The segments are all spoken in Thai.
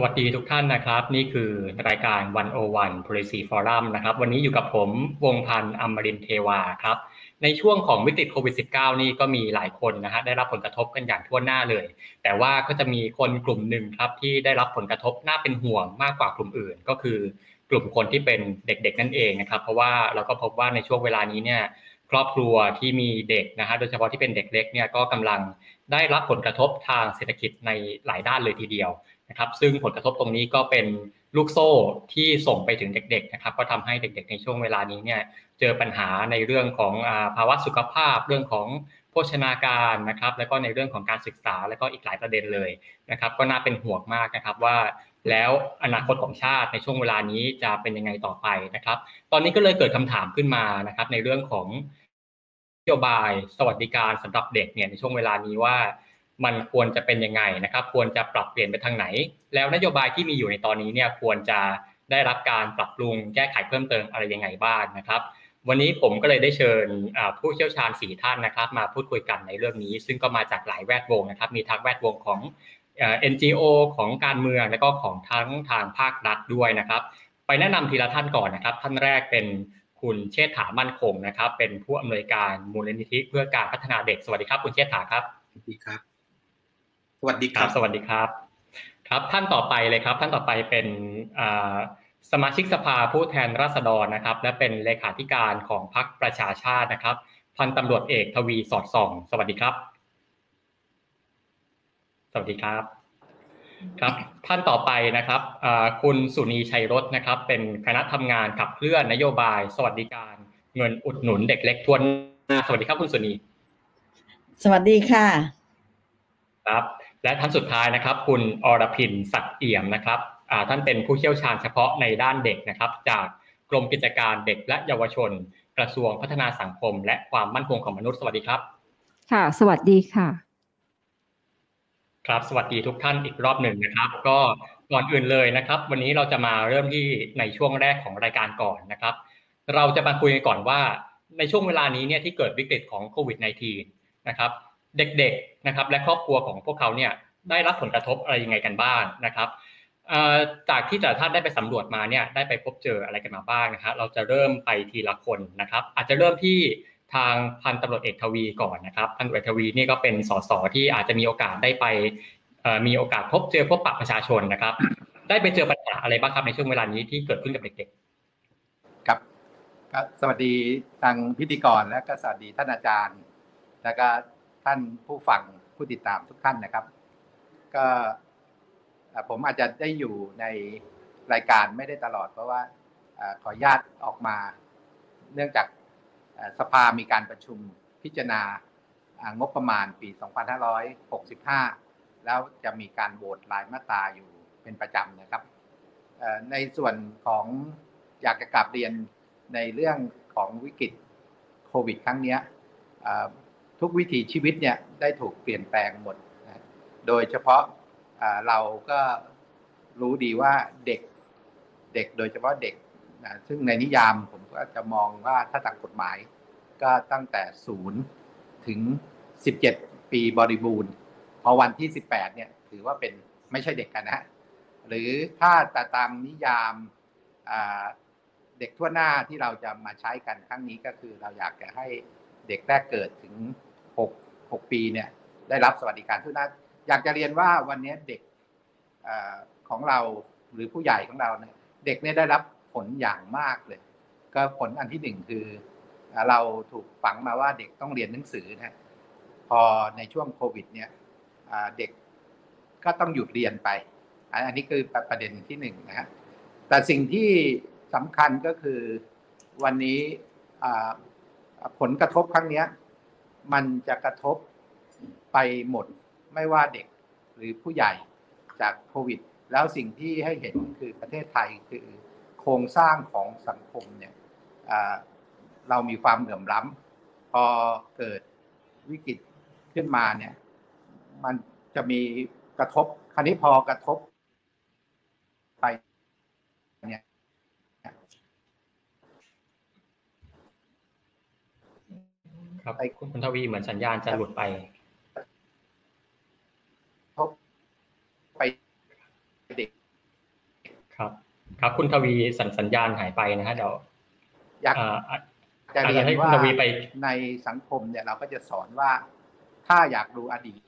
สวัสดีทุกท่านนะครับนี่คือรายการ 101 Policy Forum นะครับวันนี้อยู่กับผมวงศ์พันธ์อมรินทร์เทวาครับในช่วงของวิกฤตโควิด -19 นี่ก็มีหลายคนนะฮะได้รับผลกระทบกันอย่างทั่วหน้าเลยแต่ว่าก็จะมีคนกลุ่มหนึ่งครับที่ได้รับผลกระทบน่าเป็นห่วงมากกว่ากลุ่มอื่นก็คือกลุ่มคนที่เป็นเด็กๆนั่นเองนะครับเพราะว่าเราก็พบว่าในช่วงเวลานี้เนี่ยครอบครัวที่มีเด็กนะฮะโดยเฉพาะที่เป็นเด็กเล็กเนี่ยก็กำลังได้รับผลกระทบทางเศรษฐกิจในหลายด้านเลยทีเดียวนะครับซึ่งผลกระทบตรงนี้ก็เป็นลูกโซ่ที่ส่งไปถึงเด็กๆนะครับก็ทำให้เด็กๆในช่วงเวลานี้เนี่ยเจอปัญหาในเรื่องของภาวะสุขภาพเรื่องของโภชนาการนะครับแล้วก็ในเรื่องของการศึกษาแล้วก็อีกหลายประเด็นเลยนะครับก็น่าเป็นห่วงมากนะครับว่าแล้วอนาคตของชาติในช่วงเวลานี้จะเป็นยังไงต่อไปนะครับตอนนี้ก็เลยเกิดคำถามขึ้นมานะครับในเรื่องของนโยบายสวัสดิการสำหรับเด็กเนี่ยในช่วงเวลานี้ว่ามันควรจะเป็นยังไงนะครับควรจะปรับเปลี่ยนไปทางไหนแล้วนโยบายที่มีอยู่ในตอนนี้เนี่ยควรจะได้รับการปรับปรุงแก้ไขเพิ่มเติมอะไรยังไงบ้างนะครับวันนี้ผมก็เลยได้เชิญผู้เชี่ยวชาญ4ท่านนะครับมาพูดคุยกันในเรื่องนี้ซึ่งก็มาจากหลายแวดวงนะครับมีทั้งแวดวงของNGO ของการเมืองและก็ของทั้งทางภาครัฐด้วยนะครับไปแนะนำทีละท่านก่อนนะครับท่านแรกเป็นคุณเชษฐามั่นคงนะครับเป็นผู้อำนวยการมูลนิธิเพื่อการพัฒนาเด็กสวัสดีครับคุณเชษฐาครับสวัสดีครับสวัสดีครับสวัสดีครับครับท่านต่อไปเลยครับท่านต่อไปเป็นสมาชิกสภาผู้แทนราษฎรนะครับและเป็นเลขาธิการของพรรคประชาชาตินะครับพันตำรวจเอกทวีสอดส่องสวัสดีครับสวัสดีครับครับท่านต่อไปนะครับคุณสุนีชัยรสนะครับเป็นคณะทำงานขับเคลื่อนนโยบายสวัสดิการเงินอุดหนุนเด็กเล็กทั่วหน้าสวัสดีครับคุณสุนีสวัสดีค่ะครับและท่านสุดท้ายนะครับคุณอรพินศักดิ์เอี่ยมนะครับท่านเป็นผู้เชี่ยวชาญเฉพาะในด้านเด็กนะครับจากกรมกิจการเด็กและเยาวชนกระทรวงพัฒนาสังคมและความมั่นคงของมนุษย์สวัสดีครับค่ะสวัสดีค่ะครับสวัสดีทุกท่านอีกรอบหนึ่งนะครับก็ก่อนอื่นเลยนะครับวันนี้เราจะมาเริ่มที่ในช่วงแรกของรายการก่อนนะครับเราจะมาคุยกันก่อนว่าในช่วงเวลานี้เนี่ยที่เกิดวิกฤตของโควิด -19 นะครับเด็กๆนะครับและครอบครัวของพวกเขาเนี่ยได้รับผลกระทบอะไรยังไงกันบ้างนะครับจากที่แต่ท่านได้ไปสำรวจมาเนี่ยได้ไปพบเจออะไรกันมาบ้างนะครับเราจะเริ่มไปทีละคนนะครับอาจจะเริ่มที่ทางพันตำรวจเอกทวีก่อนนะครับพันตำรวจเอกทวีนี่ก็เป็นสสที่อาจจะมีโอกาสได้ไปมีโอกาสพบเจอพบปะประชาชนนะครับได้ไปเจอปัญหาอะไรบ้างครับในช่วงเวลานี้ที่เกิดขึ้นกับเด็กๆครับสวัสดีทางพิธีกรและก็สวัสดีท่านอาจารย์และก็ท่านผู้ฟังผู้ติดตามทุกท่านนะครับก็ผมอาจจะได้อยู่ในรายการไม่ได้ตลอดเพราะว่าขออนุญาตออกมาเนื่องจากสภามีการประชุมพิจารณางบประมาณปี2565แล้วจะมีการโหวตรายมาตราอยู่เป็นประจำนะครับในส่วนของอยากจะกลับเรียนในเรื่องของวิกฤตโควิดครั้งนี้ทุกวิถีชีวิตเนี่ยได้ถูกเปลี่ยนแปลงหมดโดยเฉพาะเราก็รู้ดีว่าเด็กโดยเฉพาะเด็กซึ่งในนิยามผมก็จะมองว่าถ้าตามกฎหมายก็ตั้งแต่0ถึง17ปีบริบูรณ์พอวันที่18เนี่ยถือว่าเป็นไม่ใช่เด็กกันนะหรือถ้าตามนิยามเด็กทั่วหน้าที่เราจะมาใช้กันครั้งนี้ก็คือเราอยากจะให้เด็กแรกเกิดถึง6ปีเนี่ยได้รับสวัสดิการทั่วหน้าอยากจะเรียนว่าวันนี้เด็กของเราหรือผู้ใหญ่ของเราเนี่ยเด็กเนี่ยได้รับผลอย่างมากเลยก็ผลอันที่หนึ่งคือเราถูกฝังมาว่าเด็กต้องเรียนหนังสือนะพอในช่วงโควิดเนี่ยเด็กก็ต้องหยุดเรียนไปอันนี้คือประเด็นที่หนึ่งนะฮะแต่สิ่งที่สำคัญก็คือวันนี้ผลกระทบครั้งนี้มันจะกระทบไปหมดไม่ว่าเด็กหรือผู้ใหญ่จากโควิดแล้วสิ่งที่ให้เห็นคือประเทศไทยคือโครงสร้างของสังคมเนี่ยเรามีความเหลื่อมล้ำพอเกิดวิกฤตขึ้นมาเนี่ยมันจะมีกระทบคราวนี้พอกระทบไปเนี่ยครับไอ้คุณทวีเหมือนสัญญาณจะหลุดไปไปเด็ก ครับครับคุณทวีสัญญาณหายไปนะฮะเดี๋ยวอยากจะเรียนว่าในสังคมเนี่ยเราก็จะสอนว่าถ้าอยากรู้อดีต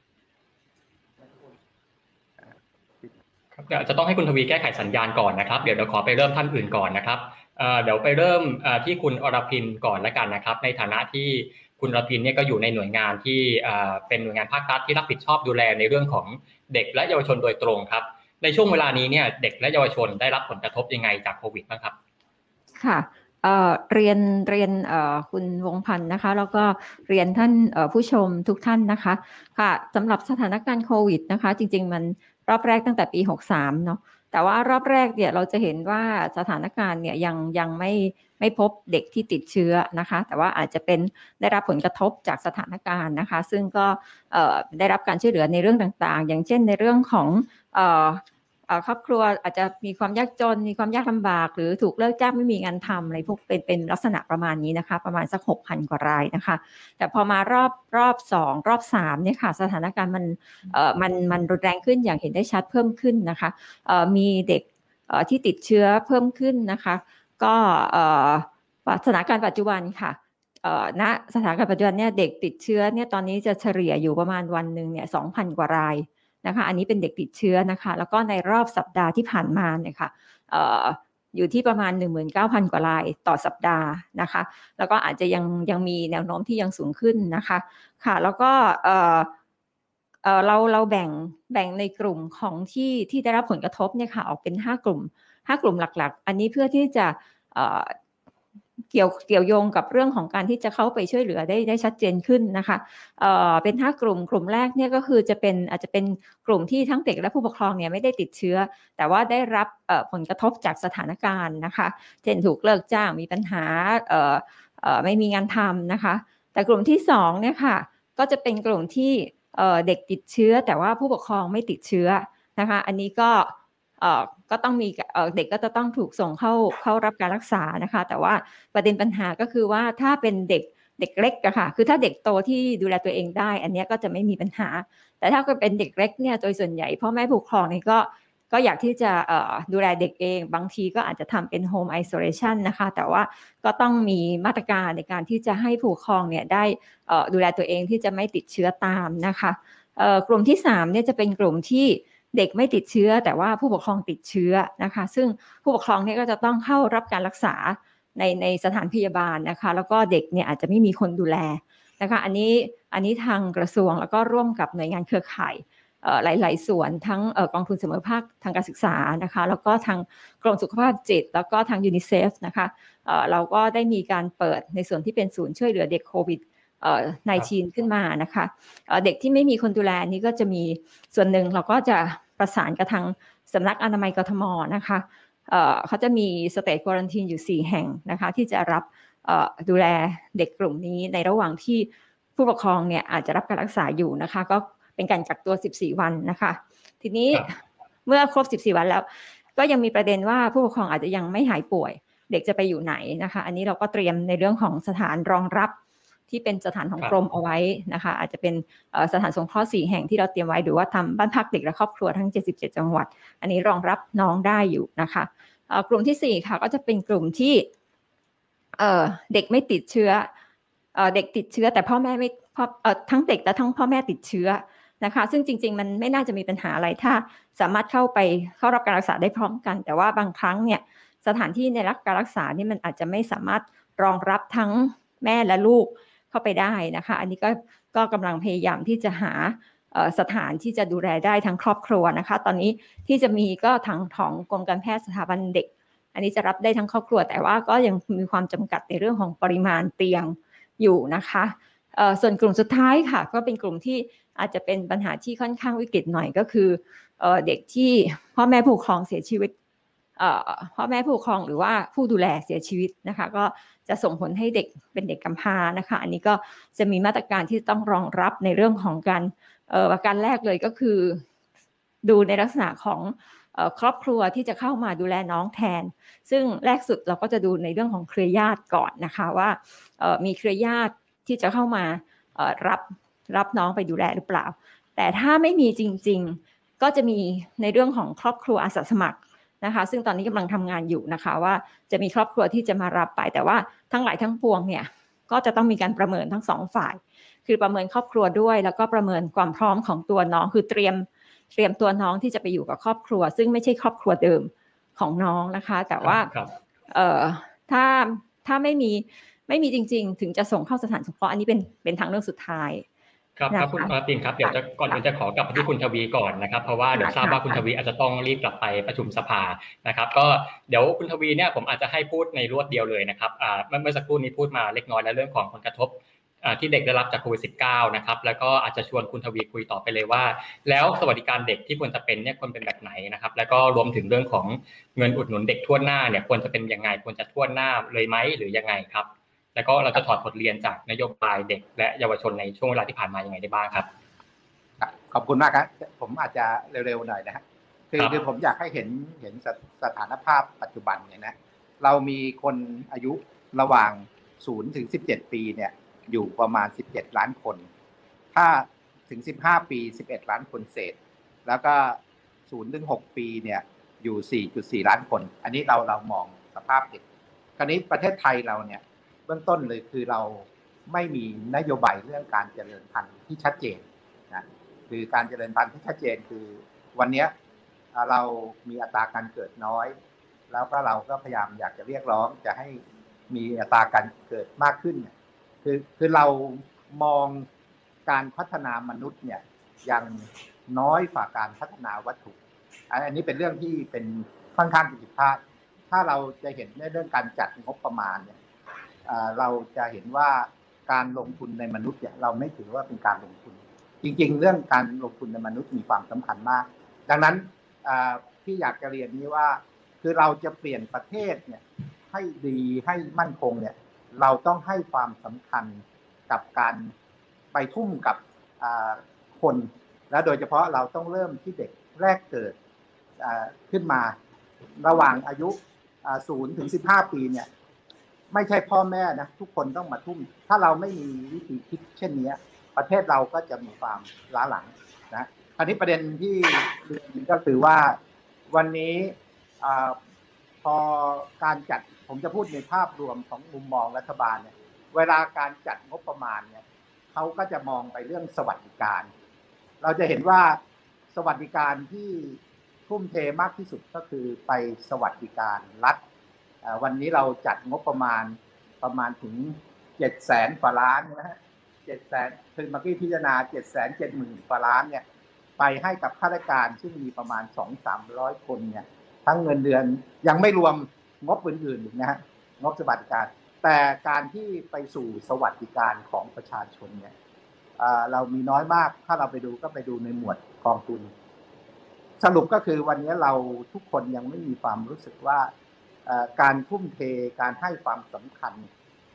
เดี๋ยวจะต้องให้คุณทวีแก้ไขสัญญาณก่อนนะครับเดี๋ยวขอไปเริ่มท่านอื่นก่อนนะครับเดี๋ยวไปเริ่มที่คุณอรพินก่อนละกันนะครับในฐานะที่คุณอรพินเนี่ยก็อยู่ในหน่วยงานที่เป็นหน่วยงานภาครัฐที่รับผิดชอบดูแลในเรื่องของเด็กและเยาวชนโดยตรงครับในช่วงเวลานี้เนี่ยเด็กและเยาวชนได้รับผลกระทบยังไงจากโควิดบ้างครับค่ะเรียนคุณวงพันธ์นะคะแล้วก็เรียนท่านผู้ชมทุกท่านนะคะค่ะสำหรับสถานการณ์โควิดนะคะจริงๆมันรอบแรกตั้งแต่ปี63เนาะแต่ว่ารอบแรกเนี่ยเราจะเห็นว่าสถานการณ์เนี่ยยังไม่พบเด็กที่ติดเชื้อนะคะแต่ว่าอาจจะเป็นได้รับผลกระทบจากสถานการณ์นะคะซึ่งก็ได้รับการช่วยเหลือในเรื่องต่างๆอย่างเช่นในเรื่องของครอบครัวอาจจะมีความยากจนมีความยากลำบากหรือถูกเลิกจ้างไม่มีงานทำอะไรพวกเป็นลักษณะประมาณนี้นะคะประมาณสัก 6,000 กว่ารายนะคะแต่พอมารอบ2รอบ3เนี่ยค่ะสถานการณ์มันรุนแรงขึ้นอย่างเห็นได้ชัดเพิ่มขึ้นนะคะมีเด็กที่ติดเชื้อเพิ่มขึ้นนะคะก็สถานการณ์ปัจจุบันค่ะณสถานการณ์ปัจจุบันเนี่ยเด็กติดเชื้อเนี่ยตอนนี้จะเฉลี่ยอยู่ประมาณวันนึงเนี่ย 2,000 กว่ารายนะคะอันนี้เป็นเด็กติดเชื้อนะคะแล้วก็ในรอบสัปดาห์ที่ผ่านมาเนี่ยค่ะอยู่ที่ประมาณ 19,000 กว่ารายต่อสัปดาห์นะคะแล้วก็อาจจะยังมีแนวโน้มที่ยังสูงขึ้นนะคะค่ะแล้วก็เราแบ่งในกลุ่มของที่ได้รับผลกระทบเนี่ยค่ะออกเป็น5กลุ่มหลักๆอันนี้เพื่อที่จะเกี่ยวโยงกับเรื่องของการที่จะเข้าไปช่วยเหลือได้ชัดเจนขึ้นนะคะเป็น5กลุ่มแรกเนี่ยก็คือจะเป็นอาจจะเป็นกลุ่มที่ทั้งเด็กและผู้ปกครองเนี่ยไม่ได้ติดเชื้อแต่ว่าได้รับผลกระทบจากสถานการณ์นะคะเช่นถูกเลิกจ้างมีปัญหาไม่มีงานทำนะคะแต่กลุ่มที่2เนี่ยค่ะก็จะเป็นกลุ่มที่เด็กติดเชื้อแต่ว่าผู้ปกครองไม่ติดเชื้อนะคะอันนี้ก็ต้องมีเด็กก็จะต้องถูกส่งเข้ารับการรักษานะคะแต่ว่าประเด็นปัญหาก็คือว่าถ้าเป็นเด็กเล็กอะค่ะคือถ้าเด็กโตที่ดูแลตัวเองได้อันนี้ก็จะไม่มีปัญหาแต่ถ้าเป็นเด็กเล็กเนี่ยโดยส่วนใหญ่พ่อแม่ผู้ปกครองนี่ก็อยากที่จะดูแลเด็กเองบางทีก็อาจจะทำเป็น home isolation นะคะแต่ว่าก็ต้องมีมาตรการในการที่จะให้ผู้ปกครองเนี่ยได้ดูแลตัวเองที่จะไม่ติดเชื้อตามนะคะกลุ่มที่3เนี่ยจะเป็นกลุ่มที่เด็กไม่ติดเชื้อแต่ว่าผู้ปกครองติดเชื้อนะคะซึ่งผู้ปกครองเนี่ยก็จะต้องเข้ารับการรักษาในสถานพยาบาลนะคะแล้วก็เด็กเนี่ยอาจจะไม่มีคนดูแลนะคะอันนี้ทางกระทรวงแล้วก็ร่วมกับหน่วยงานเครือข่ายหลายๆส่วนทั้งกองทุนเสมอภาคทางการศึกษานะคะแล้วก็ทางกรมสุขภาพจิตแล้วก็ทางยูนิเซฟนะคะเราก็ได้มีการเปิดในส่วนที่เป็นศูนย์ช่วยเหลือเด็กโควิดในชีนขึ้นมานะคะเด็กที่ไม่มีคนดูแลนี่ก็จะมีส่วนหนึ่งเราก็จะประสานกับทางสำนักอนามัยกทมนะคะเขาจะมีสเตจควอรันทีนอยู่4แห่งนะคะที่จะรับดูแลเด็กกลุ่มนี้ในระหว่างที่ผู้ปกครองเนี่ยอาจจะรับการรักษาอยู่นะคะก็เป็นการกักตัว14วันนะคะทีนี้เมื่อครบ14วันแล้วก็ยังมีประเด็นว่าผู้ปกครองอาจจะยังไม่หายป่วยเด็กจะไปอยู่ไหนนะคะอันนี้เราก็เตรียมในเรื่องของสถานรองรับที่เป็นสถานของกรมเอาไว้นะคะอาจจะเป็นสถานสงเคราะห์4แห่งที่เราเตรียมไว้หรือว่าทำบ้านพักเด็กและครอบครัวทั้ง77จังหวัดอันนี้รองรับน้องได้อยู่นะคะกลุ่มที่4ค่ะก็จะเป็นกลุ่มที่เด็กไม่ติดเชื้อเด็กติดเชื้อแต่พ่อแม่ไม่ทั้งเด็กและทั้งพ่อแม่ติดเชื้อนะคะซึ่งจริงๆมันไม่น่าจะมีปัญหาอะไรถ้าสามารถเข้ารับการรักษาได้พร้อมกันแต่ว่าบางครั้งเนี่ยสถานที่ในรับการรักษานี่มันอาจจะไม่สามารถรองรับทั้งแม่และลูกเข้าไปได้นะคะอันนี้ก็กำลังพยายามที่จะหาสถานที่จะดูแลได้ทั้งครอบครัวนะคะตอนนี้ที่จะมีก็ทางของกรมการแพทย์สถาบันเด็กอันนี้จะรับได้ทั้งครอบครัวแต่ว่าก็ยังมีความจำกัดในเรื่องของปริมาณเตียงอยู่นะคะส่วนกลุ่มสุดท้ายค่ะก็เป็นกลุ่มที่อาจจะเป็นปัญหาที่ค่อนข้างวิกฤตหน่อยก็คือเด็กที่พ่อแม่ผู้ปกครองเสียชีวิตพ่อแม่ผู้ปกครองหรือว่าผู้ดูแลเสียชีวิตนะคะก็จะส่งผลให้เด็กเป็นเด็กกำพร้านะคะอันนี้ก็จะมีมาตรการที่ต้องรองรับในเรื่องของการประการแรกเลยก็คือดูในลักษณะของครอบครัวที่จะเข้ามาดูแลน้องแทนซึ่งแรกสุดเราก็จะดูในเรื่องของเครือญาติก่อนนะคะว่ามีเครือญาติที่จะเข้ามารับน้องไปดูแลหรือเปล่าแต่ถ้าไม่มีจริงๆก็จะมีในเรื่องของครอบครัวอาสาสมัคร นะคะซึ่งตอนนี้กำลังทำงานอยู่นะคะว่าจะมีครอบครัวที่จะมารับไปแต่ว่าทั้งหลายทั้งปวงเนี่ยก็จะต้องมีการประเมินทั้งสองฝ่ายคือประเมินครอบครัวด้วยแล้วก็ประเมินความพร้อมของตัวน้องคือเตรียมตัวน้องที่จะไปอยู่กับครอบครัวซึ่งไม่ใช่ครอบครัวเดิมของน้องนะคะแต่ว่าถ้าไม่มีจริงๆถึงจะส่งเข้าสถานสงเคราะห์อันนี้เป็นทางเลือกสุดท้ายครับครับคุณมาร์ตินครับเดี๋ยวจะก่อนอื่นจะขอกลับไปที่คุณทวีก่อนนะครับเพราะว่าเดี๋ยวทราบว่าคุณทวีอาจจะต้องรีบกลับไปประชุมสภานะครับก็เดี๋ยวคุณทวีเนี่ยผมอาจจะให้พูดในรวดเดียวเลยนะครับเมื่อสักครู่นี้พูดมาเล็กน้อยแล้วเรื่องของผลกระทบที่เด็กได้รับจากโควิด -19 นะครับแล้วก็อาจจะชวนคุณทวีคุยต่อไปเลยว่าแล้วสวัสดิการเด็กที่ควรจะเป็นเนี่ยควรเป็นแบบไหนนะครับแล้วก็รวมถึงเรื่องของเงินอุดหนุนเด็กทั่วหน้าเนี่ยควรจะเป็นยังไงควรจะทั่วหน้าเลยไหมหรือยังไงครับแล้วก็เราจะถอดบทเรียนจากนโยบายเด็กและเยาวชนในช่วงเวลาที่ผ่านมายังไงได้บ้างครับขอบคุณมากครับผมอาจจะเร็วๆหน่อยนะฮะคือผมอยากให้เห็นสถานภาพปัจจุบันเนี่ยนะเรามีคนอายุระหว่าง0ถึง17ปีเนี่ยอยู่ประมาณ17ล้านคนถ้าถึง15ปี11ล้านคนเศษแล้วก็0ถึง6ปีเนี่ยอยู่ 4.4 ล้านคนอันนี้เรามองสภาพเด็กคราวนี้ประเทศไทยเราเนี่ยเบื้องต้นเลยคือเราไม่มีนโยบายเรื่องการเจริญพันธุ์ที่ชัดเจนนะคือการเจริญพันธุ์ที่ชัดเจนคือวันนี้เรามีอัตราการเกิดน้อยแล้วก็เราก็พยายามอยากจะเรียกร้องจะให้มีอัตราการเกิดมากขึ้นคือเรามองการพัฒนามนุษย์เนี่ยยังน้อยกว่าการพัฒนาวัตถุอันนี้เป็นเรื่องที่เป็นค่อนข้างผิดพลาดถ้าเราจะเห็นในเรื่องการจัดงบประมาณเนี่ยเราจะเห็นว่าการลงทุนในมนุษย์เนี่ยเราไม่ถือว่าเป็นการลงทุนจริงๆเรื่องการลงทุนในมนุษย์มีความสำคัญมากดังนั้นที่อยากจะเรียนนี้ว่าคือเราจะเปลี่ยนประเทศเนี่ยให้ดีให้มั่นคงเนี่ยเราต้องให้ความสำคัญกับการไปทุ่มกับคนและโดยเฉพาะเราต้องเริ่มที่เด็กแรกเกิดขึ้นมาระหว่างอายุ0ถึง15ปีเนี่ยไม่ใช่พ่อแม่นะทุกคนต้องมาทุ่มถ้าเราไม่มีวิธีคิดเช่นนี้ประเทศเราก็จะมีความล้าหลังนะคราวนี้ประเด็นที่ก็คือว่าวันนี้พอการจัดผมจะพูดในภาพรวมของมุมมองรัฐบาลเนี่ยเวลาการจัดงบประมาณเนี่ยเขาก็จะมองไปเรื่องสวัสดิการเราจะเห็นว่าสวัสดิการที่ทุ่มเทมากที่สุดก็คือไปสวัสดิการรัฐวันนี้เราจัดงบประมาณถึง700,000 กว่าล้านนะฮะ700,000คือเมื่อกี้พิจารณา770,000 กว่าล้านเนี่ยไปให้กับข้าราชการซึ่งมีประมาณ 200-300 คนเนี่ยทั้งเงินเดือนยังไม่รวมงบอื่นๆนะฮะงบสวัสดิการแต่การที่ไปสู่สวัสดิการของประชาชนเนี่ยเรามีน้อยมากถ้าเราไปดูก็ไปดูในหมวดกองทุนสรุปก็คือวันนี้เราทุกคนยังไม่มีความรู้สึกว่าการทุ่มเทการให้ความสำคัญ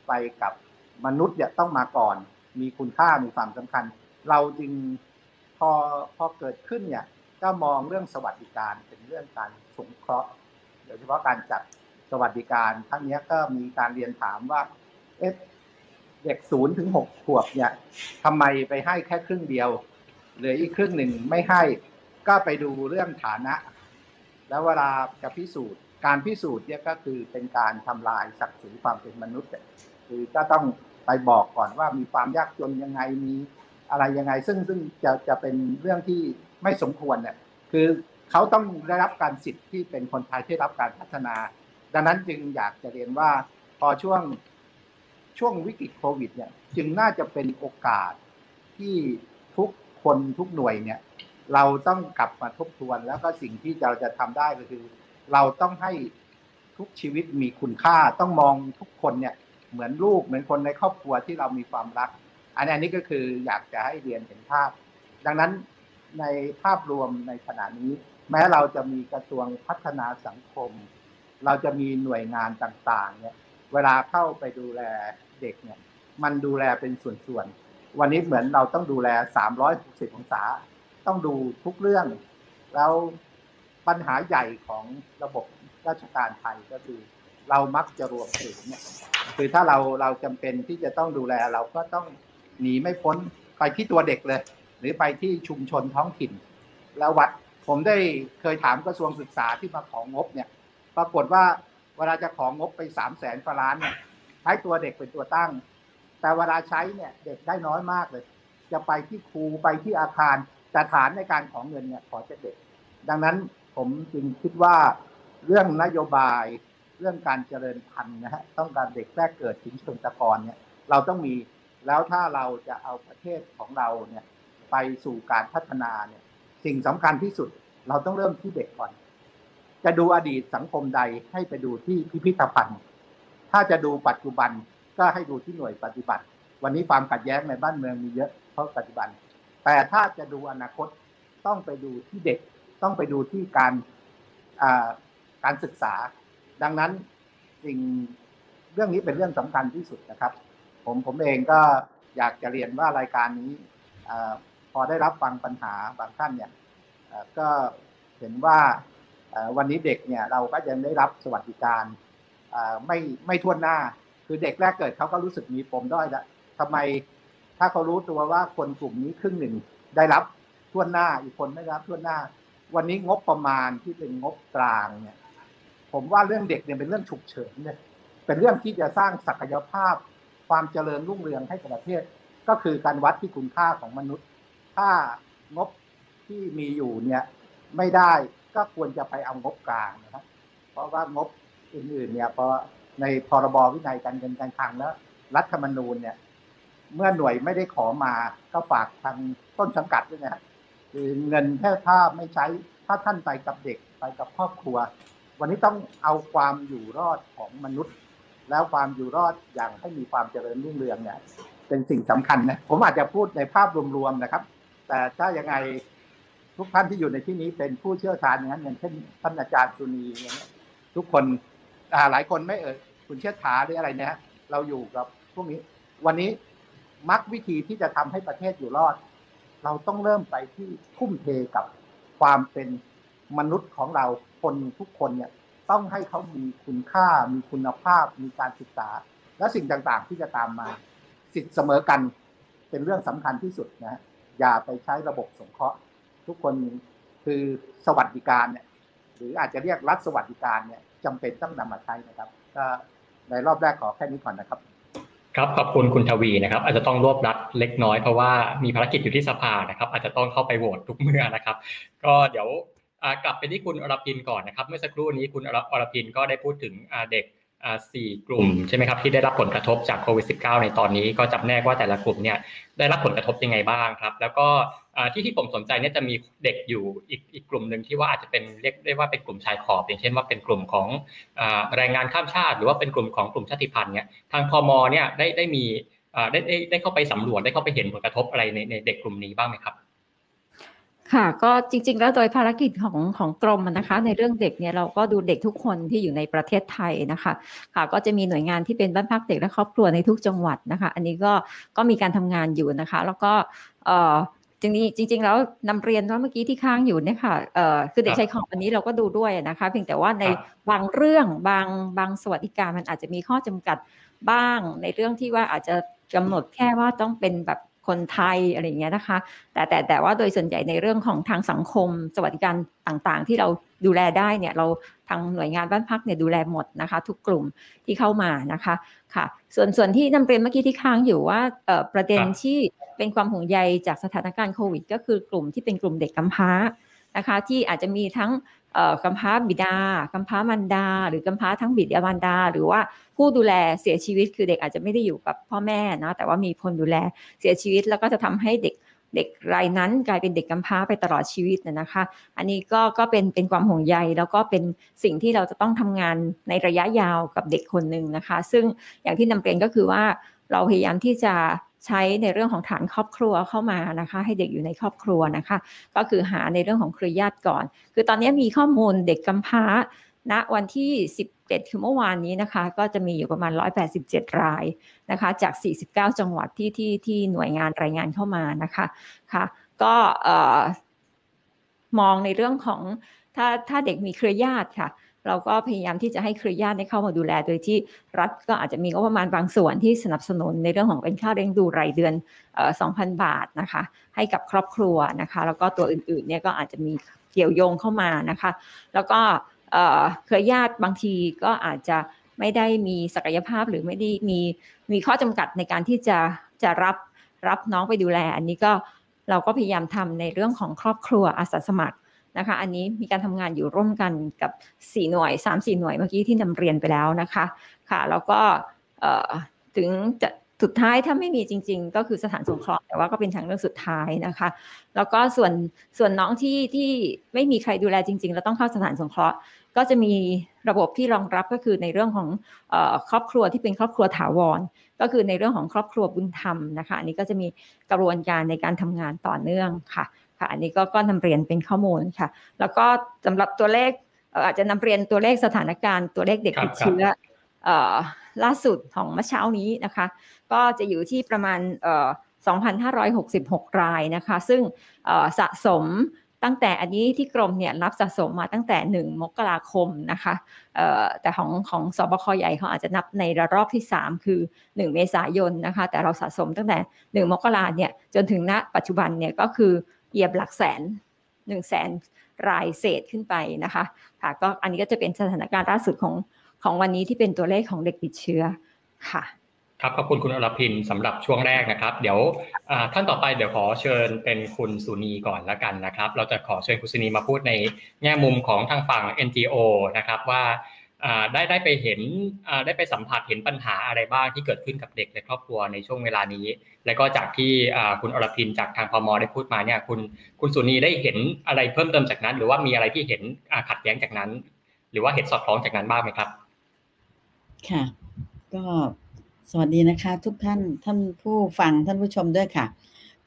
ไปกับมนุษย์เนี่ยต้องมาก่อนมีคุณค่ามีความสำคัญเราจึงพอเกิดขึ้นเนี่ยก็มองเรื่องสวัสดิการเป็นเรื่องการสงเคราะห์โดยเฉพาะการจัดสวัสดิการทั้งนี้ก็มีการเรียนถามว่าเด็ก0ถึง6ขวบเนี่ยทำไมไปให้แค่ครึ่งเดียวเหลืออีกครึ่งหนึ่งไม่ให้ก็ไปดูเรื่องฐานะแล้วเวลาจะพิสูจน์การพิสูจน์เนี่ยก็คือเป็นการทำลายศักดิ์ศรีความเป็นมนุษย์คือก็ต้องไปบอกก่อนว่ามีความยากจนยังไงมีอะไรยังไงซึ่งจะเป็นเรื่องที่ไม่สมควรเนี่ยคือเขาต้องได้รับการสิทธิ์ที่เป็นคนไทยที่รับการพัฒนาดังนั้นจึงอยากจะเรียนว่าพอช่วงวิกฤตโควิดเนี่ยจึงน่าจะเป็นโอกาสที่ทุกคนทุกหน่วยเนี่ยเราต้องกลับมาทบทวนแล้วก็สิ่งที่เราจะทำได้ก็คือเราต้องให้ทุกชีวิตมีคุณค่าต้องมองทุกคนเนี่ยเหมือนลูกเหมือนคนในครอบครัวที่เรามีความรักอันนี้ก็คืออยากจะให้เรียนเห็นภาพดังนั้นในภาพรวมในขณะนี้แม้เราจะมีกระทรวงพัฒนาสังคมเราจะมีหน่วยงานต่างๆเนี่ยเวลาเข้าไปดูแลเด็กเนี่ยมันดูแลเป็นส่วนๆวันนี้เหมือนเราต้องดูแล360องศาต้องดูทุกเรื่องแล้วปัญหาใหญ่ของระบบราชการไทยก็คือเรามักจะรวมถึงเนี่ยคือถ้าเราจำเป็นที่จะต้องดูแลเราก็ต้องหนีไม่พ้นไปที่ตัวเด็กเลยหรือไปที่ชุมชนท้องถิ่นแล้ววัด ผมได้เคยถามกระทรวงศึกษาที่มาของงบเนี่ยปรากฏว่าเวลาจะของงบไป300,000 กว่าล้านเนี่ยใช้ตัวเด็กเป็นตัวตั้งแต่เวลาใช้เนี่ยเด็กได้น้อยมากเลยจะไปที่ครูไปที่อาคารแต่ฐานในการของเงินเนี่ยขอจะเด็กดังนั้นผมจึงคิดว่าเรื่องนโยบายเรื่องการเจริญพันธุ์นะฮะต้องการเด็กแรกเกิดถึงเกษตรกรเนี่ยเราต้องมีแล้วถ้าเราจะเอาประเทศของเราเนี่ยไปสู่การพัฒนาเนี่ยสิ่งสำคัญที่สุดเราต้องเริ่มที่เด็กก่อนจะดูอดีตสังคมใดให้ไปดูที่พิพิธภัณฑ์ถ้าจะดูปัจจุบันก็ให้ดูที่หน่วยปฏิบัติวันนี้ความขัดแย้งในบ้านเมืองมีเยอะเพราะปัจจุบันแต่ถ้าจะดูอนาคตต้องไปดูที่เด็กต้องไปดูที่การศึกษาดังนั้นสิ่งเรื่องนี้เป็นเรื่องสำคัญที่สุดนะครับผมเองก็อยากจะเรียนว่ารายการนี้พอได้รับฟังปัญหาบางท่านเนี่ยก็เห็นว่าวันนี้เด็กเนี่ยเราก็ยังได้รับสวัสดิการไม่ทั่วหน้าคือเด็กแรกเกิดเขาก็รู้สึกมีปมด้อยแล้วทำไมถ้าเขารู้ตัวว่าคนกลุ่มนี้ครึ่งหนึ่งได้รับทั่วหน้าอีกคนไม่ได้รับทั่วหน้าวันนี้งบประมาณที่เป็นงบกลางเนี่ยผมว่าเรื่องเด็กเนี่ยเป็นเรื่องฉุกเฉินเนี่ยเป็นเรื่องที่จะสร้างศักยภาพความเจริญรุ่งเรืองให้ประเทศก็คือการวัดที่คุณค่าของมนุษย์ถ้างบที่มีอยู่เนี่ยไม่ได้ก็ควรจะไปเอางบกลางนะครับเพราะว่างบอื่นๆเนี่ยพอในพรบวินัยการเงินการคลังแล้วรัฐธรรมนูญเนี่ยเมื่อหน่วยไม่ได้ขอมาก็ฝากทางต้นสังกัดด้วยนะคือเงินแค่ถ้าไม่ใช้ถ้าท่านไปกับเด็กไปกับครอบครัววันนี้ต้องเอาความอยู่รอดของมนุษย์แล้วความอยู่รอดอย่างให้มีความเจริญรุ่งเรืองเนี่ยเป็นสิ่งสำคัญนะผมอาจจะพูดในภาพรวมๆนะครับแต่ถ้ายังไงทุกท่านที่อยู่ในที่นี้เป็นผู้เชี่ยวชาญอย่างนั้นอย่างเช่นท่านอาจารย์สุนีทุกคนหลายคนไม่คุณเชี่ยวชาญหรืออะไรนะเราอยู่กับพวกนี้วันนี้มักวิธีที่จะทำให้ประเทศอยู่รอดเราต้องเริ่มไปที่ทุ่มเทกับความเป็นมนุษย์ของเราคนทุกคนเนี่ยต้องให้เขามีคุณค่ามีคุณภาพมีการศึกษาและสิ่งต่างๆที่จะตามมาสิทธิเสมอกันเป็นเรื่องสำคัญที่สุดนะอย่าไปใช้ระบบสงเคราะห์ทุกคนคือสวัสดิการเนี่ยหรืออาจจะเรียกรัฐสวัสดิการเนี่ยจำเป็นต้องนำมาใช้นะครับก็ในรอบแรกขอแค่นี้ก่อนนะครับครับขอบคุณคุณทวีนะครับอาจจะต้องรวบรัดเล็กน้อยเพราะว่ามีภารกิจอยู่ที่สภานะครับอาจจะต้องเข้าไปโหวตทุกเมื่อนะครับก็เดี๋ยวกลับไปที่คุณอรพินก่อนนะครับเมื่อสักครู่นี้คุณอรพินก็ได้พูดถึงเด็ก4 กลุ่มใช่ไหมครับที่ได้รับผลกระทบจากโควิด -19 ในตอนนี้ก็จำแนกว่าแต่ละกลุ่มเนี่ยได้รับผลกระทบยังไงบ้างครับแล้วก็ที่ผมสนใจเนี่ยจะมีเด็กอยู่อีกกลุ่มนึงที่ว่าอาจจะเป็นเรียกได้ว่าเป็นกลุ่มชายขอบอย่างเช่นว่าเป็นกลุ่มของแรงงานข้ามชาติหรือว่าเป็นกลุ่มของกลุ่มชาติพันธุ์เนี่ยทางพม.เนี่ยได้มีได้เข้าไปสำรวจได้เข้าไปเห็นผลกระทบอะไรในเด็กกลุ่มนี้บ้างไหมครับค่ะก็จริงๆแล้วโดยภารกิจของกรมนะคะในเรื่องเด็กเนี่ยเราก็ดูเด็กทุกคนที่อยู่ในประเทศไทยนะคะค่ะก็จะมีหน่วยงานที่เป็นบ้านพักเด็กและครอบครัวในทุกจังหวัดนะคะอันนี้ก็มีการทำงานอยู่นะคะแล้วก็จริงๆแล้วนำเรียนว่าเมื่อกี้ที่ค้างอยู่เนี่ยค่ะคือเด็กชายขอบอันนี้เราก็ดูด้วยนะคะเพียงแต่ว่าในบางเรื่องบางสวัสดิการมันอาจจะมีข้อจำกัดบ้างในเรื่องที่ว่าอาจจะกำหนดแค่ว่าต้องเป็นแบบคนไทยอะไรอย่างเงี้ยนะคะแต่ว่าโดยส่วนใหญ่ในเรื่องของทางสังคมสวัสดิการต่างๆที่เราดูแลได้เนี่ยเราทางหน่วยงานบ้านพักเนี่ยดูแลหมดนะคะทุกกลุ่มที่เข้ามานะคะค่ะส่วนที่นำเรียนเมื่อกี้ที่ค้างอยู่ว่าประเด็นที่เป็นความห่วงใยจากสถานการณ์โควิดก็คือกลุ่มที่เป็นกลุ่มเด็กกำพร้านะคะที่อาจจะมีทั้งกำพร้าบิดากำพร้ามารดาหรือกำพร้าทั้งบิดามารดาหรือว่าผู้ดูแลเสียชีวิตคือเด็กอาจจะไม่ได้อยู่กับพ่อแม่นะแต่ว่ามีคนดูแลเสียชีวิตแล้วก็จะทำให้เด็กรายนั้นกลายเป็นเด็กกำพร้าไปตลอดชีวิตนะคะอันนี้ก็เป็นความห่วงใยแล้วก็เป็นสิ่งที่เราจะต้องทำงานในระยะยาวกับเด็กคนนึงนะคะซึ่งอย่างที่นำเรียนก็คือว่าเราพยายามที่จะใช้ในเรื่องของฐานครอบครัวเข้ามานะคะให้เด็กอยู่ในครอบครัวนะคะก็คือหาในเรื่องของเครือญาติก่อนคือตอนนี้มีข้อมูลเด็กกำพร้าณวันที่17คือเมื่อวานนี้นะคะก็จะมีอยู่ประมาณ187รายนะคะจาก49จังหวัดที่หน่วยงานรายงานเข้ามานะคะค่ะก็มองในเรื่องของถ้าเด็กมีเครือญาติค่ะเราก็พยายามที่จะให้เครือญาติได้เข้ามาดูแลโดยที่รัฐก็อาจจะมีงบประมาณบางส่วนที่สนับสนุนในเรื่องของเป็นค่าเลี้ยงดูรายเดือน 2,000 บาทนะคะให้กับครอบครัวนะคะแล้วก็ตัวอื่นๆเนี่ยก็อาจจะมี เกี่ยวโยงเข้ามานะคะแล้วก็เครือญาติบางทีก็อาจจะไม่ได้มีศักยภาพหรือไม่ได้มีข้อจำกัดในการที่จะรับน้องไปดูแลอันนี้ก็เราก็พยายามทำในเรื่องของครอบครัวอาสาสมัครนะคะอันนี้มีการทำงานอยู่ร่วมกันกับ4หน่วย 3-4 หน่วยเมื่อกี้ที่นำเรียนไปแล้วนะคะค่ะแล้วก็ถึงจะสุดท้ายถ้าไม่มีจริงๆก็คือสถานสงเคราะห์แต่ว่าก็เป็นทางเลือกสุดท้ายนะคะแล้วก็ส่วนน้องที่ไม่มีใครดูแลจริงๆแล้วต้องเข้าสถานสงเคราะห์ก็จะมีระบบที่รองรับก็คือในเรื่องของครอบครัวที่เป็นครอบครัวถาวรก็คือในเรื่องของครอบครัวบุญธรรมนะคะอันนี้ก็จะมีกระบวนการในการทำงานต่อเนื่องค่ะค่ะอันนี้ก็นำเรียนเป็นข้อมูลค่ะแล้วก็สำหรับตัวเลขอาจจะนำเรียนตัวเลขสถานการณ์ตัวเลขเด็กติดเชื้อล่าสุดของเมื่อเช้านี้นะคะก็จะอยู่ที่ประมาณ 2,566 รายนะคะซึ่งสะสมตั้งแต่อันนี้ที่กรมเนี่ยรับสะสมมาตั้งแต่1มกราคมนะคะแต่ของสบคใหญ่เขาอาจจะนับในระลอกที่3คือ1เมษายนนะคะแต่เราสะสมตั้งแต่1มกราเนี่ยจนถึงณปัจจุบันเนี่ยก็คือเหยียบหลักแสน 100,000 รายเศษขึ้นไปนะคะค่ะก็อันนี้ก็จะเป็นสถานการณ์ล่าสุดของวันนี้ที่เป็นตัวเลขของเด็กติดเชื้อค่ะครับขอบคุณคุณอรพินสำหรับช่วงแรกนะครับเดี๋ยวท่านต่อไปเดี๋ยวขอเชิญเป็นคุณสุนีก่อนละกันนะครับเราจะขอเชิญคุณสุนีมาพูดในแง่มุมของทางฝั่ง NGO นะครับว่าได้ไปเห็นได้ไปสัมผัสเห็นปัญหาอะไรบ้างที่เกิดขึ้นกับเด็กในครอบครัวในช่วงเวลานี้และก็จากที่คุณอรพินจากทางพม.ได้พูดมาเนี่ยคุณสุนีได้เห็นอะไรเพิ่มเติมจากนั้นหรือว่ามีอะไรที่เห็นขัดแย้งจากนั้นหรือว่าเห็นสอดคล้องจากนั้นบ้างไหมครับค่ะก็สวัสดีนะคะทุกท่านผู้ฟังท่านผู้ชมด้วยค่ะ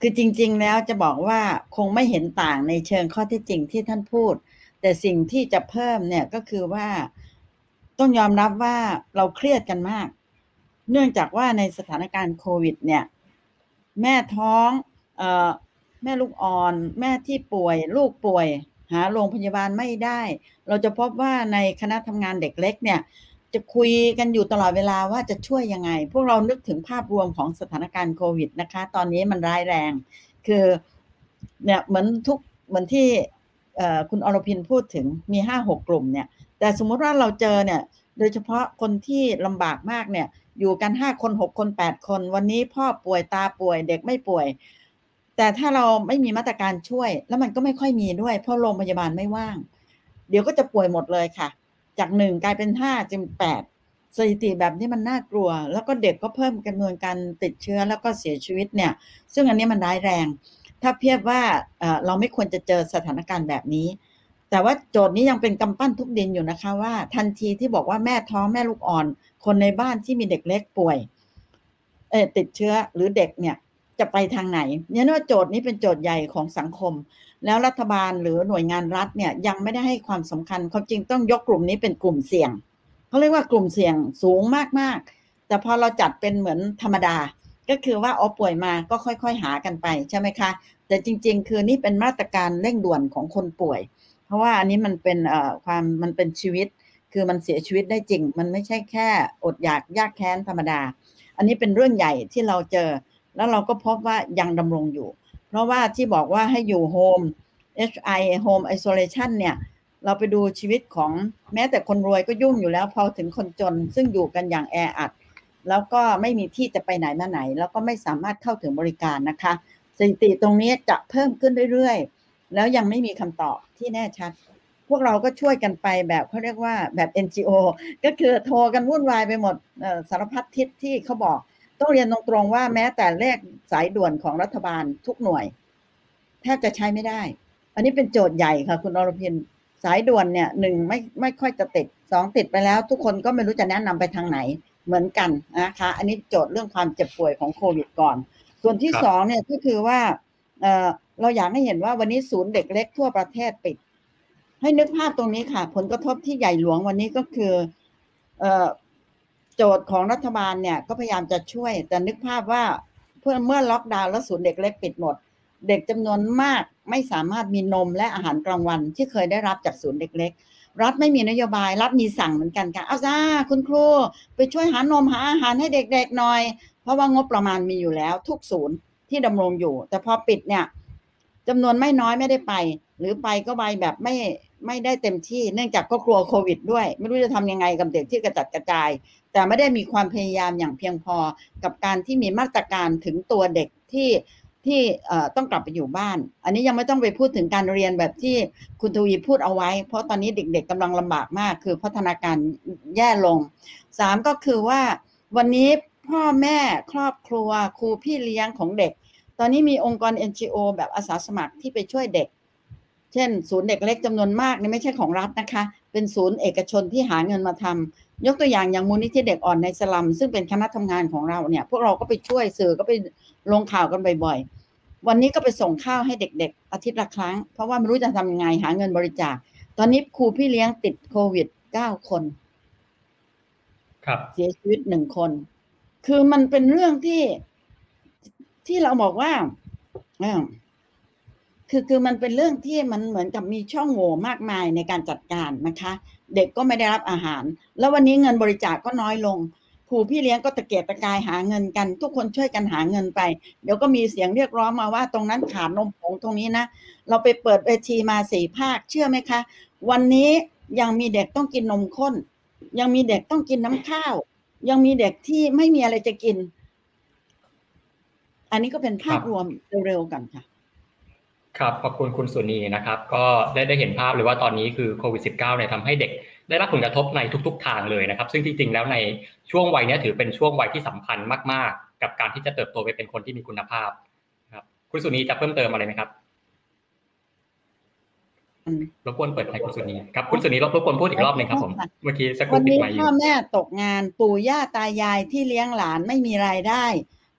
คือจริงๆแล้วจะบอกว่าคงไม่เห็นต่างในเชิงข้อเท็จจริงที่ท่านพูดแต่สิ่งที่จะเพิ่มเนี่ยก็คือว่าต้องยอมรับว่าเราเครียดกันมากเนื่องจากว่าในสถานการณ์โควิดเนี่ยแม่ท้องแม่ลูกอ่อนแม่ที่ป่วยลูกป่วยหาโรงพยาบาลไม่ได้เราจะพบว่าในคณะทำงานเด็กเล็กเนี่ยจะคุยกันอยู่ตลอดเวลาว่าจะช่วยยังไงพวกเรานึกถึงภาพรวมของสถานการณ์โควิดนะคะตอนนี้มันร้ายแรงคือเนี่ยเหมือนที่คุณอรพินพูดถึงมี 5-6 กลุ่มเนี่ยแต่สมมติว่าเราเจอเนี่ยโดยเฉพาะคนที่ลำบากมากเนี่ยอยู่กัน5คน6คน8คนวันนี้พ่อป่วยตาป่วยเด็กไม่ป่วยแต่ถ้าเราไม่มีมาตรการช่วยแล้วมันก็ไม่ค่อยมีด้วยเพราะโรงพยาบาลไม่ว่างเดี๋ยวก็จะป่วยหมดเลยค่ะจาก1กลายเป็น5เป็น8สถิติแบบนี้มันน่ากลัวแล้วก็เด็กก็เพิ่มจำนวนการติดเชื้อแล้วก็เสียชีวิตเนี่ยซึ่งอันนี้มันร้ายแรงถ้าเทียบว่าเราไม่ควรจะเจอสถานการณ์แบบนี้แต่ว่าโจทย์นี้ยังเป็นกำปั้นทุบดินอยู่นะคะว่าทันทีที่บอกว่าแม่ท้องแม่ลูกอ่อนคนในบ้านที่มีเด็กเล็กป่วยติดเชื้อหรือเด็กเนี่ยจะไปทางไหนเนี่ยว่าโจทย์นี้เป็นโจทย์ใหญ่ของสังคมแล้วรัฐบาลหรือหน่วยงานรัฐเนี่ยยังไม่ได้ให้ความสำคัญเขาจริงต้องยกกลุ่มนี้เป็นกลุ่มเสี่ยงเขาเรียกว่ากลุ่มเสี่ยงสูงมากๆแต่พอเราจัดเป็นเหมือนธรรมดาก็คือว่าเอาป่วยมาก็ค่อยๆหากันไปใช่ไหมคะแต่จริงๆคือนี่เป็นมาตรการเร่งด่วนของคนป่วยเพราะว่าอันนี้มันเป็นมันเป็นชีวิตคือมันเสียชีวิตได้จริงมันไม่ใช่แค่อดอยากยากแค้นธรรมดาอันนี้เป็นเรื่องใหญ่ที่เราเจอแล้วเราก็พบว่ายังดำรงอยู่เพราะว่าที่บอกว่าให้อยู่โฮม HI Home Isolation เนี่ยเราไปดูชีวิตของแม้แต่คนรวยก็ยุ่งอยู่แล้วพอถึงคนจนซึ่งอยู่กันอย่างแออัดแล้วก็ไม่มีที่จะไปไหนมาไหนแล้วก็ไม่สามารถเข้าถึงบริการนะคะสถิติตรงนี้จะเพิ่มขึ้นเรื่อยๆแล้วยังไม่มีคำตอบที่แน่ชัดพวกเราก็ช่วยกันไปแบบเขาเรียกว่าแบบ NGO ก็คือโทรกันวุ่นวายไปหมดสารพัดทิศที่เขาบอกต้องเรียนตรงๆว่าแม้แต่เลขสายด่วนของรัฐบาลทุกหน่วยแทบจะใช้ไม่ได้อันนี้เป็นโจทย์ใหญ่ค่ะคุณอรพินสายด่วนเนี่ย1ไม่ค่อยจะติด2ติดไปแล้วทุกคนก็ไม่รู้จะแนะนำไปทางไหนเหมือนกันนะคะอันนี้โจทย์เรื่องความเจ็บป่วยของโควิดก่อนส่วนที่2เนี่ยก็คือว่าเราอยากให้เห็นว่าวันนี้ศูนย์เด็กเล็กทั่วประเทศปิดให้นึกภาพตรงนี้ค่ะผลกระทบที่ใหญ่หลวงวันนี้ก็คือโจทย์ของรัฐบาลเนี่ยก็พยายามจะช่วยแต่นึกภาพว่าเมื่อล็อกดาวน์แล้วศูนย์เด็กเล็กปิดหมดเด็กจำนวนมากไม่สามารถมีนมและอาหารกลางวันที่เคยได้รับจากศูนย์เด็กเล็กรัฐไม่มีนโยบายรัฐมีสั่งเหมือนกันค่ะเอาจ้าคุณครูไปช่วยหานมหาอาหารให้เด็กๆหน่อยเพราะว่างบประมาณมีอยู่แล้วทุกศูนย์ที่ดำรงอยู่แต่พอปิดเนี่ยจำนวนไม่น้อยไม่ได้ไป หรือไปก็ไปแบบไม่ได้เต็มที่เนื่องจากก็กลัวโควิดด้วยไม่รู้จะทำยังไงกับเด็กที่กระจัดกระจายแต่ไม่ได้มีความพยายามอย่างเพียงพอกับการที่มีมาตรการถึงตัวเด็กที่ต้องกลับไปอยู่บ้านอันนี้ยังไม่ต้องไปพูดถึงการเรียนแบบที่คุณทวีพูดเอาไว้เพราะตอนนี้เด็กๆกำลังลำบากมากคือพัฒนาการแย่ลงสามก็คือว่าวันนี้พ่อแม่ครอบครัวครูพี่เลี้ยงของเด็กตอนนี้มีองค์กร NGO แบบอาสาสมัครที่ไปช่วยเด็กเช่นศูนย์เด็กเล็กจำนวนมากนี่ไม่ใช่ของรัฐนะคะเป็นศูนย์เอกชนที่หาเงินมาทำยกตัวอย่างอย่างมูลนิธิเด็กอ่อนในสลัมซึ่งเป็นคณะทำงานของเราเนี่ยพวกเราก็ไปช่วยสื่อก็ไปลงข่าวกันบ่อยๆวันนี้ก็ไปส่งข้าวให้เด็กๆอาทิตย์ละครั้งเพราะว่าไม่รู้จะทำยังไงหาเงินบริจาคตอนนี้ครูพี่เลี้ยงติดโควิด9 คนครับเสียชีวิต1 คนคือมันเป็นเรื่องที่เราบอกว่าคือมันเป็นเรื่องที่มันเหมือนกับมีช่องโหว่มากมายในการจัดการนะคะเด็กก็ไม่ได้รับอาหารแล้ววันนี้เงินบริจาค ก็น้อยลงครูพี่เลี้ยงก็ตะเกียกตะกายหาเงินกันทุกคนช่วยกันหาเงินไปเดี๋ยวก็มีเสียงเรียกร้องมาว่าตรงนั้นขาดนมผงตรงนี้นะเราไปเปิดเวทีมา4 ภาคเชื่อไหมคะวันนี้ยังมีเด็กต้องกินนมข้นยังมีเด็กต้องกินน้ำข้าวยังมีเด็กที่ไม่มีอะไรจะกินอันนี้ก็เป็นภาพรวมเร็วๆกันค่ะครับขอบคุณคุณสุนีนะครับก็ได้เห็นภาพเลยว่าตอนนี้คือโควิด -19 เนี่ยทำให้เด็กได้รับผลกระทบในทุกๆทางเลยนะครับซึ่งจริงๆแล้วในช่วงวัยนี้ถือเป็นช่วงวัยที่สำคัญมากๆกับการที่จะเติบโตไปเป็นคนที่มีคุณภาพครับคุณสุนีจะเพิ่มเติมอะไรไหมครับรบกวนเปิดไมค์คุณสุนีครับคุณสุนีรบกวนพูดอีกรอบหนึ่งครับผมเมื่อกี้สักครู่ปิดไมค์อยู่วันนี้พ่อแม่ตกงานปู่ย่าตายายที่เลี้ยงหลานไม่มีรายได้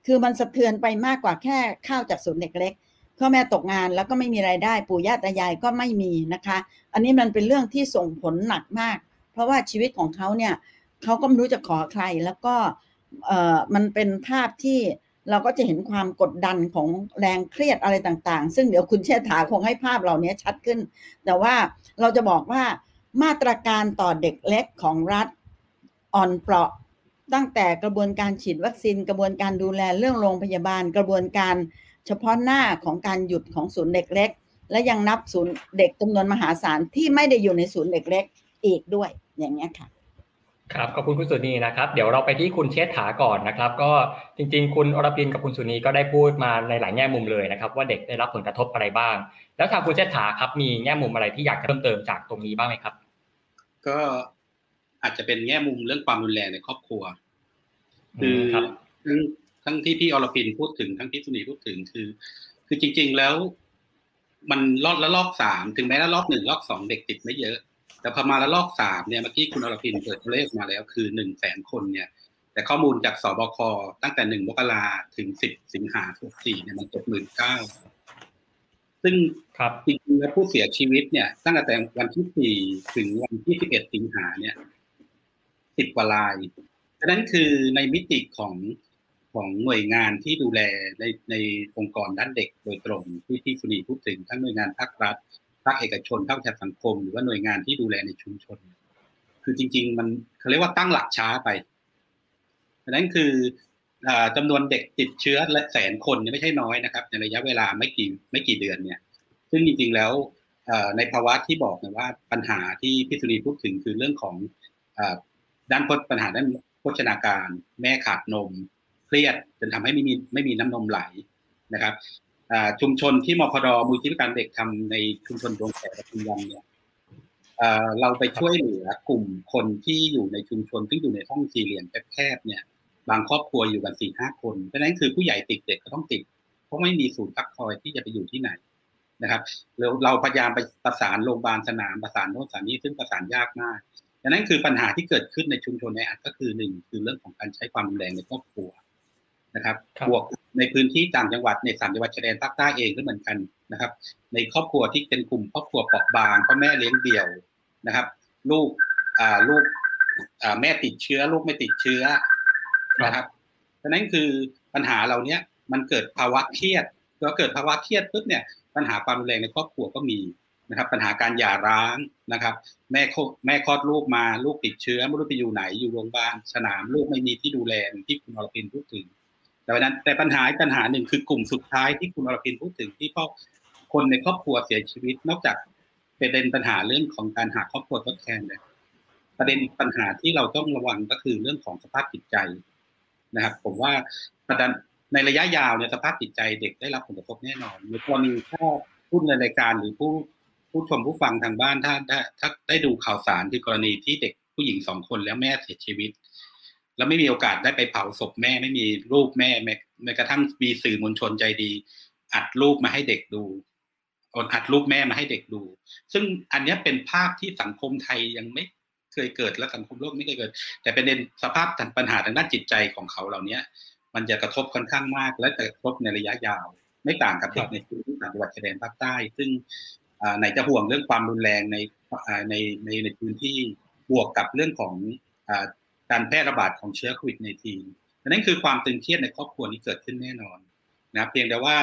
คือมันสะเทือนไปมากกว่าแค่ข้าวจากศูนย์เด็กเล็กพ่อแม่ตกงานแล้วก็ไม่มีรายได้ปู่ย่าตายายก็ไม่มีนะคะอันนี้มันเป็นเรื่องที่ส่งผลหนักมากเพราะว่าชีวิตของเขาเนี่ยเขาก็ไม่รู้จะขอใครแล้วก็มันเป็นภาพที่เราก็จะเห็นความกดดันของแรงเครียดอะไรต่างๆซึ่งเดี๋ยวคุณเชษฐาคงให้ภาพเหล่านี้ชัดขึ้นแต่ว่าเราจะบอกว่ามาตรการต่อเด็กเล็กของรัฐอ่อนเปราะตั้งแต่กระบวนการฉีดวัคซีนกระบวนการดูแลเรื่องโรงพยาบาลกระบวนการเฉพาะหน้าของการหยุดของศูนย์เด็กเล็กและยังนับศูนย์เด็กจำนวนมหาศาลที่ไม่ได้อยู่ในศูนย์เด็กเล็กอีกด้วยอย่างนี้ค่ะครับขอบคุณคุณสุนีนะครับเดี๋ยวเราไปที่คุณเชษฐาก่อนนะครับก็จริงๆคุณอรพินกับคุณสุนีก็ได้พูดมาในหลายแง่มุมเลยนะครับว่าเด็กได้รับผลกระทบอะไรบ้างแล้วทางคุณเชษฐาครับมีแง่มุมอะไรที่อยากจะเพิ่มเติมจากตรงนี้บ้างไหมครับก็อาจจะเป็นแง่มุมเรื่องความรุนแรงในครอบครัวคือทั้งที่พี่อรพินพูดถึงทั้งที่สุนีพูดถึงคือจริงๆแล้วมันระลอก3ถึงแม้ระลอก1ระลอก2เด็กติดไม่เยอะแต่พอมาระลอก3เนี่ยเมื่อกี้คุณอรพินเปิดตัวเลขมาแล้วคือ 100,000 คนเนี่ยแต่ข้อมูลจากสบคตั้งแต่1 มกราคมถึง10 สิงหาคม 64เนี่ยมันตก 19,000 ซึ่งครับจริงๆแล้วผู้เสียชีวิตเนี่ยตั้งแต่วันที่4ถึงวันที่11 สิงหาคมเนี่ย10 กว่ารายฉะนั้นคือในมิติของหน่วยงานที่ดูแลในองค์กรด้านเด็กโดยตรงที่สุนีพูดถึงทั้งหน่วยงานภาครัฐภาคเอกชนภาคประชาสังคมหรือว่าหน่วยงานที่ดูแลในชุมชนคือจริงๆมันเขาเรียกว่าตั้งหลักช้าไปดังนั้นคือจำนวนเด็กติดเชื้อและแสนคนไม่ใช่น้อยนะครับในระยะเวลาไม่กี่เดือนเนี่ยซึ่งจริงๆแล้วในภาวะที่บอกนะว่าปัญหาที่พี่สุนีพูดถึงคือเรื่องของด้านปัญหาด้านโภชนาการแม่ขาดนมเครียดจนทำให้ไม่มีน้ำนมไหลนะครับชุมชนที่มพรมูลนิธิการเด็กทำในชุมชนดวงแสงปทุมวันเนี่ยเราไปช่วยเหลือกลุ่มคนที่อยู่ในชุมชนซึ่งอยู่ในห้องสี่เหลี่ยมแคบๆเนี่ยบางครอบครัวอยู่กัน 4-5 คนเพราะฉะนั้นคือผู้ใหญ่ติดเด็กก็ต้องติดเพราะไม่มีศูนย์พักคอยที่จะไปอยู่ที่ไหนนะครับเราพยายามไปประสานโรงพยาบาลสนามประสานโน่นสานนี้ซึ่งประสานยากมากดังนั้นคือปัญหาที่เกิดขึ้นในชุมชนในอันก็คือ1คือเรื่องของการใช้ความรุนแรงในครอบครัวนะครับบวกในพื้นที่ต่างจังหวัดใน3 จังหวัดชายแดนภาคใต้เองก็เหมือนกันนะครับในครอบครัวที่เป็นกลุ่มครอบครัวเปราะบางพ่อแม่เลี้ยงเดี่ยวนะครับลูกแม่ติดเชื้อลูกไม่ติดเชื้อนะครับฉะนั้นคือปัญหาเราเนี้ยมันเกิดภาวะเครียดพอเกิดภาวะเครียดปุ๊บเนี่ยปัญหาความรุนแรงในครอบครัวก็มีนะครับปัญหาการหย่าร้างนะครับแม่คลอดลูกมาลูกติดเชื้อไม่รู้ไปอยู่ไหนอยู่โรงพยาบาลสนามลูกไม่มีที่ดูแลที่คุณอรพินพูดถึงแต่ปัญหาหนึ่งคือกลุ่มสุดท้ายที่คุณอรพินพูดถึงที่พ่อ คนในครอบครัวเสียชีวิตนอกจากประเด็นปัญหาเรื่องของการหาครอบครัวทดแทนเนี่ยประเด็นปัญหาที่เราต้องระวังก็คือเรื่องของสภาพจิตใจนะครับผมว่าประเด็นในระยะยาวเนี่ยสภาพจิตใจเด็กได้รับผลกระทบแน่นอนในกรณีถ้าพูดในรายการหรือผู้ชมผู้ฟังทางบ้านถ้าได้ดูข่าวสารที่กรณีที่เด็กผู้หญิง2 คนแล้วแม่เสียชีวิตแล้วไม่มีโอกาสได้ไปเผาศพแม่ไม่มีรูปแม่แม้กระทั่งมีสื่อมวลชนใจดีอัดรูปมาให้เด็กดูอัดรูปแม่มาให้เด็กดูซึ่งอันนี้เป็นภาพที่สังคมไทยยังไม่เคยเกิดและสังคมโลกไม่เคยเกิดแต่ประเด็นสภาพปัญหาทางด้านจิตใจของเขาเหล่านี้มันจะกระทบค่อนข้างมากและจะกระทบในระยะยาวไม่ต่างกับเด็กในพื้นที่ต่างจังหวัดชายแดนภาคใต้ซึ่งไหนจะห่วงเรื่องความรุนแรงในพื้นที่บวกกับเรื่องของการแพร่ระบาดของเชื้อโควิด-19 นั่นคือความตึงเครียดในครอบครัวนี้เกิดขึ้นแน่นอนนะเพียงแต่ว่า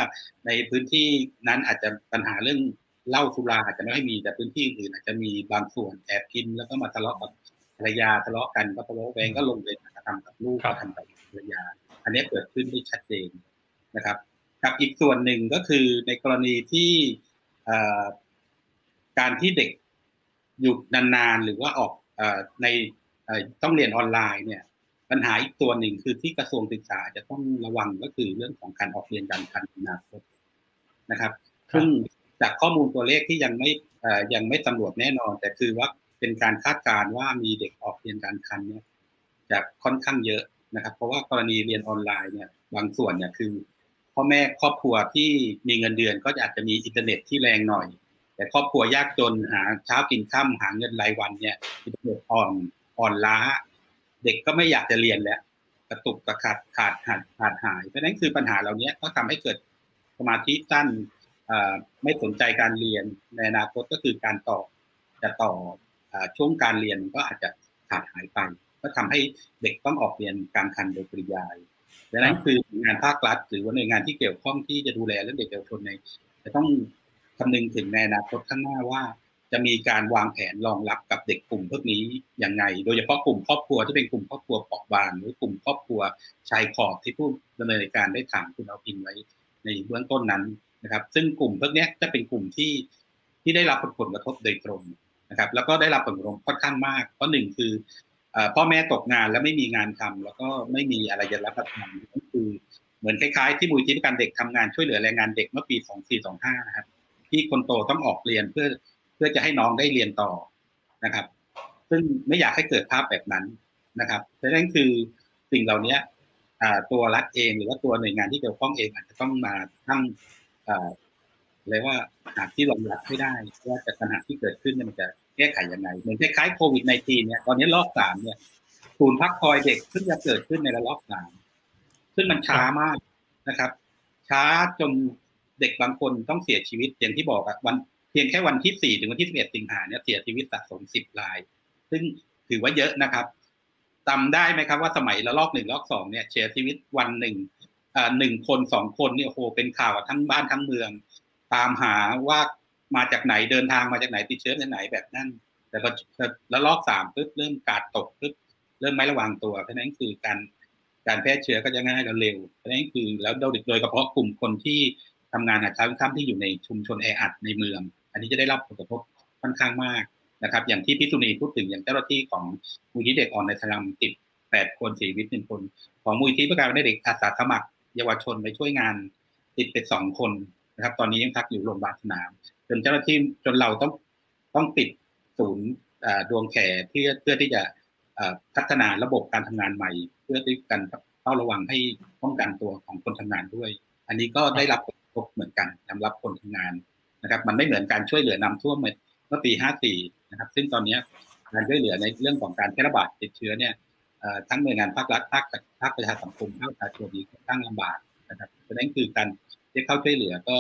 ในพื้นที่นั้นอาจจะปัญหาเรื่องเหล้าสุราอาจจะไม่ให้มีแต่พื้นที่อื่นอาจจะมีบางส่วนแอบกินแล้วก็มาทะเลาะกับภรรยาทะเลาะกันก็ทะเลาะแว้งก็ลงไปทำกับลูกทำกับภรรยาอันนี้เกิดขึ้นได้ชัดเจนนะครับกับอีกส่วนหนึ่งก็คือในกรณีที่การที่เด็กอยู่นานๆหรือว่าออกในต้องเรียนออนไลน์เนี่ยปัญหาอีกตัวหนึ่งคือที่กระทรวงศึกษาจะต้องระวังก็คือเรื่องของการออกเรียนการพันอนาคตนะครับซึ่งจากข้อมูลตัวเลขที่ยังไม่ตำรวจแน่นอนแต่คือว่าเป็นการคาดการณ์ว่ามีเด็กออกเรียนการพันเนี่ยจะค่อนข้างเยอะนะครับเพราะว่ากรณีเรียนออนไลน์เนี่ยบางส่วนเนี่ยคือพ่อแม่ครอบครัวที่มีเงินเดือนก็อาจจะมีอินเทอร์เน็ตที่แรงหน่อยแต่ครอบครัวยากจนหาเช้ากินค่ำหาเงินรายวันเนี่ยอินเทอร์เน็ตอ่อนล้าเด็กก็ไม่อยากจะเรียนแล้วกระตุกกระขาดหายเพราะนั้นคือปัญหาเหล่านี้ก็ทำให้เกิดสมาธิสั้นไม่สนใจการเรียนในอนาคตก็คือการต่อช่วงการเรียนก็อาจจะขาดหายไปก็ทำให้เด็กต้องออกเรียนกลางคันโดยปริยายดังนั้นคืองานภาครัฐหรือว่าหน่วยงานที่เกี่ยวข้องที่จะดูแลเรื่องเด็กเยาวชนในจะต้องคำนึงถึงในอนาคตข้างหน้าว่าจะมีการวางแผนรองรับกับเด็กกลุ่มพวกนี้อย่างไรโดยเฉพาะกลุ่มครอบครัวที่เป็นกลุ่มครอบครัวเปราะบางหรือกลุ่มครอบครัวชายขอบที่ผู้ดำเนินการได้ถามคุณเอาพินไว้ในเบื้องต้นนั้นนะครับซึ่งกลุ่มพวกนี้จะเป็นกลุ่มที่ได้รับผลกระทบโดยตรงนะครับแล้วก็ได้รับผลกระทบค่อนข้างมากเพราะหนึ่งคือพ่อแม่ตกงานแล้วไม่มีงานทำแล้วก็ไม่มีอะไรจะรับประทานก็คือเหมือนคล้ายๆที่มูลนิธิการเด็กทำงานช่วยเหลือแรงงานเด็กเมื่อปี2425นะครับที่คนโตต้องออกเรียนเพื่อจะให้น้องได้เรียนต่อนะครับซึ่งไม่อยากให้เกิดภาพแบบนั้นนะครับเพราะฉะนั้นคือสิ่งเหล่านี้ตัวรัฐเองหรือว่าตัวหน่วยงานที่เกี่ยวข้องเองอาจจะต้องมาตั้งเรียกว่าหาที่รองรับให้ได้ว่าจากปัญหาที่เกิดขึ้นมันจะแก้ไขยังไงเหมือนคล้ายๆโควิด-19 เนี่ยตอนนี้รอบ3เนี่ยศูนย์พักคอยเด็กซึ่งจะเกิดขึ้นในระลอก3ซึ่งมันช้ามากนะครับช้าจนเด็กบางคนต้องเสียชีวิตอย่างที่บอกอะเพียงแค่วันที่4ถึงวันที่11สิงหาเนี่ยเสียชีวิตสะสม10รายซึ่งถือว่าเยอะนะครับจำได้ไหมครับว่าสมัยระลอก1ระลอก2เนี่ยเสียชีวิตวันหนึ่งคน2คนเนี่ยโหเป็นข่าวทั้งบ้านทั้งเมืองตามหาว่ามาจากไหนเดินทางมาจากไหนติดเชื้อที่ไหนแบบนั้นแต่พอระลอก3ปึ๊บเริ่มกาดตกปึ๊บเริ่มไม่ระวังตัวเพราะนั้นคือการแพร่เชื้อก็จะง่ายและเร็วเพราะนั้นคือแล้วโดยเฉพาะกลุ่มคนที่ทำงานหาเช้ากินค่ำที่อยู่ในชุมชนแออัดในเมืองอันนี้จะได้รับผลกระทบค่อนข้างมากนะครับอย่างที่พิษุณีพูดถึงอย่างเจ้าหน้าที่ของมูลนิธิเด็กอ่อนในสลัมติด8คนเสียชีวิต1คนของมูลนิธิเพื่อการเด็กอาสาสมัครเยาวชนไปช่วยงานติดไป2คนนะครับตอนนี้ยังพักอยู่โรงพยาบาลสนามจนเจ้าหน้าที่จนเราต้องปิดศูนย์ดวงแขเพื่อที่จะพัฒนาระบบการทำงานใหม่เพื่อที่การเฝ้าระวังให้ป้องกันตัวของคนทำงานด้วยอันนี้ก็ได้รับผลกระทบเหมือนกันสำหรับคนทำงานนะครับมันไม่เหมือนการช่วยเหลือน้ำท่วมเมื่อปี54นะครับซึ่งตอนนี้การช่วยเหลือในเรื่องของการแพร่ระบาดติดเชื้อเนี่ยทั้งหน่วยงานภาครัฐภาคประชาสังคมภาคประชาชนนี้ค่อนข้างลำบากนะครับเพราะฉะนั้นคือการที่เข้าช่วยเหลือก็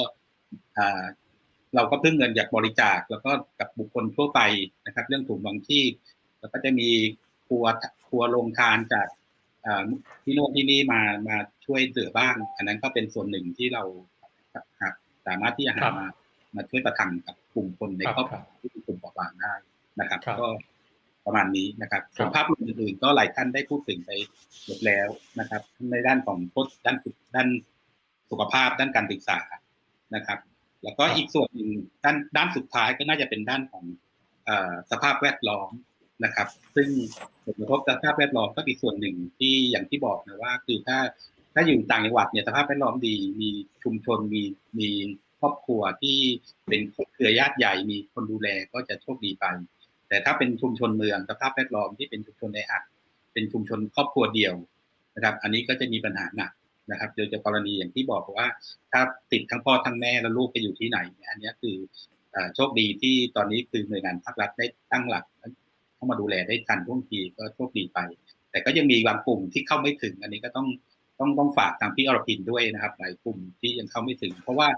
เราก็พึ่งเงินจากบริจาคแล้วก็กับบุคคลทั่วไปนะครับเรื่องถุงบางที่แล้วก็จะมีครัวโรงทานจากที่โน่นที่นี่มาช่วยเหลือบ้างอันนั้นก็เป็นส่วนหนึ่งที่เราสามารถที่จะหามาช่วยประทังกับกลุ่มคนในครอบครัวที่เป็นกลุ่มเปราะบางได้นะครับก็ประมาณนี้นะครับภาพรวมอื่นๆก็หลายท่านได้พูดถึงไปหมดแล้วนะครับในด้านของด้านสุขภาพด้านการศึกษานะครับ แล้วก็อีกส่วนหนึ่งด้านสุดท้ายก็น่าจะเป็นด้านของสภาพแวดล้อมนะครับซึ่งผลกระทบจากสภาพแวดล้อมก็อีกส่วนหนึ่งที่อย่างที่บอกนะว่าคือถ้าอยู่ต่างจังหวัดเนี่ยสภาพแวดล้อมดีมีชุมชนมีครอบครัวที่เป็นเครือญาติใหญ่มีคนดูแลก็จะโชคดีไปแต่ถ้าเป็นชุมชนเมืองสภาพแวดล้อมที่เป็นชุมชนในอัดเป็นชุมชนครอบครัวเดียวนะครับอันนี้ก็จะมีปัญหาหนักนะครับโดยเฉพาะกรณีอย่างที่บอกว่าถ้าติดทั้งพ่อทั้งแม่แล้วลูกไปอยู่ที่ไหนอันนี้คือโชคดีที่ตอนนี้คือหน่วยงานภาครัฐได้ตั้งหลักเข้ามาดูแลได้ทันท่วงทีก็โชคดีไปแต่ก็ยังมีบางกลุ่มที่เข้าไม่ถึงอันนี้ก็ต้องฝากทางพี่อรพินด้วยนะครับหลายกลุ่มที่ยังเข้าไม่ถึงเพราะว่า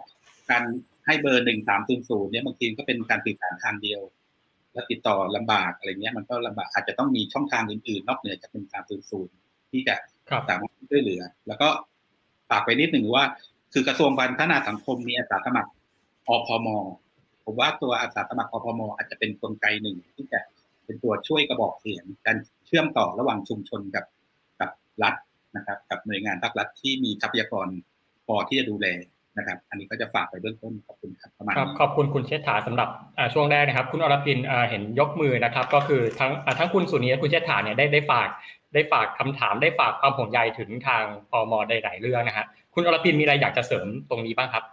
การให้เบอร์1300เนี่ยบางทีก็เป็นการติดสารทางเดียวแล้วติดต่อลำบากอะไรเงี้ยมันก็ลำบากอาจจะต้องมีช่องทางอื่นๆนอกเหนือจาก1300ที่จะสามารถช่วยเหลือแล้วก็ฝากไปนิดหนึ่งว่าคือกระทรวงพัฒนาสังคมมีอาสาสมัครอพม.ผมว่าตัวอาสาสมัครอพม.อาจจะเป็นกลไกหนึ่งที่จะเป็นตัวช่วยกระบอกเสียงการเชื่อมต่อระหว่างชุมชนกับรัฐนะครับกับหน่วยงานภาครัฐที่มีทรัพยากรพอที่จะดูแลนะครับอันนี้ก็จะฝากไปเบื้องต้นขอบคุณครับครับขอบคุณคุณเชษฐาสำหรับช่วงแรกนะครับคุณอรพินเห็นยกมือนะครับก็คือทั้งคุณสุนีและคุณเชษฐาเนี่ยได้ฝากคำถามได้ฝากความห่วงใยถึงทางพม.ในหลายเรื่องนะฮะคุณอรพินมีอะไรอยากจะเสริมตรงนี้บ้างครับ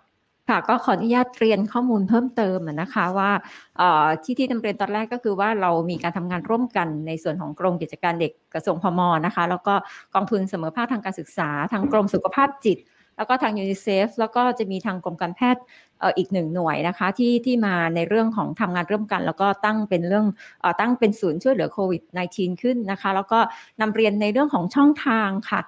ค่ะก็ขออนุญาตเรียนข้อมูลเพิ่มเติมนะคะว่าที่นำเรียนตอนแรกก็คือว่าเรามีการทำงานร่วมกันในส่วนของกรมกิจการเด็กกระทรวงพม.นะคะแล้วก็กองทุนเสมอภาคทางการศึกษาทางกรมสุขภาพจิตแล้วก็ทางยูนิเซฟแล้วก็จะมีทางกรมการแพทย์อีกหนึ่งหน่วยนะคะที่มาในเรื่องของทำงานร่วมกันแล้วก็ตั้งเป็นศูนย์ช่วยเหลือโควิด -19 ขึ้นนะคะแล้วก็นำเรียนในเรื่องของช่องทางค่ะ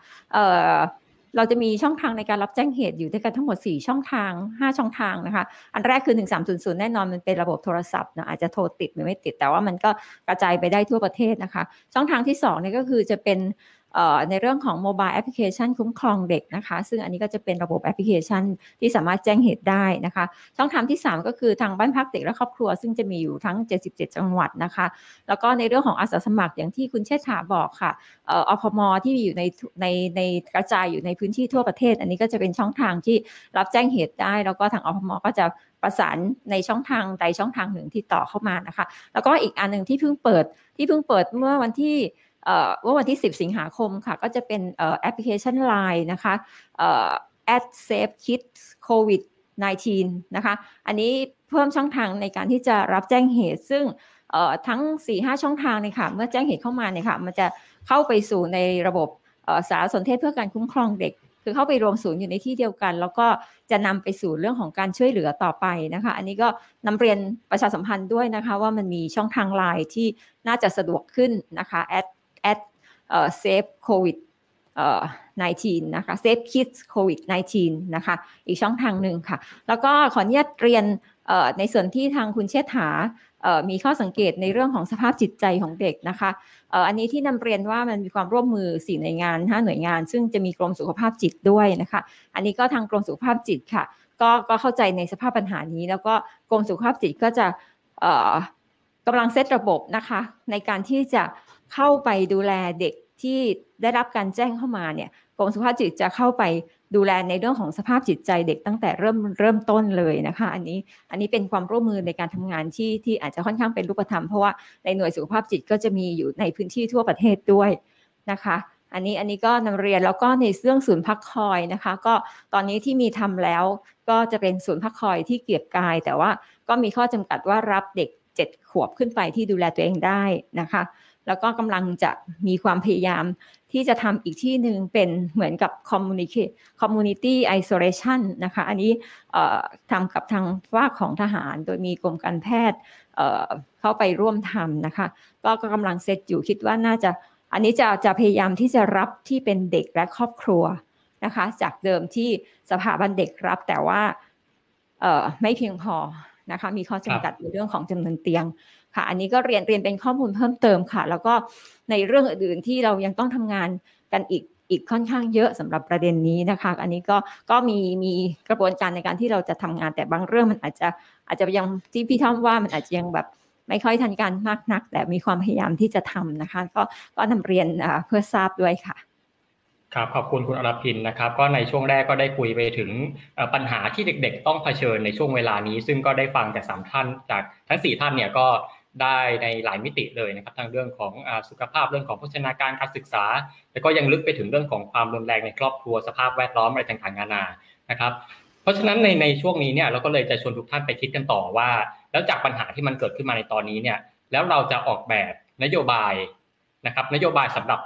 เราจะมีช่องทางในการรับแจ้งเหตุอยู่ด้วยกันทั้งหมด4ช่องทาง5ช่องทางนะคะอันแรกคือ1300แน่นอนมันเป็นระบบโทรศัพท์นะอาจจะโทรติดหรือไม่ติดแต่ว่ามันก็กระจายไปได้ทั่วประเทศนะคะช่องทางที่2นี่ก็คือจะเป็นในเรื่องของโมบายแอปพลิเคชันคุ้มครองเด็กนะคะซึ่งอันนี้ก็จะเป็นระบบแอปพลิเคชันที่สามารถแจ้งเหตุได้นะคะช่องทางที่3ก็คือทางบ้านพักเด็กและครอบครัวซึ่งจะมีอยู่ทั้ง77จังหวัดนะคะแล้วก็ในเรื่องของอาสาสมัครอย่างที่คุณเชษฐาบอกค่ะอพม.ที่อยู่ในกระจายอยู่ในพื้นที่ทั่วประเทศอันนี้ก็จะเป็นช่องทางที่รับแจ้งเหตุได้แล้วก็ทางอพม.ก็จะประสานในช่องทางใดช่องทางหนึ่งที่ต่อเข้ามานะคะแล้วก็อีกอันหนึ่งที่เพิ่งเปิดเมื่อวันที่10 สิงหาคมค่ะก็จะเป็นแอปพลิเคชัน LINE นะคะ @SafeKidsCovid-19 นะคะอันนี้เพิ่มช่องทางในการที่จะรับแจ้งเหตุซึ่งทั้ง 4-5 ช่องทางเลยค่ะเมื่อแจ้งเหตุเข้ามาเนี่ยค่ะมันจะเข้าไปสู่ในระบบสารสนเทศเพื่อการคุ้มครองเด็กคือเข้าไปรวมศูนย์อยู่ในที่เดียวกันแล้วก็จะนำไปสู่เรื่องของการช่วยเหลือต่อไปนะคะอันนี้ก็นำเรียนประชาสัมพันธ์ด้วยนะคะว่ามันมีช่องทาง LINE ที่น่าจะสะดวกขึ้นนะคะ@SafeKidsCovid-19 นะคะ SafeKidsCovid-19 นะคะอีกช่องทางหนึ่งค่ะแล้วก็ขออนุญาตเรียนในส่วนที่ทางคุณเชษฐามีข้อสังเกตในเรื่องของสภาพจิตใจของเด็กนะคะอันนี้ที่นำเรียนว่ามันมีความร่วมมือ4หน่วยงาน5หน่วยงานซึ่งจะมีกรมสุขภาพจิตด้วยนะคะอันนี้ก็ทางกรมสุขภาพจิตค่ะก็เข้าใจในสภาพปัญหานี้แล้วก็กรมสุขภาพจิตก็จะกำลังเซตระบบนะคะในการที่จะเข้าไปดูแลเด็กที่ได้รับการแจ้งเข้ามาเนี่ยกรมสุขภาพจิตจะเข้าไปดูแลในเรื่องของสภาพจิตใจเด็กตั้งแต่เริ่มต้นเลยนะคะอันนี้เป็นความร่วมมือในการทำงานที่อาจจะค่อนข้างเป็นรูปธรรมเพราะว่าในหน่วยสุขภาพจิตก็จะมีอยู่ในพื้นที่ทั่วประเทศด้วยนะคะอันนี้ก็นำเรียนแล้วก็ในเรื่องศูนย์พักคอยนะคะก็ตอนนี้ที่มีทำแล้วก็จะเป็นศูนย์พักคอยที่เกียรติกายแต่ว่าก็มีข้อจำกัดว่ารับเด็ก7 ขวบขึ้นไปที่ดูแลตัวเองได้นะคะแล้วก็กำลังจะมีความพยายามที่จะทำอีกที่หนึ่งเป็นเหมือนกับ community isolation นะคะอันนี้ทำกับทางฝ่ายของทหารโดยมีกรมการแพทย์เข้าไปร่วมทำนะคะก็กำลังเซตอยู่คิดว่าน่าจะอันนี้จะพยายามที่จะรับที่เป็นเด็กและครอบครัวนะคะจากเดิมที่สถาบันเด็กรับแต่ว่าไม่เพียงพอนะคะมีข้อจำกัดในเรื่องของจำนวนเตียงค่ะอันนี้ก็เรียนเป็นข้อมูลเพิ่มเติมค่ะแล้วก็ในเรื่องอื่นๆที่เรายังต้องทำงานกันอีกค่อนข้างเยอะสำหรับประเด็นนี้นะคะอันนี้ก็มีกระบวนการในการที่เราจะทำงานแต่บางเรื่องมันอาจจะยังที่พี่ท่อมว่ามันอาจจะยังแบบไม่ค่อยทันการมากนักแต่มีความพยายามที่จะทำนะคะก็นำเรียนเพื่อทราบด้วยค่ะ ครับขอบคุณคุณอรพินนะครับก็ในช่วงแรกก็ได้คุยไปถึงปัญหาที่เด็กๆต้องเผชิญในช่วงเวลานี้ซึ่งก็ได้ฟังจาก3ท่านจากทั้ง4ท่านเนี่ยก็ได้ในหลายมิติเลยนะครับทั้งเรื่องของสุขภาพเรื่องของโภชนาการการศึกษาแล้วก็ยังลึกไปถึงเรื่องของความรุนแรงในครอบครัวสภาพแวดล้อมอะไรต่างๆนานานะครับเพราะฉะนั้นในช่วงนี้เนี่ยเราก็เลยจะชวนทุกท่านไปคิดกันต่อว่าแล้วจากปัญหาที่มันเกิดขึ้นมาในตอนนี้เนี่ยแล้วเราจะออกแบบนโยบายนะครับนโยบายสำหรับ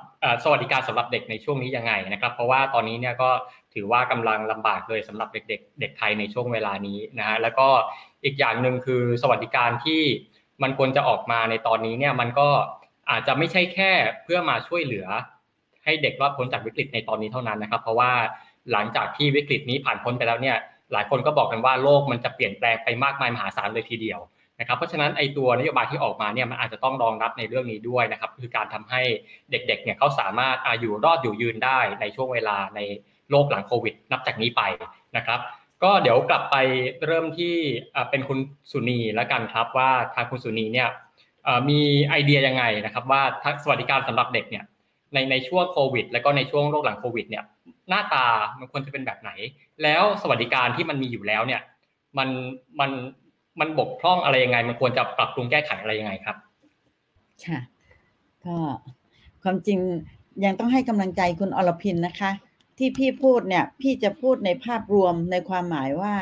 สวัสดิการสำหรับเด็กในช่วงนี้ยังไงนะครับเพราะว่าตอนนี้เนี่ยก็ถือว่ากำลังลำบากเลยสำหรับเด็กๆเด็กไทยในช่วงเวลานี้นะฮะแล้วก็อีกอย่างหนึ่งคือสวัสดิการที่มันควรจะออกมาในตอนนี้เนี่ยมันก็อาจจะไม่ใช่แค่เพื่อมาช่วยเหลือให้เด็กรอดพ้นจากวิกฤตในตอนนี้เท่านั้นนะครับเพราะว่าหลังจากที่วิกฤตนี้ผ่านพ้นไปแล้วเนี่ยหลายคนก็บอกกันว่าโลกมันจะเปลี่ยนแปลงไปมากมายมหาศาลเลยทีเดียวนะครับเพราะฉะนั้นไอ้ตัวนโยบายที่ออกมาเนี่ยมันอาจจะต้องรองรับในเรื่องนี้ด้วยนะครับคือการทำให้เด็กๆเนี่ยเขาสามารถอยู่รอดอยู่ยืนได้ในช่วงเวลาในโลกหลังโควิดนับจากนี้ไปนะครับก็เดี๋ยวกลับไปเริ่มที่เป็นคุณสุนีแล้วกันครับว่าทางคุณสุนีเนี่ยมีไอเดียยังไงนะครับว่าสวัสดิการสำหรับเด็กเนี่ยในช่วงโควิดแล้วก็ในช่วงโลกหลังโควิดเนี่ยหน้าตามันควรจะเป็นแบบไหนแล้วสวัสดิการที่มันมีอยู่แล้วเนี่ยมันบกพร่องอะไรยังไงมันควรจะปรับปรุงแก้ไขอะไรยังไงครับค่ะก็ความจริงยังต้องให้กำลังใจคุณอรพินนะคะที่พี่พูดเนี่ยพี่จะพูดในภาพรวมในความหมายว่า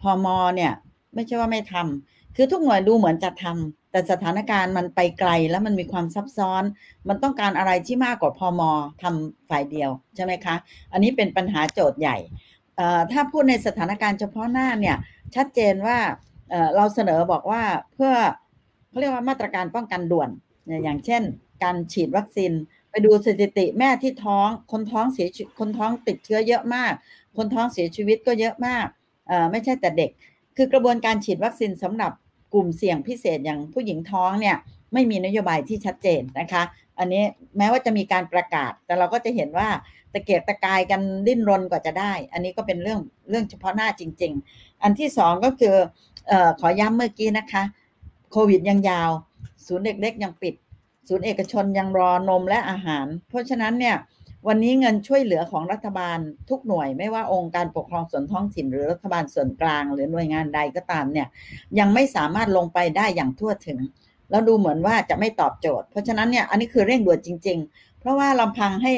พม.เนี่ยไม่ใช่ว่าไม่ทำคือทุกหน่วยดูเหมือนจะทำแต่สถานการณ์มันไปไกลแล้วมันมีความซับซ้อนมันต้องการอะไรที่มากกว่าพม.ทำฝ่ายเดียวใช่ไหมคะอันนี้เป็นปัญหาโจทย์ใหญ่ถ้าพูดในสถานการณ์เฉพาะหน้าเนี่ยชัดเจนว่าเราเสนอบอกว่าเพื่อเขาเรียกว่ามาตรการป้องกันด่วนอย่างเช่นการฉีดวัคซีนไปดูสถิติแม่ที่ท้องคนท้องติดเชื้อเยอะมากคนท้องเสียชีวิตก็เยอะมากไม่ใช่แต่เด็กคือกระบวนการฉีดวัคซีนสำหรับกลุ่มเสี่ยงพิเศษอย่างผู้หญิงท้องเนี่ยไม่มีนโยบายที่ชัดเจนนะคะอันนี้แม้ว่าจะมีการประกาศแต่เราก็จะเห็นว่าตะเกียกตะกายกันดิ้นรนกว่าจะได้อันนี้ก็เป็นเรื่องเฉพาะหน้าจริงๆอันที่2ก็คือขอย้ำเมื่อกี้นะคะโควิดยังยาวศูนย์เด็กเล็กยังปิดศูนย์เอกชนยังรอนมและอาหารเพราะฉะนั้นเนี่ยวันนี้เงินช่วยเหลือของรัฐบาลทุกหน่วยไม่ว่าองค์การปกครองส่วนท้องถิ่นหรือรัฐบาลส่วนกลางหรือหน่วยงานใดก็ตามเนี่ยยังไม่สามารถลงไปได้อย่างทั่วถึงแล้วดูเหมือนว่าจะไม่ตอบโจทย์เพราะฉะนั้นเนี่ยอันนี้คือเร่งด่วนจริงๆเพราะว่าลำพังให้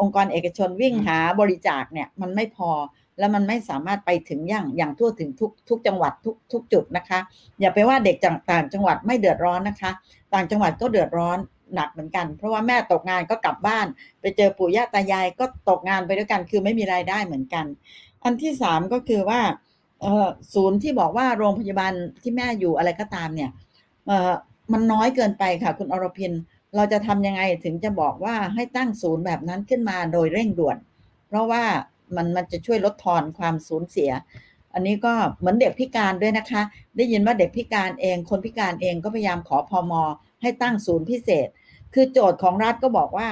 องค์กรเอกชนวิ่งหาบริจาคเนี่ยมันไม่พอแล้วมันไม่สามารถไปถึงอย่างทั่วถึงทุกจังหวัดทุกจุดนะคะอย่าไปว่าเด็กต่างจังหวัดไม่เดือดร้อนนะคะต่างจังหวัดก็เดือดร้อนหนักเหมือนกันเพราะว่าแม่ตกงานก็กลับบ้านไปเจอปู่ย่าตายายก็ตกงานไปด้วยกันคือไม่มีรายได้เหมือนกันอันที่3ก็คือว่าศูนย์ที่บอกว่าโรงพยาบาลที่แม่อยู่อะไรก็ตามเนี่ยมันน้อยเกินไปค่ะคุณอรพินเราจะทำยังไงถึงจะบอกว่าให้ตั้งศูนย์แบบนั้นขึ้นมาโดยเร่งด่วนเพราะว่ามันจะช่วยลดทอนความสูญเสียอันนี้ก็เหมือนเด็กพิการด้วยนะคะได้ยินว่าเด็กพิการเองคนพิการเองก็พยายามขอพม.ให้ตั้งศูนย์พิเศษคือโจทย์ของรัฐก็บอกว่า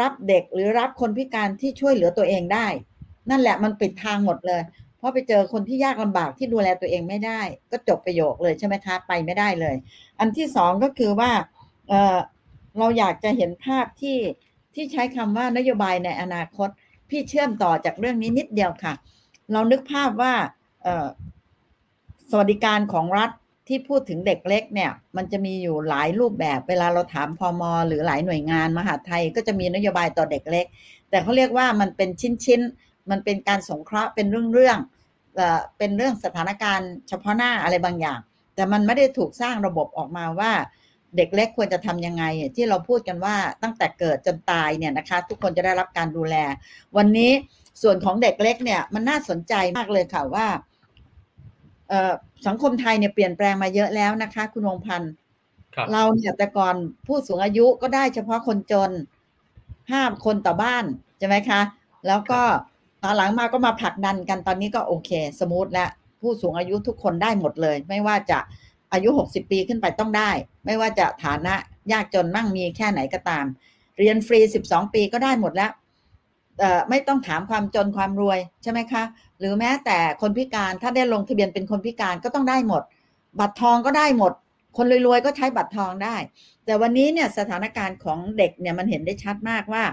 รับเด็กหรือรับคนพิการที่ช่วยเหลือตัวเองได้นั่นแหละมันปิดทางหมดเลยเพราะไปเจอคนที่ยากลำบากที่ดูแลตัวเองไม่ได้ก็จบประโยคเลยใช่ไหมคะไปไม่ได้เลยอันที่2ก็คือว่าเราอยากจะเห็นภาพที่ใช้คำว่านโยบายในอนาคตพี่เชื่อมต่อจากเรื่องนี้นิดเดียวค่ะเรานึกภาพว่าสวัสดิการของรัฐที่พูดถึงเด็กเล็กเนี่ยมันจะมีอยู่หลายรูปแบบเวลาเราถามพม.หรือหลายหน่วยงานมหาดไทยก็จะมีนโยบายต่อเด็กเล็กแต่เขาเรียกว่ามันเป็นชิ้นๆมันเป็นการสงเคราะห์เป็นเรื่องเป็นเรื่องสถานการณ์เฉพาะหน้าอะไรบางอย่างแต่มันไม่ได้ถูกสร้างระบบออกมาว่าเด็กเล็กควรจะทำยังไงที่เราพูดกันว่าตั้งแต่เกิดจนตายเนี่ยนะคะทุกคนจะได้รับการดูแลวันนี้ส่วนของเด็กเล็กเนี่ยมันน่าสนใจมากเลยค่ะว่าสังคมไทยเนี่ยเปลี่ยนแปลงมาเยอะแล้วนะคะคุณวงพันธ์เราเนี่ยแต่ก่อนผู้สูงอายุก็ได้เฉพาะคนจน5 คนต่อบ้านใช่ไหมคะแล้วก็ตอนหลังมาก็มาผลักดันกันตอนนี้ก็โอเคสมูทแล้วผู้สูงอายุทุกคนได้หมดเลยไม่ว่าจะอายุ60ปีขึ้นไปต้องได้ไม่ว่าจะฐานะยากจนมั่งมีแค่ไหนก็ตามเรียนฟรี12ปีก็ได้หมดแล้วไม่ต้องถามความจนความรวยใช่ไหมคะหรือแม้แต่คนพิการถ้าได้ลงทะเบียนเป็นคนพิการก็ต้องได้หมดบัตรทองก็ได้หมด คนรวยๆก็ใช้บัตรทองได้แต่วันนี้เนี่ยสถานการณ์ของเด็กเนี่ยมันเห็นได้ชัดมากว่า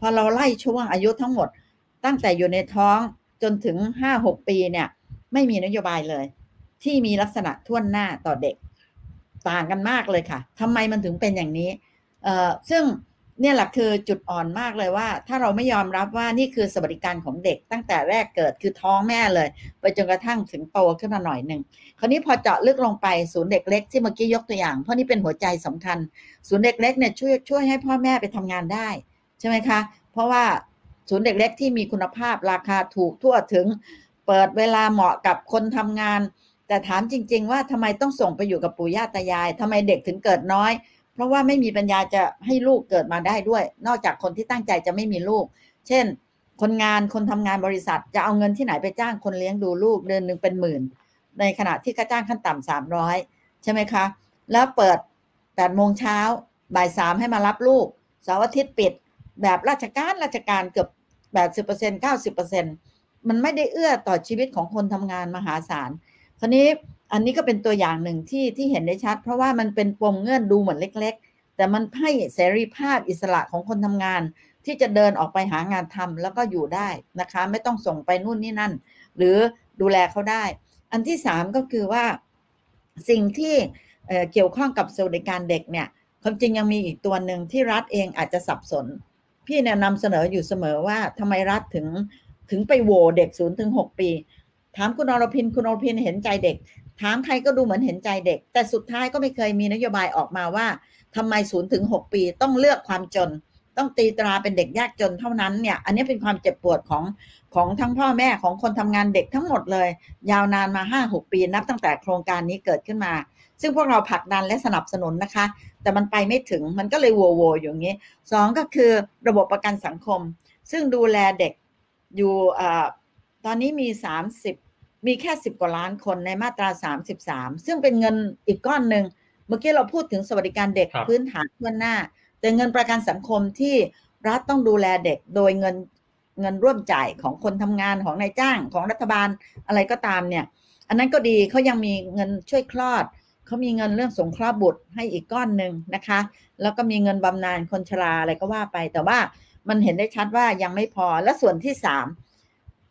พอเราไล่ช่วงอายุทั้งหมดตั้งแต่อยู่ในท้องจนถึง 5-6 ปีเนี่ยไม่มีนโยบายเลยที่มีลักษณะท่วนหน้าต่อเด็กต่างกันมากเลยค่ะทำไมมันถึงเป็นอย่างนี้ซึ่งเนี่ยแหละคือจุดอ่อนมากเลยว่าถ้าเราไม่ยอมรับว่านี่คือสวัสดิการของเด็กตั้งแต่แรกเกิดคือท้องแม่เลยไปจนกระทั่งถึงโตขึ้นมาหน่อยหนึ่งคราวนี้พอเจาะลึกลงไปศูนย์เด็กเล็กที่เมื่อกี้ยกตัวอย่างเพราะนี่เป็นหัวใจสำคัญศูนย์เด็กเล็กเนี่ยช่วยให้พ่อแม่ไปทำงานได้ใช่ไหมคะเพราะว่าศูนย์เด็กเล็กที่มีคุณภาพราคาถูกทั่วถึงเปิดเวลาเหมาะกับคนทำงานแต่ถามจริงๆว่าทำไมต้องส่งไปอยู่กับปู่ย่าตายายทำไมเด็กถึงเกิดน้อยเพราะว่าไม่มีปัญญาจะให้ลูกเกิดมาได้ด้วยนอกจากคนที่ตั้งใจจะไม่มีลูกเช่นคนงานคนทำงานบริษัทจะเอาเงินที่ไหนไปจ้างคนเลี้ยงดูลูกเดือนหนึ่งเป็นหมื่นในขณะที่ค่าจ้างขั้นต่ำ300ใช่ไหมคะแล้วเปิด8โมงเช้าบ่าย3ให้มารับลูกเสาร์อาทิตย์ปิดแบบราชการเกือบ 80% 90% มันไม่ได้เอื้อต่อชีวิตของคนทำงานมหาศาลทีนี้อันนี้ก็เป็นตัวอย่างหนึ่งที่เห็นได้ชัดเพราะว่ามันเป็นปมเงื่อนดูเหมือนเล็กๆแต่มันให้เสรีภาพอิสระของคนทำงานที่จะเดินออกไปหางานทำแล้วก็อยู่ได้นะคะไม่ต้องส่งไปนู่นนี่นั่นหรือดูแลเขาได้อันที่3ก็คือว่าสิ่งที่เกี่ยวข้องกับสวัสดิการเด็กเนี่ยความจริงยังมีอีกตัวหนึ่งที่รัฐเองอาจจะสับสนพี่เนี่ยนำเสนออยู่เสมอว่าทำไมรัฐถึงไปโหวเด็ก 0-6 ปีถามคุณอรพินเห็นใจเด็กถามใครก็ดูเหมือนเห็นใจเด็กแต่สุดท้ายก็ไม่เคยมีนโยบายออกมาว่าทำไม 0-6 ปีต้องเลือกความจนต้องตีตราเป็นเด็กยากจนเท่านั้นเนี่ยอันนี้เป็นความเจ็บปวดของทั้งพ่อแม่ของคนทำงานเด็กทั้งหมดเลยยาวนานมา 5-6 ปีนับตั้งแต่โครงการนี้เกิดขึ้นมาซึ่งพวกเราผลักดันและสนับสนุนนะคะแต่มันไปไม่ถึงมันก็เลยโวๆอย่างนี้2ก็คือระบบประกันสังคมซึ่งดูแลเด็กอยู่ตอนนี้มี30มีแค่10กว่าล้านคนในมาตรา33ซึ่งเป็นเงินอีกก้อนหนึ่งเมื่อกี้เราพูดถึงสวัสดิการเด็กพื้นฐานทั่วหน้าแต่เงินประกันสังคมที่รัฐต้องดูแลเด็กโดยเงินร่วมจ่ายของคนทำงานของนายจ้างของรัฐบาลอะไรก็ตามเนี่ยอันนั้นก็ดีเขายังมีเงินช่วยคลอดเขามีเงินเรื่องสงเคราะห์บุตรให้อีกก้อนหนึ่งนะคะแล้วก็มีเงินบำนาญคนชราอะไรก็ว่าไปแต่ว่ามันเห็นได้ชัดว่ายังไม่พอและส่วนที่3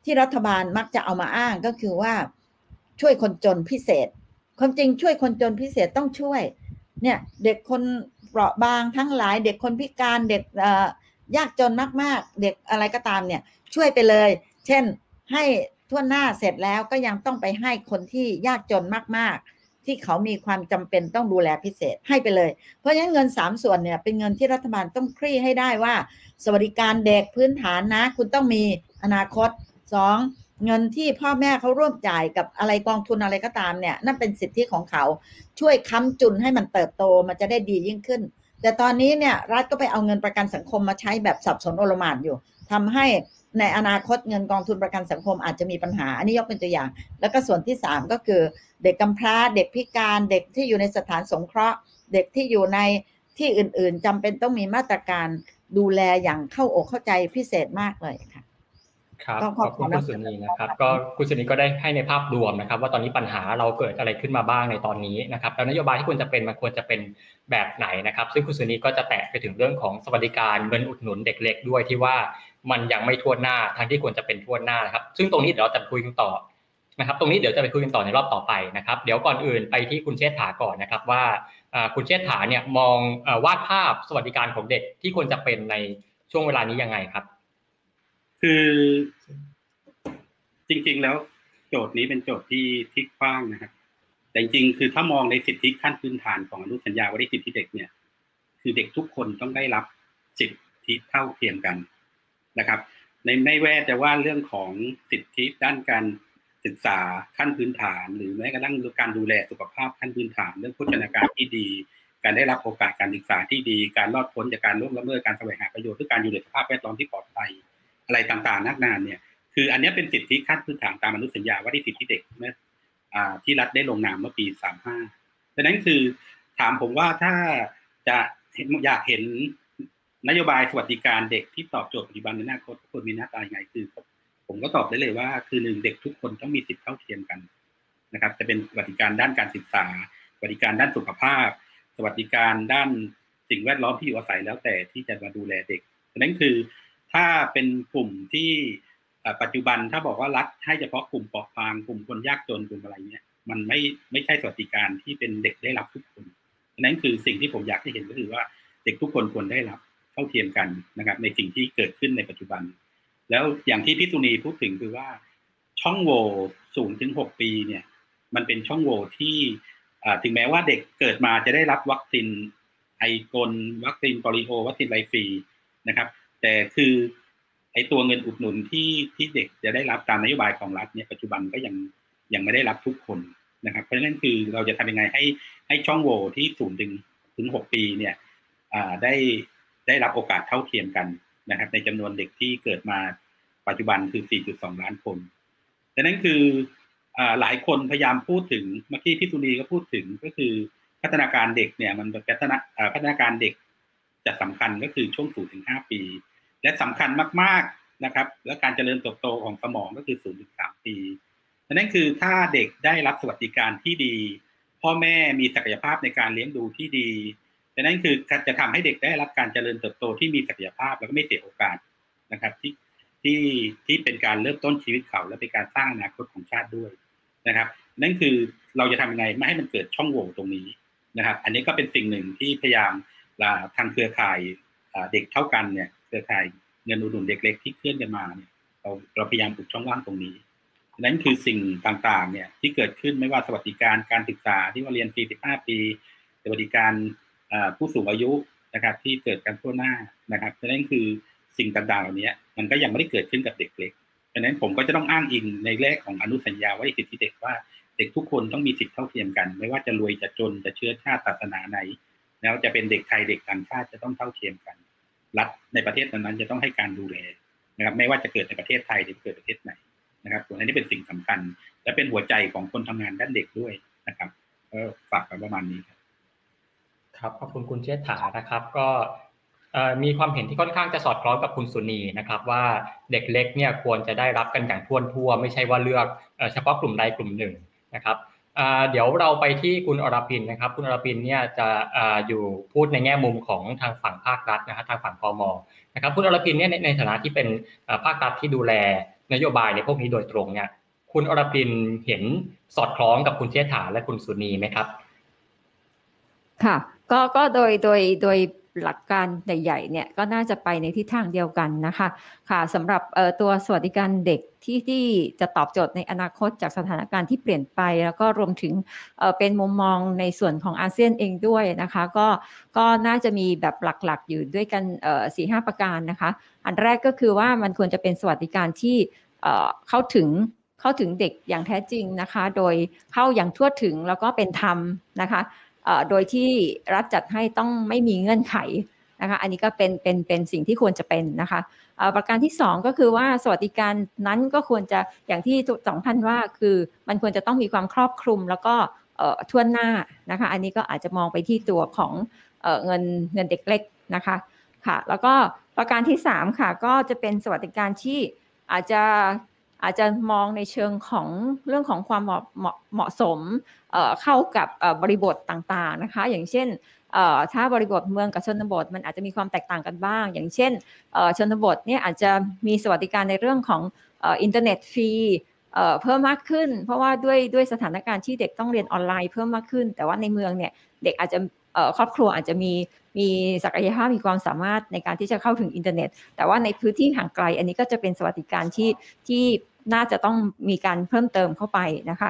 ที่รัฐบาลมักจะเอามาอ้างก็คือว่าช่วยคนจนพิเศษความจริงช่วยคนจนพิเศษต้องช่วยเนี่ยเด็กคนเปราะบางทั้งหลายเด็กคนพิการเด็กยากจนมากๆเด็กอะไรก็ตามเนี่ยช่วยไปเลยเช่นให้ทั่วหน้าเสร็จแล้วก็ยังต้องไปให้คนที่ยากจนมากๆที่เขามีความจำเป็นต้องดูแลพิเศษให้ไปเลยเพราะฉะนั้นเงิน3ส่วนเนี่ยเป็นเงินที่รัฐบาลต้องคลี่ให้ได้ว่าสวัสดิการเด็กพื้นฐานนะคุณต้องมีอนาคต2เงินที่พ่อแม่เขาร่วมจ่ายกับอะไรกองทุนอะไรก็ตามเนี่ยนั่นเป็นสิทธิของเขาช่วยค้ำจุนให้มันเติบโตมันจะได้ดียิ่งขึ้นแต่ตอนนี้เนี่ยรัฐก็ไปเอาเงินประกันสังคมมาใช้แบบสับสนโอลหม่านอยู่ทำให้ในอนาคตเงินกองทุนประกันสังคมอาจจะมีปัญหาอันนี้ยกเป็นตัวอย่างแล้วก็ส่วนที่3ก็คือเด็กกำพร้าเด็กพิการเด็กที่อยู่ในสถานสงเคราะห์เด็กที่อยู่ในที่อื่นๆจำเป็นต้องมีมาตรการดูแลอย่างเข้าใจพิเศษมากเลยค่ะครับขอบคุณคุณสุนีนะครับก็คุณสุนีก็ได้ให้ในภาพรวมนะครับว่าตอนนี้ปัญหาเราเกิดอะไรขึ้นมาบ้างในตอนนี้นะครับแล้วนโยบายที่ควรจะเป็นมันควรจะเป็นแบบไหนนะครับซึ่งคุณสุนีก็จะแตะไปถึงเรื่องของสวัสดิการเงินอุดหนุนเด็กเล็กด้วยที่ว่ามันยังไม่ทั่วหน้าทั้งที่ควรจะเป็นทั่วหน้านะครับซึ่งตรงนี้เดี๋ยวจะคุยกันต่อนะครับตรงนี้เดี๋ยวจะไปคุยกันต่อในรอบต่อไปนะครับเดี๋ยวก่อนอื่นไปที่คุณเชษฐาก่อนนะครับว่าคุณเชษฐาเนี่ยมองวาดภาพสวัสดิการของเด็กที่ควรจะเป็นในช่วงเวลานี้ยังไงครับคือจริงๆแล้วโจทย์นี้เป็นโจทย์ที่กว้างนะครับแต่จริงๆคือถ้ามองในสิทธิขั้นพื้นฐานของอนุสัญญาว่าด้วยสิทธิเด็กเนี่ยคือเด็กทุกคนต้องได้รับสิทธิเท่าเทียมกันนะครับในไม่แวแต่ว่าเรื่องของสิทธิด้านการศึกษาขั้นพื้นฐานหรือแม้กระทั่งการดูแลสุขภาพขั้นพื้นฐานเรื่องโภชนาการที่ดีการได้รับโอกาสการศึกษาที่ดีการรอดพ้นจากการล่วงละเมิดการแสวงหาประโยชน์หรือการอยู่ในสภาพแวดล้อมที่ปลอดภัยอะไรต่างๆนักนานเนี่ยคืออันนี้เป็นสิทธิขั้นพื้นฐานตามอนุสัญญาว่าด้วยสิทธิเด็กนะที่รัฐได้ลงนามเมื่อปี35ดังนั้นคือถามผมว่าถ้าจะอยากเห็นนโยบายสวัสดิการเด็กที่ตอบโจทย์ปัจจุบันในอนาคตควรมีหน้าตายังไงคือผมก็ตอบได้เลยว่าคือ1เด็กทุกคนต้องมีสิทธิเท่าเทียมกันนะครับจะเป็นสวัสดิการด้านการศึกษาส วัสดิการด้านสุขภาพสวัสดิการด้านสิ่งแวดล้อมที่อยู่อาศัยแล้วแต่ที่จะมาดูแลเด็กฉะนั้นคือถ้าเป็นกลุ่มที่ปัจจุบันถ้าบอกว่ารัฐให้เฉพาะกลุ่มเปราะบางกลุ่มคนยากจนกลุ่มอะไรเนี้ยมันไม่ใช่สวัสดิการที่เป็นเด็กได้รับทุกคนฉะนั้นคือสิ่งที่ผมอยากให้เห็นก็คือว่าเด็กทุกคนควรได้รับเท่าเทียมกันนะครับในสิ่งที่เกิดขึ้นในปัจจุบันแล้วอย่างที่พี่ตุนีพูดถึงคือว่าช่องโหว่0 ถึง 6 ปีเนี่ยมันเป็นช่องโหว่ที่ถึงแม้ว่าเด็กเกิดมาจะได้รับวัคซีนไอกลวัคซีนโปลิโอวัคซีนไรฟรีนะครับแต่คือไอตัวเงินอุดหนุนที่เด็กจะได้รับตามนโยบายของรัฐเนี่ยปัจจุบันก็ยังไม่ได้รับทุกคนนะครับเพราะฉะนั้นคือเราจะทำยังไงให้ช่องโหว่ที่0 ถึง 6 ปีเนี่ยได้รับโอกาสเท่าเทียมกันนะครับในจำนวนเด็กที่เกิดมาปัจจุบันคือ 4.2 ล้านคนดังนั้นคือหลายคนพยายามพูดถึงเมื่อกี้พี่ตุลีก็พูดถึงก็คือพัฒนาการเด็กเนี่ยมันพัฒนาการเด็กจะสำคัญก็คือช่วง 0 ถึง 5 ปีและสำคัญมากๆนะครับและการเจริญเติบโตของสมองก็คือ 0 ถึง 3 ปีดังนั้นคือถ้าเด็กได้รับสวัสดิการที่ดีพ่อแม่มีศักยภาพในการเลี้ยงดูที่ดีดังนั้นคือจะทำให้เด็กได้รับการเจริญเติบโตที่มีศักยภาพแล้วก็ไม่เสียโอกาสนะครับที่เป็นการเริ่มต้นชีวิตเขาและเป็นการสร้างอนาคตของชาติด้วยนะครับนั่นคือเราจะทำยังไงไม่ให้มันเกิดช่องโหว่ตรงนี้นะครับอันนี้ก็เป็นสิ่งหนึ่งที่พยายามทางเครือข่ายเด็กเท่ากันเนี่ยเครือข่ายเงินอุดหนุนเด็กเล็กที่เคลื่อนกันมาเนี่ยเราพยายามอุดช่องว่างตรงนี้นั่นคือสิ่งต่างๆเนี่ยที่เกิดขึ้นไม่ว่าสวัสดิการการศึกษาที่ว่าเรียนฟรี15 ปีสวัสดิการผู้สูงอายุนะครับที่เกิดกันทั่วหน้านะครับฉะนั้นคือสิ่งต่างๆเหล่านี้มันก็ยังไม่ได้เกิดขึ้นกับเด็กเล็กฉะนั้นผมก็จะต้องอ้างอิงในแรกของอนุสัญญาไว้สิทธิเด็กว่าเด็กทุกคนต้องมีสิทธิเท่าเทียมกันไม่ว่าจะรวยจะจนจะเชื้อชาติศาสนาไหนแล้วจะเป็นเด็กไทยเด็กต่างชาติจะต้องเท่าเทียมกันรัฐในประเทศนั้นจะต้องให้การดูแลนะครับไม่ว่าจะเกิดในประเทศไทยหรือเกิดประเทศไหนนะครับส่วนนี้เป็นสิ่งสำคัญและเป็นหัวใจของคนทำงานด้านเด็กด้วยนะครับก็ฝากไว้ประมาณนี้ครับขอบคุณคุณเชษฐานะครับก็มีความเห็นที่ค่อนข้างจะสอดคล้องกับคุณสุนีนะครับว่าเด็กเล็กเนี่ยควรจะได้รับกันอย่างทั่วไม่ใช่ว่าเลือกเฉพาะกลุ่มใดกลุ่มหนึ่งนะครับเดี๋ยวเราไปที่คุณอรพินนะครับคุณอรพินเนี่ยจะอยู่พูดในแง่มุมของทางฝั่งภาครัฐนะฮะทางฝั่งพม.นะครับคุณอรพินเนี่ยในฐานะที่เป็นภาครัฐที่ดูแลนโยบายในพวกนี้โดยตรงเนี่ยคุณอรพินเห็นสอดคล้องกับคุณเชษฐาและคุณสุนีไหมครับค่ะก็โดยหลักการใหญ่ๆเนี่ยก็น่าจะไปในทิศทางเดียวกันนะคะค่ะสำหรับตัวสวัสดิการเด็กที่จะตอบโจทย์ในอนาคตจากสถานการณ์ที่เปลี่ยนไปแล้วก็รวมถึงเป็นมุมมองในส่วนของอาเซียนเองด้วยนะคะก็น่าจะมีแบบหลักๆอยู่ด้วยกัน4-5 ประการนะคะอันแรกก็คือว่ามันควรจะเป็นสวัสดิการที่เข้าถึงเด็กอย่างแท้จริงนะคะโดยเข้าอย่างทั่วถึงแล้วก็เป็นธรรมนะคะโดยที่รัฐจัดให้ต้องไม่มีเงื่อนไขนะคะอันนี้ก็เป็นสิ่งที่ควรจะเป็นนะคะประการที่2ก็คือว่าสวัสดิการนั้นก็ควรจะอย่างที่สองท่านว่าคือมันควรจะต้องมีความครอบคลุมแล้วก็ทั่วหน้านะคะอันนี้ก็อาจจะมองไปที่ตัวของเงินเด็กเล็กนะคะค่ะแล้วก็ประการที่3ค่ะก็จะเป็นสวัสดิการที่อาจจะมองในเชิงของเรื่องของความเหมาะสมเข้ากับบริบทต่างๆนะคะอย่างเช่นถ้าบริบทเมืองกับชนบทมันอาจจะมีความแตกต่างกันบ้างอย่างเช่นชนบทเนี่ยอาจจะมีสวัสดิการในเรื่องของอินเทอร์เน็ตฟรีเพิ่มมากขึ้นเพราะว่าด้วยสถานการณ์ที่เด็กต้องเรียนออนไลน์เพิ่มมากขึ้นแต่ว่าในเมืองเนี่ยเด็กอาจจะครอบครัวอาจจะมีศักยภาพมีความสามารถในการที่จะเข้าถึงอินเทอร์เน็ตแต่ว่าในพื้นที่ห่างไกลอันนี้ก็จะเป็นสวัสดิการที่น่าจะต้องมีการเพิ่มเติมเข้าไปนะคะ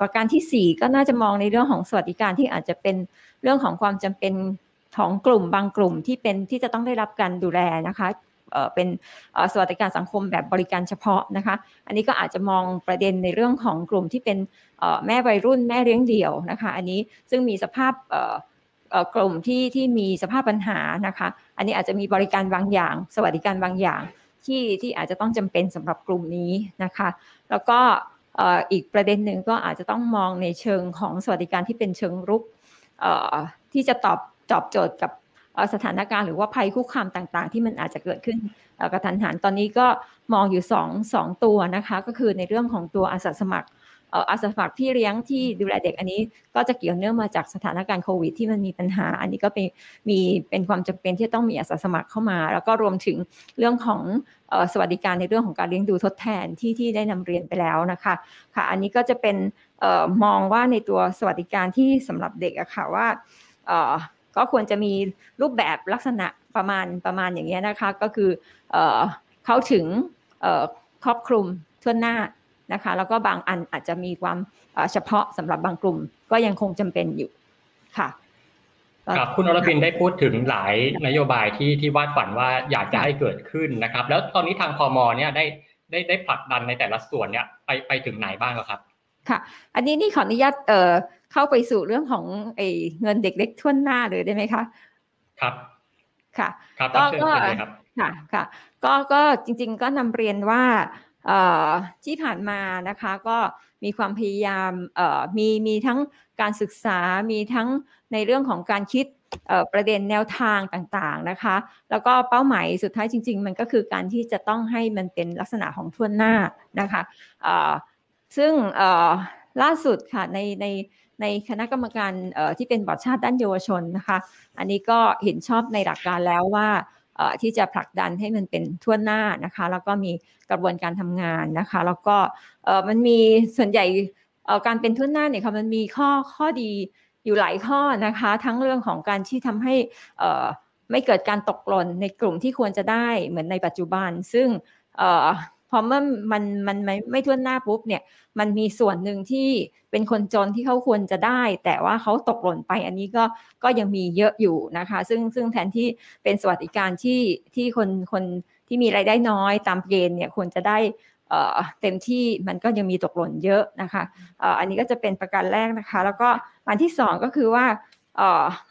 ประการที่4ก็น่าจะมองในเรื่องของสวัสดิการที่อาจจะเป็นเรื่องของความจำเป็นของกลุ่มบางกลุ่มที่จะต้องได้รับการดูแลนะคะเป็นสวัสดิการสังคมแบบบริการเฉพาะนะคะอันนี้ก็อาจจะมองประเด็นในเรื่องของกลุ่มที่เป็นแม่วัยรุ่นแม่เลี้ยงเดี่ยวนะคะอันนี้ซึ่งมีสภาพกลุ่มที่มีสภาพปัญหานะคะอันนี้อาจจะมีบริการบางอย่างสวัสดิการบางอย่างที่อาจจะต้องจำเป็นสำหรับกลุ่มนี้นะคะแล้วก็อีกประเด็นหนึ่งก็อาจจะต้องมองในเชิงของสวัสดิการที่เป็นเชิงรุกที่จะตอบโจทย์กับสถานการณ์หรือว่าภัยคุกคามต่างๆที่มันอาจจะเกิดขึ้นกระทันหันตอนนี้ก็มองอยู่2ตัวนะคะก็คือในเรื่องของตัวอาสาสมัคร อาสาสมัครพี่เลี้ยงที่ดูแลเด็กอันนี้ก็จะเกี่ยวเนื่องมาจากสถานการณ์โควิดที่มันมีปัญหาอันนี้ก็เป็นความจำเป็นที่ต้องมีอาสาสมัครเข้ามาแล้วก็รวมถึงเรื่องของสวัสดิการในเรื่องของการเลี้ยงดูทดแทนที่ได้นำเรียนไปแล้วนะคะค่ะอันนี้ก็จะเป็นมองว่าในตัวสวัสดิการที่สำหรับเด็กอะค่ะว่าก็ควรจะมีรูปแบบลักษณะประมาณอย่างเงี้ยนะคะก็คือเข้าถึงครอบคลุมทั่วหน้านะคะแล้วก็บางอันอาจจะมีความเฉพาะสำหรับบางกลุ่มก็ยังคงจำเป็นอยู่ค่ะครับคุณอรพินได้พูดถึงหลายนโยบายที่วาดฝันว่าอยากจะให้เกิดขึ้นนะครับแล้วตอนนี้ทางพม.เนี่ยได้ผลักดันในแต่ละส่วนเนี่ยไปถึงไหนบ้างแล้วครับค่ะอันนี้นี่ขออนุญาตเข้าไปสู่เรื่องของเงินเด็กเล็กทั่วหน้าเลยได้ไหมคะครับค่ะก็จริงๆก็นำเรียนว่าที่ผ่านมานะคะก็มีความพยายามมีทั้งการศึกษามีทั้งในเรื่องของการคิดประเด็นแนวทางต่างๆนะคะแล้วก็เป้าหมายสุดท้ายจริงๆมันก็คือการที่จะต้องให้มันเป็นลักษณะของทั่วหน้านะคะซึ่งล่าสุดค่ะในคณะกรรมการที่เป็นบอร์ดชาติด้านเยาวชนนะคะอันนี้ก็เห็นชอบในหลักการแล้วว่าที่จะผลักดันให้มันเป็นทั่วหน้านะคะแล้วก็มีกระบวนการทำงานนะคะแล้วก็มันมีส่วนใหญ่การเป็นทั่วหน้าเนี่ยค่ะมันมีข้อดีอยู่หลายข้อนะคะทั้งเรื่องของการที่ทำให้ไม่เกิดการตกหล่นในกลุ่มที่ควรจะได้เหมือนในปัจจุบันซึ่งพอเมื่อมันไม่ทั่วหน้าปุ๊บเนี่ยมันมีส่วนหนึ่งที่เป็นคนจนที่เขาควรจะได้แต่ว่าเขาตกหล่นไปอันนี้ก็ยังมีเยอะอยู่นะคะซึ่งแทนที่เป็นสวัสดิการที่คนที่มีรายได้น้อยตามเกณฑ์เนี่ยควรจะได้เต็มที่มันก็ยังมีตกหล่นเยอะนะคะอันนี้ก็จะเป็นประการแรกนะคะแล้วก็อันที่สองก็คือว่า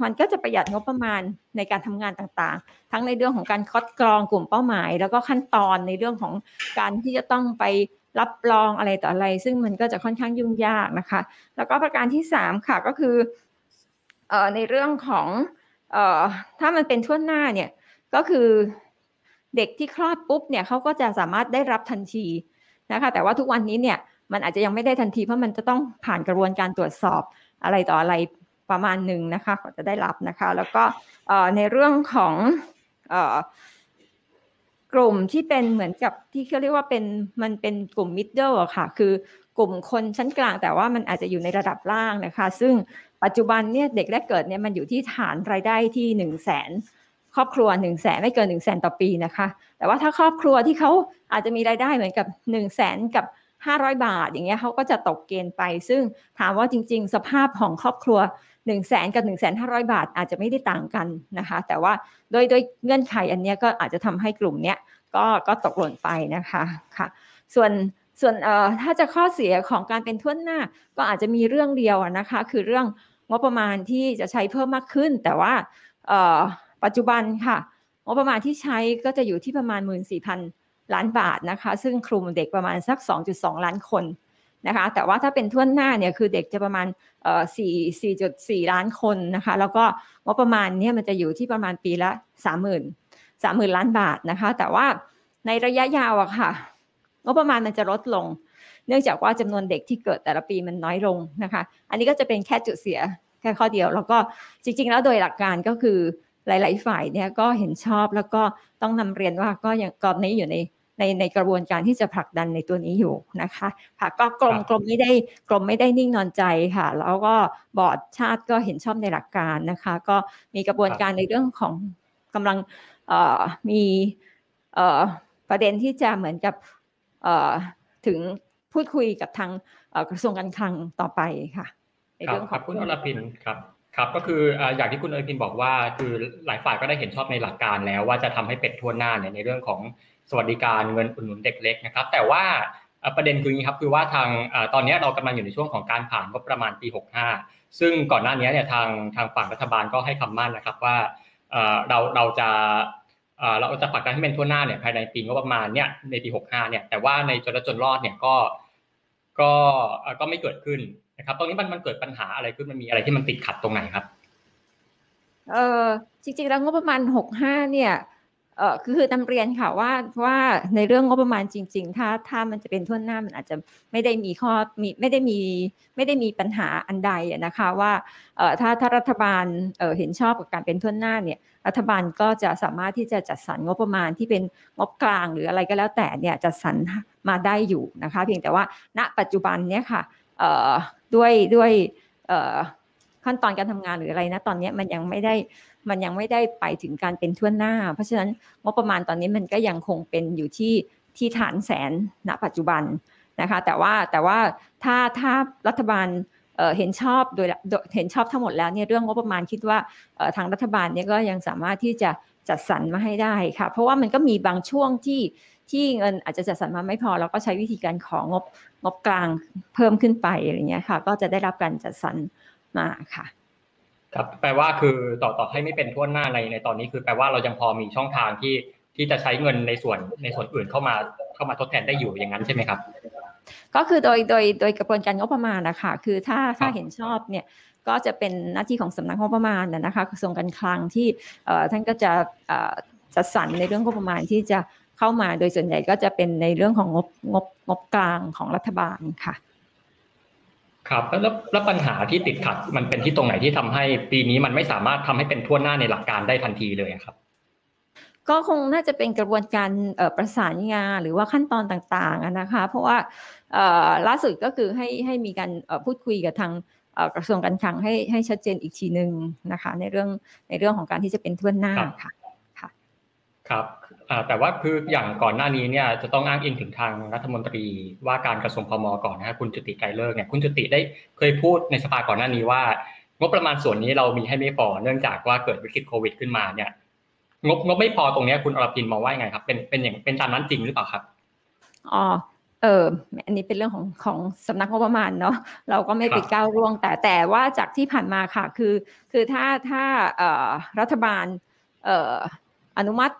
มันก็จะประหยัดงบประมาณในการทำงานต่างๆทั้งในเรื่องของการคัดกรองกลุ่มเป้าหมายแล้วก็ขั้นตอนในเรื่องของการที่จะต้องไปรับรองอะไรต่ออะไรซึ่งมันก็จะค่อนข้างยุ่งยากนะคะแล้วก็ประการที่สามค่ะก็คือในเรื่องของถ้ามันเป็นทั่วหน้าเนี่ยก็คือเด็กที่คลอดปุ๊บเนี่ยเขาก็จะสามารถได้รับทันทีนะคะแต่ว่าทุกวันนี้เนี่ยมันอาจจะยังไม่ได้ทันทีเพราะมันจะต้องผ่านกระบวนการตรวจสอบอะไรต่ออะไรประมาณหนึ่งนะคะก็จะได้รับนะคะแล้วก็ในเรื่องของกลุ่มที่เป็นเหมือนกับที่เขาเรียกว่ามันเป็นกลุ่ม middle อะค่ะคือกลุ่มคนชั้นกลางแต่ว่ามันอาจจะอยู่ในระดับล่างนะคะซึ่งปัจจุบันเนี่ยเด็กแรกเกิดเนี่ยมันอยู่ที่ฐานรายได้ที่ 100,000 ครอบครัว 100,000 ไม่เกิน 100,000 ต่อปีนะคะแต่ว่าถ้าครอบครัวที่เขาอาจจะมีรายได้เหมือนกับ 100,000 กับ500 บาทอย่างเงี้ยเขาก็จะตกเกณฑ์ไปซึ่งถามว่าจริงๆสภาพของครอบครัว 100,000 กับ 1,500 บาทอาจจะไม่ได้ต่างกันนะคะแต่ว่าโดยเงื่อนไขอันเนี้ยก็อาจจะทำให้กลุ่มเนี้ยก็ตกหล่นไปนะคะค่ะส่วนถ้าจะข้อเสียของการเป็นทั่วหน้าก็อาจจะมีเรื่องเดียวนะคะคือเรื่องงบประมาณที่จะใช้เพิ่มมากขึ้นแต่ว่าปัจจุบันค่ะงบประมาณที่ใช้ก็จะอยู่ที่ประมาณ 14,000 ล้านบาทนะคะซึ่งคลุมเด็กประมาณสัก 2.2 ล้านคนนะคะแต่ว่าถ้าเป็นทั่วหน้าเนี่ยคือเด็กจะประมาณ4.4 ล้านคนนะคะแล้วก็งบประมาณเนี่ยมันจะอยู่ที่ประมาณปีละ 30,000 ล้านบาทนะคะแต่ว่าในระยะยาวอะค่ะงบประมาณมันจะลดลงเนื่องจากว่าจำนวนเด็กที่เกิดแต่ละปีมันน้อยลงนะคะอันนี้ก็จะเป็นแค่จุดเสียแค่ข้อเดียวแล้วก็จริงๆแล้วโดยหลักการก็คือหลายๆฝ่ายเนี่ยก็เห็นชอบแล้วก็ต้องนำเรียนว่าก็ยังกรอบนี้อยู่ในกระบวนการที่จะผลักดันในตัวนี้อยู่นะคะค่ะก็กรมไม่ได้นิ่งนอนใจค่ะแล้วก็บอร์ดชาติก็เห็นชอบในหลักการนะคะก็มีกระบวนการในเรื่องของกำลังมีประเด็นที่จะเหมือนกับถึงพูดคุยกับทางกระทรวงการคลังต่อไปค่ะในเรื่องของคุณอรพินครับก็คืออย่างที่คุณอรพินบอกว่าคือหลายฝ่ายก็ได้เห็นชอบในหลักการแล้วว่าจะทำให้เป็นทั่วหน้าเนี่ยในเรื่องของสวัสดิการเงินอุดหนุนเด็กเล็กนะครับแต่ว่าประเด็นคืออย่างนี้ครับคือว่าทางตอนนี้เรากำลังอยู่ในช่วงของการผ่านงบประมาณปี65ซึ่งก่อนหน้านี้เนี่ยทางฝั่งรัฐบาลก็ให้คำมั่นนะครับว่าเราจะผลักดันให้เป็นทั่วหน้าเนี่ยภายในปีงบประมาณเนี่ยในปี65เนี่ยแต่ว่าในจนรอดเนี่ยก็ไม่เกิดขึ้นนะครับตรงนี้มันเกิดปัญหาอะไรขึ้นมันมีอะไรที่มันติดขัดตรงไหนครับจริงๆแล้วงบประมาณ65เนี่ย คือนำเรียนค่ะว่าในเรื่องงบประมาณจริงๆถ้ามันจะเป็นทั่วหน้ามันอาจจะไม่ได้มีข้อไม่ได้มีปัญหาอันใดนะคะว่าถ้ารัฐบาลเห็นชอบกับการเป็นทั่วหน้าเนี่ยรัฐบาลก็จะสามารถที่จะจัดสรรงบประมาณที่เป็นงบกลางหรืออะไรก็แล้วแต่เนี่ยจัดสรรมาได้อยู่นะคะเพียงแต่ว่าณปัจจุบันเนี่ยค่ะด้วยขั้นตอนการทำงานหรืออะไรนะตอนนี้มันยังไม่ได้ไปถึงการเป็นทั่วหน้าเพราะฉะนั้นงบประมาณตอนนี้มันก็ยังคงเป็นอยู่ที่ฐานแสนณปัจจุบันนะคะแต่ว่าถ้ารัฐบาลเห็นชอบโดยเห็นชอบทั้งหมดแล้วเนี่ยเรื่องงบประมาณคิดว่าทางรัฐบาลเนี่ยก็ยังสามารถที่จะจัดสรรมาให้ได้ค่ะเพราะว่ามันก็มีบางช่วงที่เงินอาจจะจัดสรรมาไม่พอเราก็ใช้วิธีการของบกลางเพิ่มขึ้นไปอะไรเงี้ยค่ะก็จะได้รับการจัดสรรมาค่ะครับแปลว่าคือต่อให้ไม่เป็นทั่วหน้าในตอนนี้คือแปลว่าเรายังพอมีช่องทางที่จะใช้เงินในส่วนอื่นเข้ามาทดแทนได้อยู่อย่างนั้นใช่ไหมครับก็คือโดยกระบวนการงบประมาณนะคะคือถ้าเห็นชอบเนี่ยก็จะเป็นหน้าที่ของสำนักงบประมาณนะคะกระทรวงการคลังที่ท่านก็จะจัดสรรในเรื่องงบประมาณที่จะเข้ามาโดยส่วนใหญ่ก็จะเป็นในเรื่องของงบกลางของรัฐบาลค่ะครับแล้วปัญหาที่ติดขัดมันเป็นที่ตรงไหนที่ทำให้ปีนี้มันไม่สามารถทำให้เป็นทั่วหน้าในหลักการได้ทันทีเลยครับก็คงน่าจะเป็นกระบวนการประสานงานหรือว่าขั้นตอนต่างๆนะคะเพราะว่าล่าสุดก็คือให้มีการพูดคุยกับทางกระทรวงการคลังให้ชัดเจนอีกทีหนึ่งนะคะในเรื่องของการที่จะเป็นทั่วหน้าค่ะครับแต่ว่าคืออย่างก่อนหน้านี้เนี่ยจะต้องอ้างอิงถึงทางรัฐมนตรีว่าการกระทรวงพม.ก่อนนะครับคุณจุติไกรฤกษ์เนี่ยคุณจุติได้เคยพูดในสภาก่อนหน้านี้ว่างบประมาณส่วนนี้เรามีให้ไม่พอเนื่องจากว่าเกิดวิกฤตโควิดขึ้นมาเนี่ยงบไม่พอตรงนี้คุณอรพินมองว่าไงครับเป็นตามนั้นจริงหรือเปล่าครับอ๋ออันนี้เป็นเรื่องของสำนักงบประมาณเนาะเราก็ไม่ไปก้าวล่วงแต่ว่าจากที่ผ่านมาค่ะคือถ้ารัฐบาลอนุมัติ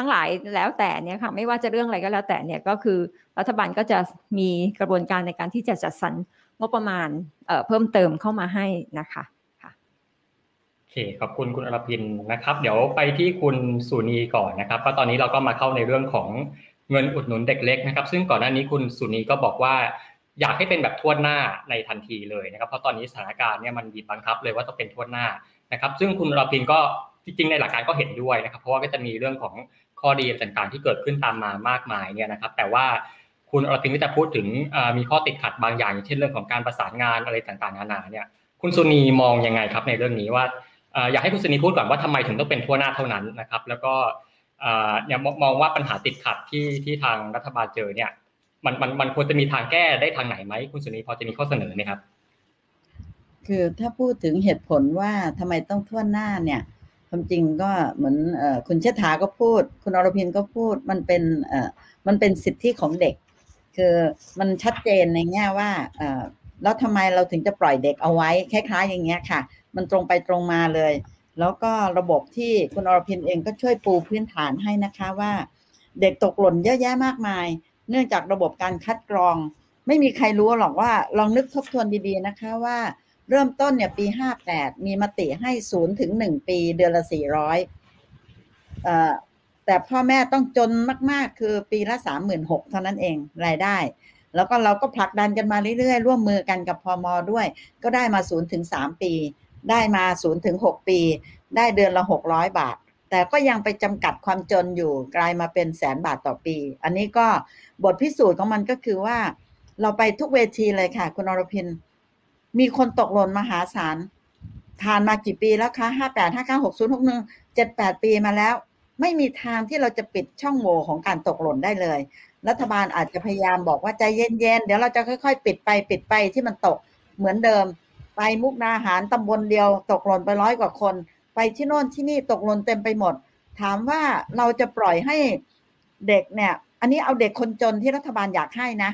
ทั้งหลายแล้วแต่เนี่ยค่ะไม่ว่าจะเรื่องอะไรก็แล้วแต่เนี่ยก็คือรัฐบาลก็จะมีกระบวนการในการที่จะจัดสรรงบประมาณเพิ่มเติมเข้ามาให้นะคะค่ะโอเคขอบคุณคุณอรพินนะครับเดี๋ยวไปที่คุณสุนีก่อนนะครับเพราะตอนนี้เราก็มาเข้าในเรื่องของเงินอุดหนุนเด็กเล็กนะครับซึ่งก่อนหน้านี้คุณสุนีก็บอกว่าอยากให้เป็นแบบทั่วหน้าในทันทีเลยนะครับเพราะตอนนี้สถานการณ์เนี่ยมันบีบบังคับเลยว่าต้องเป็นทั่วหน้านะครับซึ่งคุณอรพินก็จริงๆในหลักการก็เห็นด้วยนะครับเพราะว่าก็จะมีเรื่องของข้อดีต่างๆที่เกิดขึ้นตามมามากมายเนี่ยนะครับแต่ว่าคุณอรพินก็จะพูดถึงมีข้อติดขัดบางอย่างเช่นเรื่องของการประสานงานอะไรต่างๆนานาเนี่ยคุณสุนีมองยังไงครับในเรื่องนี้ว่าอยากให้คุณสุนีพูดก่อนว่าทำไมถึงต้องเป็นทั่วหน้าเท่านั้นนะครับแล้วก็เนี่ยมองว่าปัญหาติดขัดที่ทางรัฐบาลเจอเนี่ยมันควรจะมีทางแก้ได้ทางไหนไหมคุณสุนีพอจะมีข้อเสนอไหมครับคือถ้าพูดถึงเหตุผลว่าทำไมต้องทั่วหน้าเนี่ยความจริงก็เหมือนคุณเชษฐาก็พูดคุณอรพินก็พูดมันเป็นสิทธิของเด็กคือมันชัดเจนในแง่ว่าแล้วทำไมเราถึงจะปล่อยเด็กเอาไว้คล้ายๆอย่างเงี้ยค่ะมันตรงไปตรงมาเลยแล้วก็ระบบที่คุณอรพินเองก็ช่วยปูพื้นฐานให้นะคะว่าเด็กตกหล่นเยอะแยะมากมายเนื่องจากระบบการคัดกรองไม่มีใครรู้หรอกว่าลองนึกทบทวนดีๆนะคะว่าเริ่มต้นเนี่ยปี58มีมติให้0 ถึง 1 ปีเดือนละ400แต่พ่อแม่ต้องจนมากๆคือปีละ 36,000 เท่านั้นเองรายได้แล้วก็เราก็ผลักดันกันมาเรื่อยๆร่วมมือกันกับพม.ด้วยก็ได้มา0 ถึง 3 ปีได้มา0 ถึง 6 ปีได้เดือนละ600 บาทแต่ก็ยังไปจำกัดความจนอยู่กลายมาเป็นแสนบาทต่อปีอันนี้ก็บทพิสูจน์ของมันก็คือว่าเราไปทุกเวทีเลยค่ะคุณอรพินมีคนตกหล่นมหาศาลผ่านมากี่ปีแล้วคะ58 59 60 61 78ปีมาแล้วไม่มีทางที่เราจะปิดช่องโหว่ของการตกหล่นได้เลยรัฐบาลอาจจะพยายามบอกว่าใจเย็นๆเดี๋ยวเราจะค่อยๆปิดไปที่มันตกเหมือนเดิมไปมุกดาหารตำบลเดียวตกหล่นไป100 กว่าคนไปที่โน่นที่นี่ตกหล่นเต็มไปหมดถามว่าเราจะปล่อยให้เด็กเนี่ยอันนี้เอาเด็กคนจนที่รัฐบาลอยากให้นะ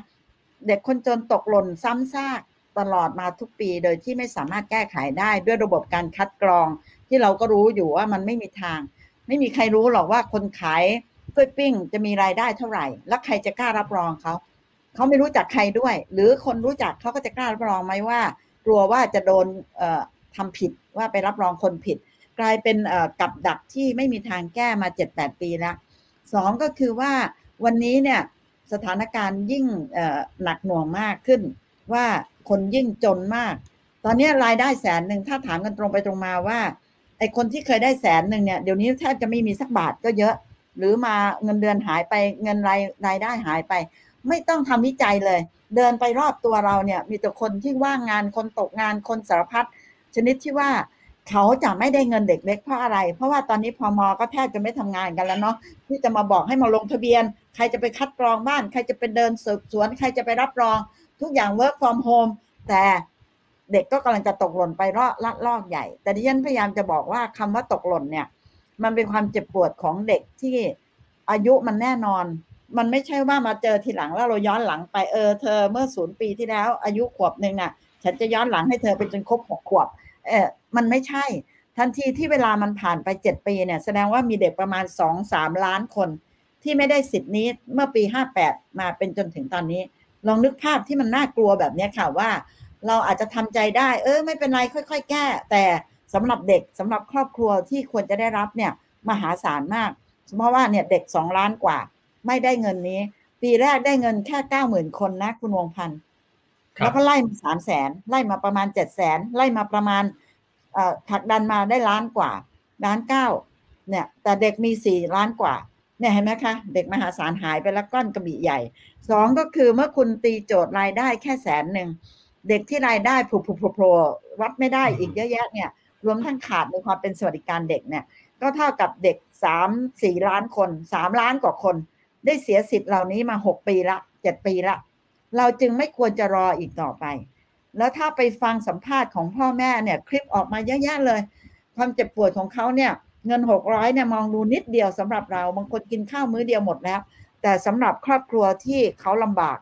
เด็กคนจนตกหล่นซ้ำซากตลอดมาทุกปีโดยที่ไม่สามารถแก้ไขได้ด้วยระบบการคัดกรองที่เราก็รู้อยู่ว่ามันไม่มีทางไม่มีใครรู้หรอกว่าคนขายกล้วยปิ้งจะมีรายได้เท่าไหร่แล้วใครจะกล้ารับรองเขาไม่รู้จักใครด้วยหรือคนรู้จักเขาก็จะกล้ารับรองไหมว่ากลัวว่าจะโดนทำผิดว่าไปรับรองคนผิดก กลายเป็นกับดักที่ไม่มีทางแก้มา 7-8 ปีแล้วสองก็คือว่าวันนี้เนี่ยสถานการณ์ยิ่งหนักหน่วงมากขึ้นว่าคนยิ่งจนมากตอนนี้รายได้100,000ถ้าถามกันตรงไปตรงมาว่าไอ้คนที่เคยได้100,000เนี่ยเดี๋ยวนี้แทบจะไม่มีสักบาทก็เยอะหรือมาเงินเดือนหายไปเงินรายได้หายไปไม่ต้องทำวิจัยเลยเดินไปรอบตัวเราเนี่ยมีแต่คนที่ว่างงานคนตกงานคนสารพัดชนิดที่ว่าเขาจะไม่ได้เงินเด็กเล็กเพราะอะไรเพราะว่าตอนนี้พม.ก็แทบจะไม่ทำงานกันแล้วเนาะที่จะมาบอกให้มาลงทะเบียนใครจะไปคัดกรองบ้านใครจะไปเดินสืบสวนใครจะไปรับรองทุกอย่าง work from home แต่เด็กก็กำลังจะตกหล่นไปลอกใหญ่แต่ดิฉันพยายามจะบอกว่าคำว่าตกหล่นเนี่ยมันเป็นความเจ็บปวดของเด็กที่อายุมันแน่นอนมันไม่ใช่ว่ามาเจอทีหลังแล้วเราย้อนหลังไปเธอเมื่อ0 ปีที่แล้วอายุขวบ 1น่ะฉันจะย้อนหลังให้เธอไปจนครบ6 ขวบมันไม่ใช่ทันทีที่เวลามันผ่านไป7 ปีเนี่ยแสดงว่ามีเด็กประมาณ 2-3 ล้านคนที่ไม่ได้สิทธิ์นี้เมื่อปี58มาเป็นจนถึงตอนนี้ลองนึกภาพที่มันน่ากลัวแบบนี้ค่ะว่าเราอาจจะทำใจได้ไม่เป็นไรค่อยๆแก้แต่สำหรับเด็กสำหรับครอบครัวที่ควรจะได้รับเนี่ยมหาศาลมากเพราะว่าเนี่ยเด็ก2 ล้านกว่าไม่ได้เงินนี้ปีแรกได้เงินแค่ 90,000 คนนะคุณวงพันธ์แล้วก็ไล่มา 300,000 ไล่มาประมาณ 700,000 ไล่มาประมาณถักดันมาได้1.9 ล้านเนี่ยแต่เด็กมี4 ล้านกว่าเนี่ยเห็นไหมคะเด็กมหาศาลหายไปแล้วก้อนกระบี่ใหญ่สองก็คือเมื่อคุณตีโจทย์รายได้แค่100,000เด็กที่รายได้ผุบๆโผล่วัดไม่ได้อีกเยอะแยะเนี่ยรวมทั้งขาดในความเป็นสวัสดิการเด็กเนี่ยก็เท่ากับเด็ก 3-4 ล้านคน3ล้านกว่าคนได้เสียสิทธิ์เหล่านี้มา6 ปีละ7 ปีละเราจึงไม่ควรจะรออีกต่อไปแล้วถ้าไปฟังสัมภาษณ์ของพ่อแม่เนี่ยคลิปออกมาเยอะแยะเลยความเจ็บปวดของเขาเนี่ยเงิน600เนี่ยมองดูนิดเดียวสำหรับเราบางคนกินข้าวมื้อเดียวหมดแล้วแต่สำหรับครอบครัวที่เขาลำบาก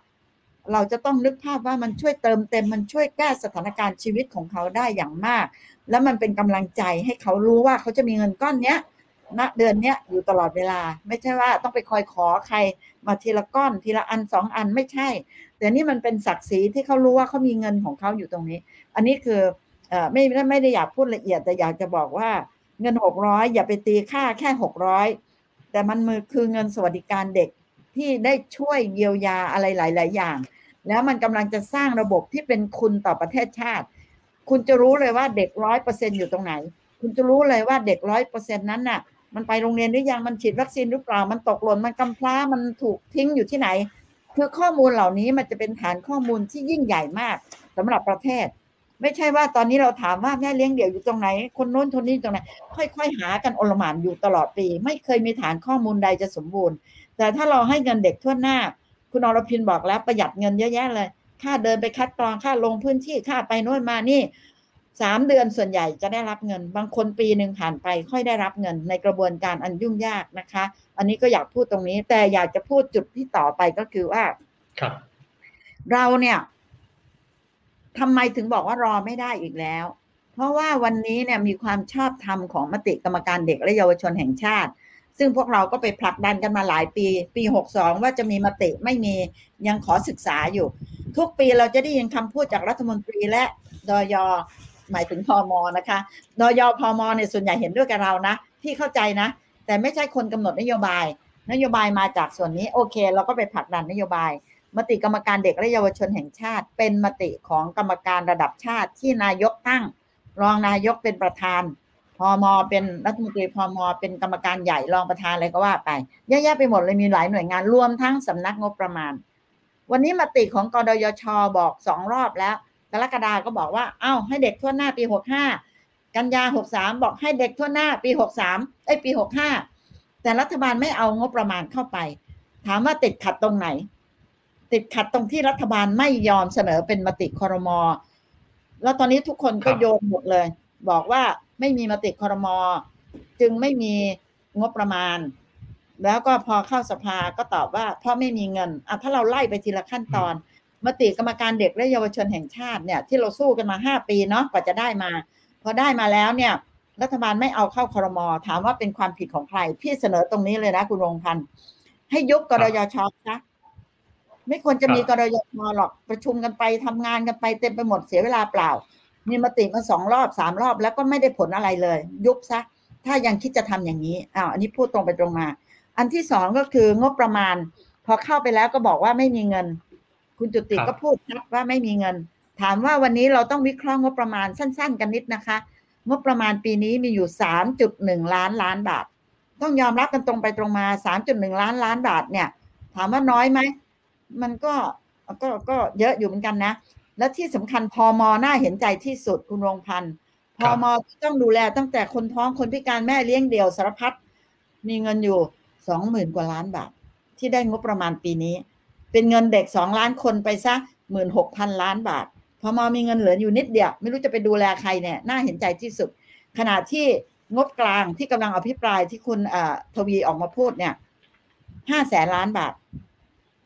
เราจะต้องนึกภาพว่ามันช่วยเติมเต็มมันช่วยแก้สถานการณ์ชีวิตของเขาได้อย่างมากและมันเป็นกำลังใจให้เขารู้ว่าเขาจะมีเงินก้อนเนี้ยณเดือนเนี้ยอยู่ตลอดเวลาไม่ใช่ว่าต้องไปคอยขอใครมาทีละก้อนทีละอัน2 อันไม่ใช่แต่นี่มันเป็นศักดิ์ศรีที่เขารู้ว่าเขามีเงินของเขาอยู่ตรงนี้อันนี้คือไม่ได้อยากพูดละเอียดแต่อยากจะบอกว่าเงิน600อย่าไปตีค่าแค่600แต่มันคือเงินสวัสดิการเด็กที่ได้ช่วยเยียวยาอะไรหลายๆอย่างแล้วมันกำลังจะสร้างระบบที่เป็นคุณต่อประเทศชาติคุณจะรู้เลยว่าเด็ก 100% อยู่ตรงไหนคุณจะรู้เลยว่าเด็ก 100% นั้นน่ะมันไปโรงเรียนหรือยังมันฉีดวัคซีนหรือเปล่ามันตกหล่นมันกำพร้ามันถูกทิ้งอยู่ที่ไหนคือข้อมูลเหล่านี้มันจะเป็นฐานข้อมูลที่ยิ่งใหญ่มากสำหรับประเทศไม่ใช่ว่าตอนนี้เราถามว่าแม่เลี้ยงเดี่ยวอยู่ตรงไหนคนโน้นคนนี้ตรงไหนค่อยๆหากันอลหม่านอยู่ตลอดปีไม่เคยมีฐานข้อมูลใดจะสมบูรณ์แต่ถ้าเราให้เงินเด็กทั่วหน้าคุณอรพินบอกแล้วประหยัดเงินเยอะแยะเลยค่าเดินไปคัดกรองค่าลงพื้นที่ค่าไปโน่นมานี่3 เดือนส่วนใหญ่จะได้รับเงินบางคนปี 1ผ่านไปค่อยได้รับเงินในกระบวนการอันยุ่งยากนะคะอันนี้ก็อยากพูดตรงนี้แต่อยากจะพูดจุดที่ต่อไปก็คือว่าครับเราเนี่ยทำไมถึงบอกว่ารอไม่ได้อีกแล้วเพราะว่าวันนี้เนี่ยมีความชอบธรรมของมติกรรมการเด็กและเยาวชนแห่งชาติซึ่งพวกเราก็ไปผลักดันกันมาหลายปีปี62ว่าจะมีมติไม่มียังขอศึกษาอยู่ทุกปีเราจะได้ยินคำพูดจากรัฐมนตรีและดย.หมายถึงพม.นะคะดย.พม.เนี่ยส่วนใหญ่เห็นด้วยกับเรานะที่เข้าใจนะแต่ไม่ใช่คนกำหนดนโยบายนโยบายมาจากส่วนนี้โอเคเราก็ไปผลักดันนโยบายมติกรรมการเด็กและเยาวชนแห่งชาติเป็นมติของกรรมการระดับชาติที่นายกตั้งรองนายกเป็นประธานพม.เป็นรัฐมนตรีพม.เป็นกรรมการใหญ่รองประธานอะไรก็ว่าไปเยอะแยะไปหมดเลยมีหลายหน่วยงานรวมทั้งสำนักงบประมาณวันนี้มติของกดยช.บอก2 รอบแล้วกรกฎาคมก็บอกว่าเอ้าให้เด็กทั่วหน้าปี65กันยา63บอกให้เด็กทั่วหน้าปี63ปี65แต่รัฐบาลไม่เอางบประมาณเข้าไปถามว่าติดขัดตรงไหนติดขัดตรงที่รัฐบาลไม่ยอมเสนอเป็นมติครม.แล้วตอนนี้ทุกคนก็โยนหมดเลยบอกว่าไม่มีมติครม.จึงไม่มีงบประมาณแล้วก็พอเข้าสภาก็ตอบว่าเพราะไม่มีเงินถ้าเราไล่ไปทีละขั้นตอนมติกรรมการเด็กและเยาวชนแห่งชาติเนี่ยที่เราสู้กันมา5 ปีเนาะกว่าจะได้มาพอได้มาแล้วเนี่ยรัฐบาลไม่เอาเข้าครม.ถามว่าเป็นความผิดของใครพี่เสนอตรงนี้เลยนะคุณรงพันธ์ให้ยุบกดยช.นะไม่ควรจะมีกดยช.หรอกประชุมกันไปทำงานกันไปเต็มไปหมดเสียเวลาเปล่ามีมติมา2 รอบ 3 รอบแล้วก็ไม่ได้ผลอะไรเลยยุบซะ ถ้ายังคิดจะทำอย่างนี้อันนี้พูดตรงไปตรงมาอันที่สองก็คืองบประมาณพอเข้าไปแล้วก็บอกว่าไม่มีเงินคุณจุติก็พูดว่าไม่มีเงินถามว่าวันนี้เราต้องวิเคราะห์งบประมาณสั้นๆกันนิดนะคะงบประมาณปีนี้มีอยู่ 3.1 ล้านล้านบาทต้องยอมรับกันตรงไปตรงมา 3.1 ล้านล้านบาทเนี่ยถามว่าน้อยไหมมันก็เยอะอยู่เหมือนกันนะและที่สำคัญพม.น่าเห็นใจที่สุดคุณรงพันธ์พม.ต้องดูแลตั้งแต่คนท้องคนพิการแม่เลี้ยงเดี่ยวสารพัดมีเงินอยู่ 20,000 กว่าล้านบาทที่ได้งบประมาณปีนี้เป็นเงินเด็ก2ล้านคนไปซะ 16,000 ล้านบาทพม.มีเงินเหลืออยู่นิดเดียวไม่รู้จะไปดูแลใครเนี่ยน่าเห็นใจที่สุดขณะที่งบกลางที่กำลังอภิปรายที่คุณทวีออกมาพูดเนี่ย500,000 ล้านบาท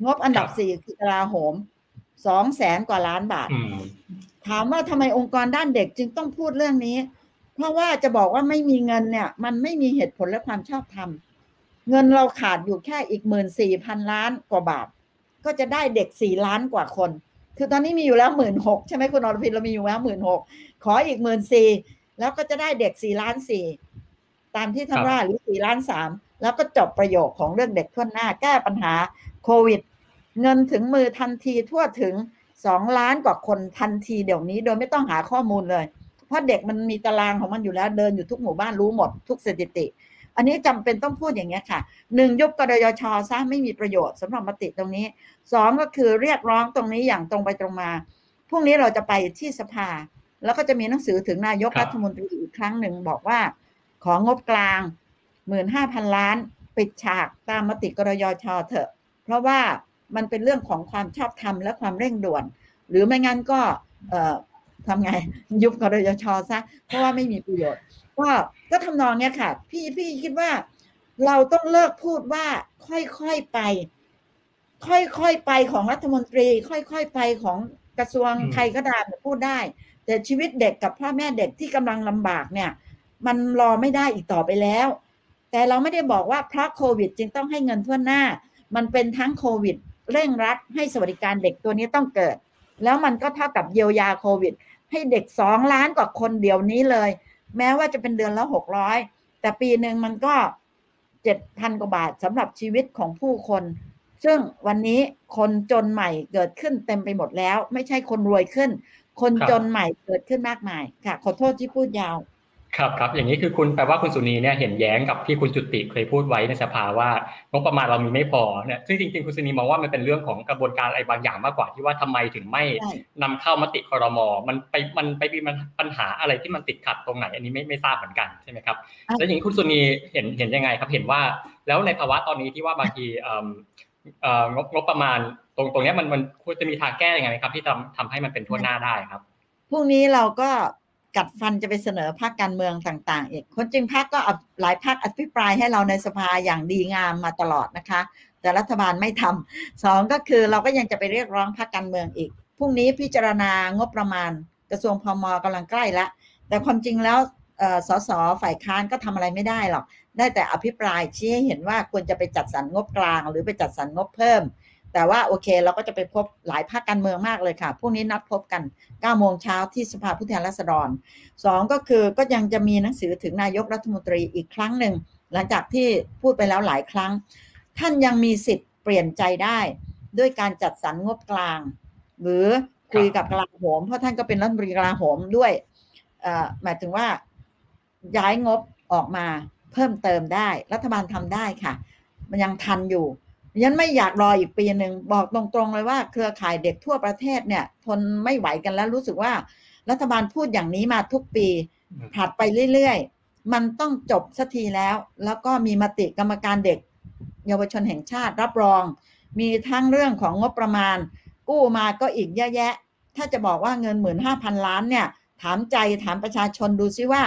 งบอันดับ4คือกลาโหม200,000 กว่าล้านบาทถามว่าทำไมองค์กรด้านเด็กจึงต้องพูดเรื่องนี้เพราะว่าจะบอกว่าไม่มีเงินเนี่ยมันไม่มีเหตุผลและความชอบธรรมเงินเราขาดอยู่แค่อีก 14,000 ล้านกว่าบาทก็จะได้เด็ก4ล้านกว่าคนคือตอนนี้มีอยู่แล้ว 16,000 ใช่ไหมคุณอรพินเรามีอยู่แล้ว 16,000 ขออีก 14,000 แล้วก็จะได้เด็ก 4.4 ล้านตามที่ท่านว่าหรือ 4.3 ล้านแล้วก็จบประโยคของเรื่องเด็กทั่วหน้าแก้ปัญหาโควิดเงินถึงมือทันทีทั่วถึง2ล้านกว่าคนทันทีเดี๋ยวนี้โดยไม่ต้องหาข้อมูลเลยเพราะเด็กมันมีตารางของมันอยู่แล้วเดินอยู่ทุกหมู่บ้านรู้หมดทุกสถิติอันนี้จำเป็นต้องพูดอย่างนี้ค่ะ1ยุบกดยชซะไม่มีประโยชน์สำหรับมติตรงนี้2ก็คือเรียกร้องตรงนี้อย่างตรงไปตรงมาพรุ่งนี้เราจะไปที่สภาแล้วก็จะมีหนังสือถึงนายกรัฐมนตรีอีกครั้งหนึ่งบอกว่าของงบกลาง 15,000 ล้านปิดฉากตามมติกดยชเถอะเพราะว่ามันเป็นเรื่องของความชอบธรรมและความเร่งด่วนหรือไม่งั้นก็ทำไงยุบกดยชซะเพราะว่าไม่มีประโยชน์ก็ทำนองเนี้ยค่ะพี่คิดว่าเราต้องเลิกพูดว่าค่อยๆไปค่อยๆไปของรัฐมนตรีค่อยๆไปของกระทรวงใครก็ได้พูดได้แต่ชีวิตเด็กกับพ่อแม่เด็กที่กำลังลำบากเนี่ยมันรอไม่ได้อีกต่อไปแล้วแต่เราไม่ได้บอกว่าเพราะโควิดจึงต้องให้เงินทั่วหน้ามันเป็นทั้งโควิดเร่งรัดให้สวัสดิการเด็กตัวนี้ต้องเกิดแล้วมันก็เท่ากับเยียวยาโควิดให้เด็ก2ล้านกว่าคนเดี๋ยวนี้เลยแม้ว่าจะเป็นเดือนละ600แต่ปีหนึ่งมันก็ 7,000 กว่าบาทสำหรับชีวิตของผู้คนซึ่งวันนี้คนจนใหม่เกิดขึ้นเต็มไปหมดแล้วไม่ใช่คนรวยขึ้นคนจนใหม่เกิดขึ้นมากมายค่ะขอโทษที่พูดยาวครับอย่างนี้คือคุณแปลว่าคุณสุนีเนี่ยเห็นแย้งกับที่คุณจุติเคยพูดไว้ในสภาว่างบประมาณเรามีไม่พอเนี่ยซึ่งจริงๆคุณสุนีมองว่ามันเป็นเรื่องของกระบวนการอะไรบางอย่างมากกว่าที่ว่าทำไมถึงไม่นำเข้ามติครม.มันไปมีปัญหาอะไรที่มันติดขัดตรงไหนอันนี้ไม่ทราบเหมือนกันใช่ไหมครับแล้วอย่างนี้คุณสุนีเห็นยังไงครับเห็นว่าแล้วในภาวะตอนนี้ที่ว่าบางทีงบประมาณตรงนี้มันควรจะมีทางแก้ยังไงครับที่ทำให้มันเป็นทั่วหน้าได้ครับพรุ่งนี้เราก็กัดฟันจะไปเสนอพรรคการเมืองต่างๆอีกคนจริงพรรคก็หลายพรรคอภิปรายให้เราในสภาอย่างดีงามมาตลอดนะคะแต่รัฐบาลไม่ทำ2ก็คือเราก็ยังจะไปเรียกร้องพรรคการเมืองอีกพรุ่งนี้พิจารณางบประมาณกระทรวงพม.กำลังใกล้ละแต่ความจริงแล้วสส.ฝ่ายค้านก็ทำอะไรไม่ได้หรอกได้แต่อภิปรายชี้ให้เห็นว่าควรจะไปจัดสรรงบกลางหรือไปจัดสรรงบเพิ่มแต่ว่าโอเคเราก็จะไปพบหลายภาคการเมืองมากเลยค่ะพรุ่งนี้นัดพบกัน 9 โมงเช้าที่สภาผู้แทนราษฎร2ก็คือก็ยังจะมีหนังสือถึงนายกรัฐมนตรีอีกครั้งหนึ่งหลังจากที่พูดไปแล้วหลายครั้งท่านยังมีสิทธิ์เปลี่ยนใจได้ด้วยการจัดสรรงบกลางหรือคุยกับกลาโหมเพราะท่านก็เป็นรัฐมนตรีกลาโหมด้วยหมายถึงว่าย้ายงบออกมาเพิ่มเติมได้รัฐบาลทำได้ค่ะมันยังทันอยู่ฉันไม่อยากรออีกปีหนึ่งบอกตรงๆเลยว่าเครือข่ายเด็กทั่วประเทศเนี่ยทนไม่ไหวกันแล้วรู้สึกว่ารัฐบาลพูดอย่างนี้มาทุกปีผ่านไปเรื่อยๆมันต้องจบสักทีแล้วก็มีมติกรรมการเด็กเยาวชนแห่งชาติรับรองมีทั้งเรื่องของงบประมาณกู้มาก็อีกเยอะแยะถ้าจะบอกว่าเงิน 15,000 ล้านเนี่ยถามใจถามประชาชนดูซิว่า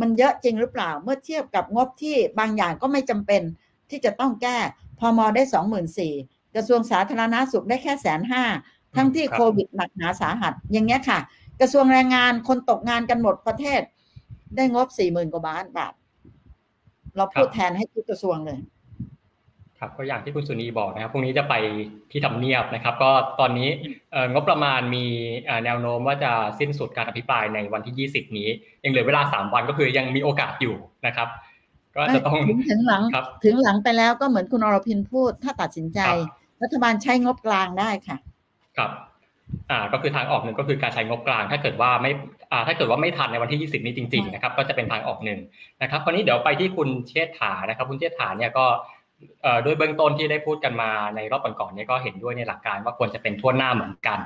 มันเยอะจริงหรือเปล่าเมื่อเทียบกับงบที่บางอย่างก็ไม่จำเป็นที่จะต้องแก้พม.ได้ 24,000 กระทรวงสาธารณสุขได้แค่ 150,000 ทั้งที่โควิดหนักหนาสาหัสอย่างเงี้ยค่ะกระทรวงแรงงานคนตกงานกันหมดประเทศได้งบ 40,000 กว่าบาทเราพูดแทนให้ทุกกระทรวงเลยครับก็อย่างที่คุณสุนีบอกนะครับพรุ่งนี้จะไปที่ทำเนียบนะครับก็ตอนนี้งบประมาณมีแนวโน้มว่าจะสิ้นสุดการอภิปรายในวันที่20นี้ยังเหลือเวลา3 วันก็คือยังมีโอกาสอยู่นะครับ ก็จะต้องถึงหลังไปแล้วก็เหมือนคุณอรพินพูดถ้าตัดสินใจรัฐบาลใช้งบกลางได้ค่ะครับก็คือทางออกหนึ่งก็คือการใช้งบกลางถ้าเกิดว่าไม่ทันในวันที่20นี้จริงๆนะครับก็จะเป็นทางออกหนึ่งนะครับคราวนี้เดี๋ยวไปที่คุณเชษฐานะครับคุณเชษฐาเนี่ยก็ด้วยเบื้องต้นที่ได้พูดกันมาในรอบก่อนๆนี้ก็เห็นด้วยในหลักการว่าควรจะเป็นทั่วหน้าเหมือนกัน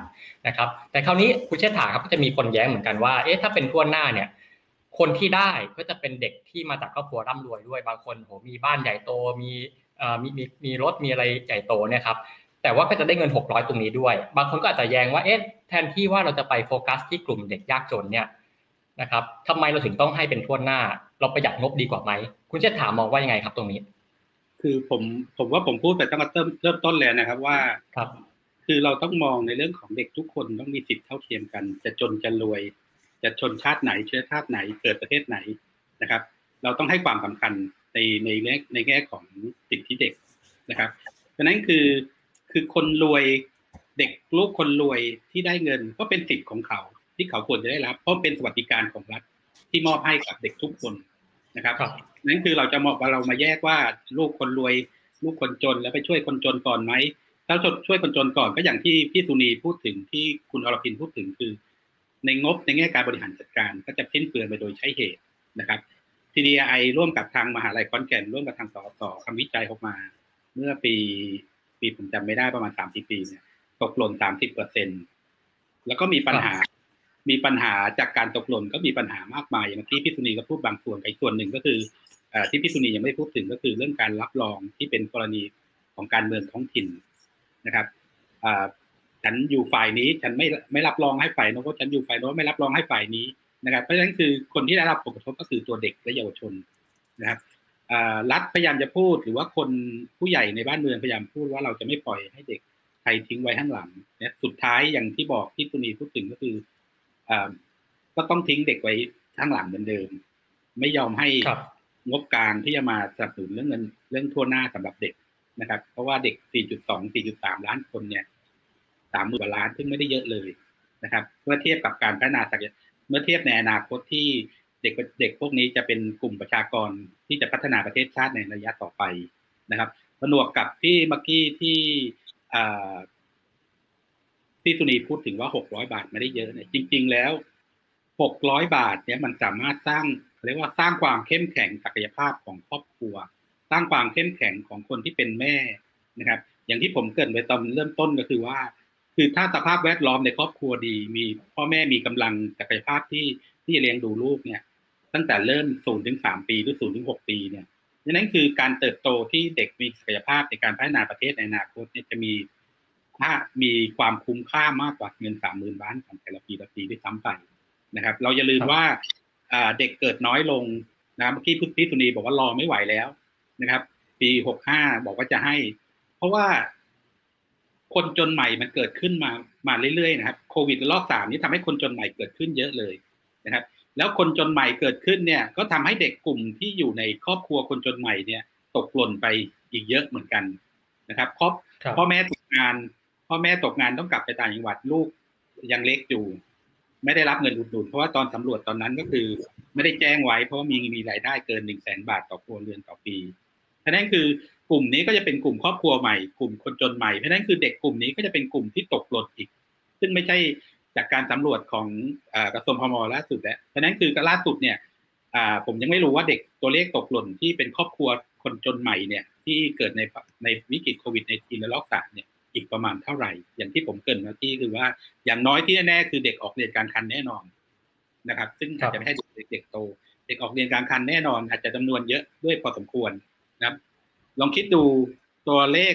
นะครับแต่คราวนี้คุณเชษฐาครับก็จะมีคนแย้งเหมือนกันว่าเอ๊ะถ้าเป็นทั่วหน้าเนี่ยคนที่ได้ก็จะเป็นเด็กที่มาจากครอบครัวร่ำรวยด้วยบางคนโหมีบ้านใหญ่โตมีรถมีอะไรใหญ่โตเนี่ยครับแต่ว่าก็จะได้เงิน600ตรงนี้ด้วยบางคนก็อาจจะแย้งว่าเอ๊ะแทนที่ว่าเราจะไปโฟกัสที่กลุ่มเด็กยากจนเนี่ยนะครับทำไมเราถึงต้องให้เป็นทั่วหน้าเราประหยัดงบดีกว่าไหมคุณเชษฐามองว่ายังไงครับตรงนี้คือผมพูดแต่ตั้งแต่เริ่มต้นแล้วนะครับว่าคือเราต้องมองในเรื่องของเด็กทุกคนต้องมีสิทธิ์เท่าเทียมกันจะจนจะรวยจะชนชาติไหนเชื้อชาติไหนเกิดประเทศไหนนะครับเราต้องให้ความสำคัญในแง่ของสิทธิเด็กนะครับฉะนั้นคือคนรวยเด็กลูกคนรวยที่ได้เงินก็เป็นสิทธิ์ของเขาที่เขาควรจะได้รับเพราะเป็นสวัสดิการของรัฐที่มอบให้กับเด็กทุกคนนะครับนั่นคือเราจะมองว่าเรามาแยกว่าลูกคนรวยลูกคนจนแล้วไปช่วยคนจนก่อนไหมถ้าช่วยคนจนก่อนก็อย่างที่พี่สุนีพูดถึงที่คุณอรพินพูดถึงคือในงบในแง่การบริหารจัดการก็จะเพิ่มเฟื่องไปโดยใช้เหตุนะครับ TDI ร่วมกับทางมหาลัยขอนแก่นร่วมกับทางสสทำวิจัยออกมาเมื่อปีผมจำไม่ได้ประมาณ30ปีเนี่ยตกหล่น 30% แล้วก็มีปัญหาจากการตกหล่นก็มีปัญหามากมายอย่างที่พี่สุนีก็พูดบางส่วนอีกส่วนหนึ่งก็คือที่พี่สุนียังไม่พูดถึงก็คือเรื่องการรับรองที่เป็นกรณีของการเมืองท้องถิ่นนะครับฉันอยู่ฝ่ายนี้ฉันไม่รับรองให้ฝ่ายโน้นฉันอยู่ฝ่ายโน้นไม่รับรองให้ฝ่ายนี้นะครับเพราะฉะนั้นคือคนที่ได้รับผลกระทบก็คือตัวเด็กและเยาวชนนะครับรัฐพยายามจะพูดหรือว่าคนผู้ใหญ่ในบ้านเมืองพยายามพูดว่าเราจะไม่ปล่อยให้เด็กไทยทิ้งไว้ข้างหลังเนี่ยสุดท้ายอย่างที่บอกพี่สุนีพูดถึงก็คือก็ต้องทิ้งเด็กไว้ข้างหลังเหมือนเดิมไม่ยอมให้งบกลางที่จะมาสนับสนุนเรื่องเงินเรื่องทั่วหน้าสำหรับเด็กนะครับเพราะว่าเด็ก 4.2 4.3 ล้านคนเนี่ย 30,000 กว่าล้านซึ่งไม่ได้เยอะเลยนะครับเมื่อเทียบกับการพัฒนาศักยภาพเมื่อเทียบในอนาคตที่เด็กพวกนี้จะเป็นกลุ่มประชากรที่จะพัฒนาประเทศชาติในระยะต่อไปนะครับผนวกกับที่เมื่อกี้ที่พี่สุนีพูดถึงว่า600บาทไม่ได้เยอะเนี่ยจริงๆแล้ว600บาทเนี่ยมันสามารถสร้างเรียกว่าสร้างความเข้มแข็งศักยภาพของครอบครัวสร้างความเข้มแข็งของคนที่เป็นแม่นะครับอย่างที่ผมเกริ่นไว้ตอนเริ่มต้นก็คือว่าคือถ้าสภาพแวดล้อมในครอบครัวดีมีพ่อแม่มีกำลังศักยภาพที่เลี้ยงดูลูกเนี่ยตั้งแต่เริ่ม0ถึง3ปีหรือ0ถึง6ปีเนี่ยนั่นคือการเติบโตที่เด็กมีศักยภาพในการพัฒนาประเทศในอนาคตเนี่ยจะมีความคุ้มค่ามากกว่าเงิน 30,000 ล้านของแต่ละปีละปีด้วยซ้ำไปนะครับเราอย่าลืมว่าเด็กเกิดน้อยลงนะเมื่อกี้พี่สุนีบอกว่ารอไม่ไหวแล้วนะครับปี65บอกว่าจะให้เพราะว่าคนจนใหม่มันเกิดขึ้นมาเรื่อยๆนะครับโควิดรอบ3นี้ทำให้คนจนใหม่เกิดขึ้นเยอะเลยนะครับแล้วคนจนใหม่เกิดขึ้นเนี่ยก็ทำให้เด็กกลุ่มที่อยู่ในครอบครัวคนจนใหม่เนี่ยตกหล่นไปอีกเยอะเหมือนกันนะครับพ่อแม่ตกงานต้องกลับไปต่างจังหวัดลูกยังเล็กอยู่ไม่ได้รับเงินอุดหนุนเพราะว่าตอนสำรวจตอนนั้นก็คือไม่ได้แจ้งไว้เพราะว่ามีรายได้เกิน 100,000 บาทต่อครัวเรือนต่อปีฉะนั้นคือกลุ่มนี้ก็จะเป็นกลุ่มครอบครัวใหม่กลุ่มคนจนใหม่ฉะนั้นคือเด็กกลุ่มนี้ก็จะเป็นกลุ่มที่ตกหล่นอีกซึ่งไม่ใช่จากการสำรวจของกระทรวงพม.ล่าสุดแล้วฉะนั้นคือล่าสุดเนี่ยผมยังไม่รู้ว่าเด็กตัวเลขตกหล่นที่เป็นครอบครัวคนจนใหม่เนี่ยที่เกิดในวิกฤตโควิด-19 และล็อกดาวน์เนี่ยอีกประมาณเท่าไหร่อย่างที่ผมเกริ่นนะที่คือว่าอย่างน้อยที่แน่ๆคือเด็กออกเรียนกลางคันแน่นอนนะครับซึ่งอาจจะไม่ให้เด็กโตเด็กออกเรียนกลางคันแน่นอนอาจจะจำนวนเยอะด้วยพอสมควรนะครับลองคิดดูตัวเลข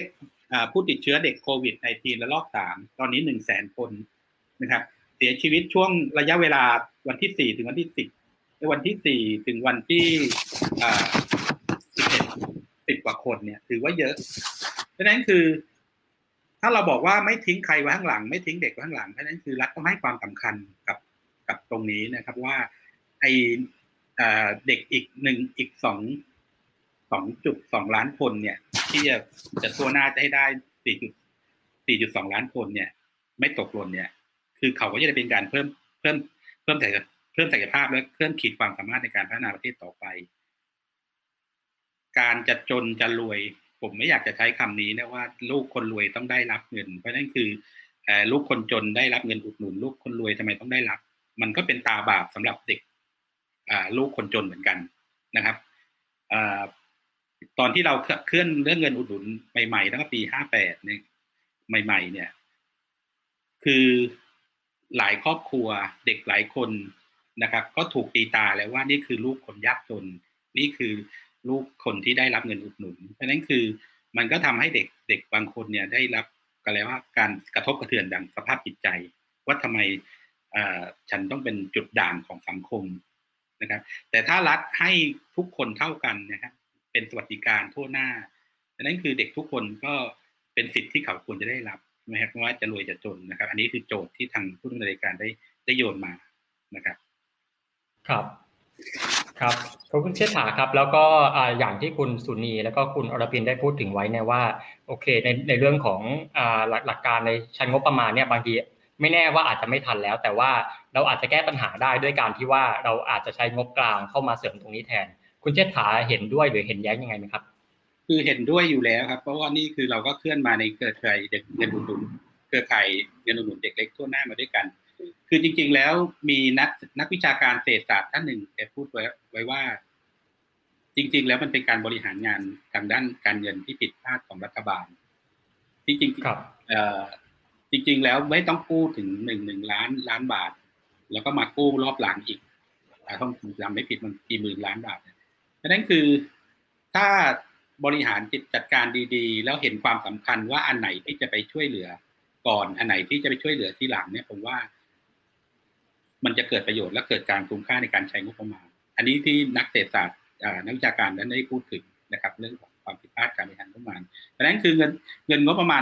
ผู้ติดเชื้อเด็กโควิด-19 และรอบ3ตอนนี้ 100,000 คนนะครับเสียชีวิตช่วงระยะเวลาวันที่4ถึงวันที่10และวันที่4ถึงวันที่11 10กว่าคนเนี่ยถือว่าเยอะฉะนั้นคือถ้าเราบอกว่าไม่ทิ้งใครไว้ข้างหลังไม่ทิ้งเด็กไว้ข้างหลังเพราะนั้นคือรัฐต้องให้ความสำคัญกับตรงนี้นะครับว่าไอเด็กอีก1อีก2.2 ล้านคนเนี่ยที่จะตัวหน้าจะให้ได้ 4.2 ล้านคนเนี่ยไม่ตกหล่นเนี่ยคือเขาก็จะเป็นการเพิ่มศักยภาพและเพิ่มขีดความสามารถในการพัฒนาประเทศต่อไป การจะจนจะรวยผมไม่อยากจะใช้คำนี้นะว่าลูกคนรวยต้องได้รับเงินเพราะนั่นคือลูกคนจนได้รับเงินอุดหนุนลูกคนรวยทำไมต้องได้รับมันก็เป็นตาบาปสำหรับเด็กลูกคนจนเหมือนกันนะครับตอนที่เราเคลื่อนเรื่องเงินอุดหนุนใหม่ๆตั้งแต่ปี58เนี่ยใหม่ๆเนี่ยคือหลายครอบครัวเด็กหลายคนนะครับก็ถูกตีตาแล้วว่านี่คือลูกคนยากจนนี่คือลูกคนที่ได้รับเงินอุดหนุนเพราะฉะนั้นคือมันก็ทำให้เด็กบางคนเนี่ยได้รับกันแล้วว่าการกระทบกระเทือนดังสภาพจิตใจว่าทำไมฉันต้องเป็นจุดด่างของสังคมนะครับแต่ถ้ารัฐให้ทุกคนเท่ากันนะครับเป็นสวัสดิการทั่วหน้าดังนั้นคือเด็กทุกคนก็เป็นสิทธิ์ที่เขาควรจะได้รับไม่ว่าจะรวยจะจนนะครับอันนี้คือโจทย์ที่ทางผู้ดำเนินรายการได้โยนมานะครับครับขอบคุณเชษฐาครับแล้วก็อย่างที่คุณสุนีแล้วก็คุณอรพินได้พูดถึงไว้เนี่ยว่าโอเคในเรื่องของหลักการในชั้นงบประมาณเนี่ยบางทีไม่แน่ว่าอาจจะไม่ทันแล้วแต่ว่าเราอาจจะแก้ปัญหาได้ด้วยการที่ว่าเราอาจจะใช้งบกลางเข้ามาเสริมตรงนี้แทนคุณเชษฐาเห็นด้วยหรือเห็นแย้งยังไงไหมครับคือเห็นด้วยอยู่แล้วครับเพราะว่านี่คือเราก็เคลื่อนมาในเครือข่ายเด็กเงินอุดหนุนเครือข่ายเงินอุดหนุนเด็กเล็กทั่วหน้ามาด้วยกันคือจริงๆแล้วมีนักวิชาการเศรษฐศาสตร์ท่านหนึ่งแกพูดไว้ว่าจริงๆแล้วมันเป็นการบริหารงานทางด้านการเงินที่ผิดพลาดของรัฐบาลที่จริงครับจริงๆแล้วไม่ต้องกู้ถึง1,000,000,000 บาทแล้วก็มากู้รอบหลังอีกต้องจำไม่ผิดมันกี่10,000,000,000 บาทเพราะนั้นคือถ้าบริหารจัดการดีๆแล้วเห็นความสำคัญว่าอันไหนที่จะไปช่วยเหลือก่อนอันไหนที่จะไปช่วยเหลือที่หลังเนี่ยผมว่ามันจะเกิดประโยชน์และเกิดการคุ้มค่าในการใช้งบประมาณอันนี้ที่นักเศรษฐศาสตร์นักวิชาการนั้นได้พูดถึงนะครับเรื่องของความผิดพลาดการบริหารงบประมาณเพราะฉะนั้นคือเงินงบประม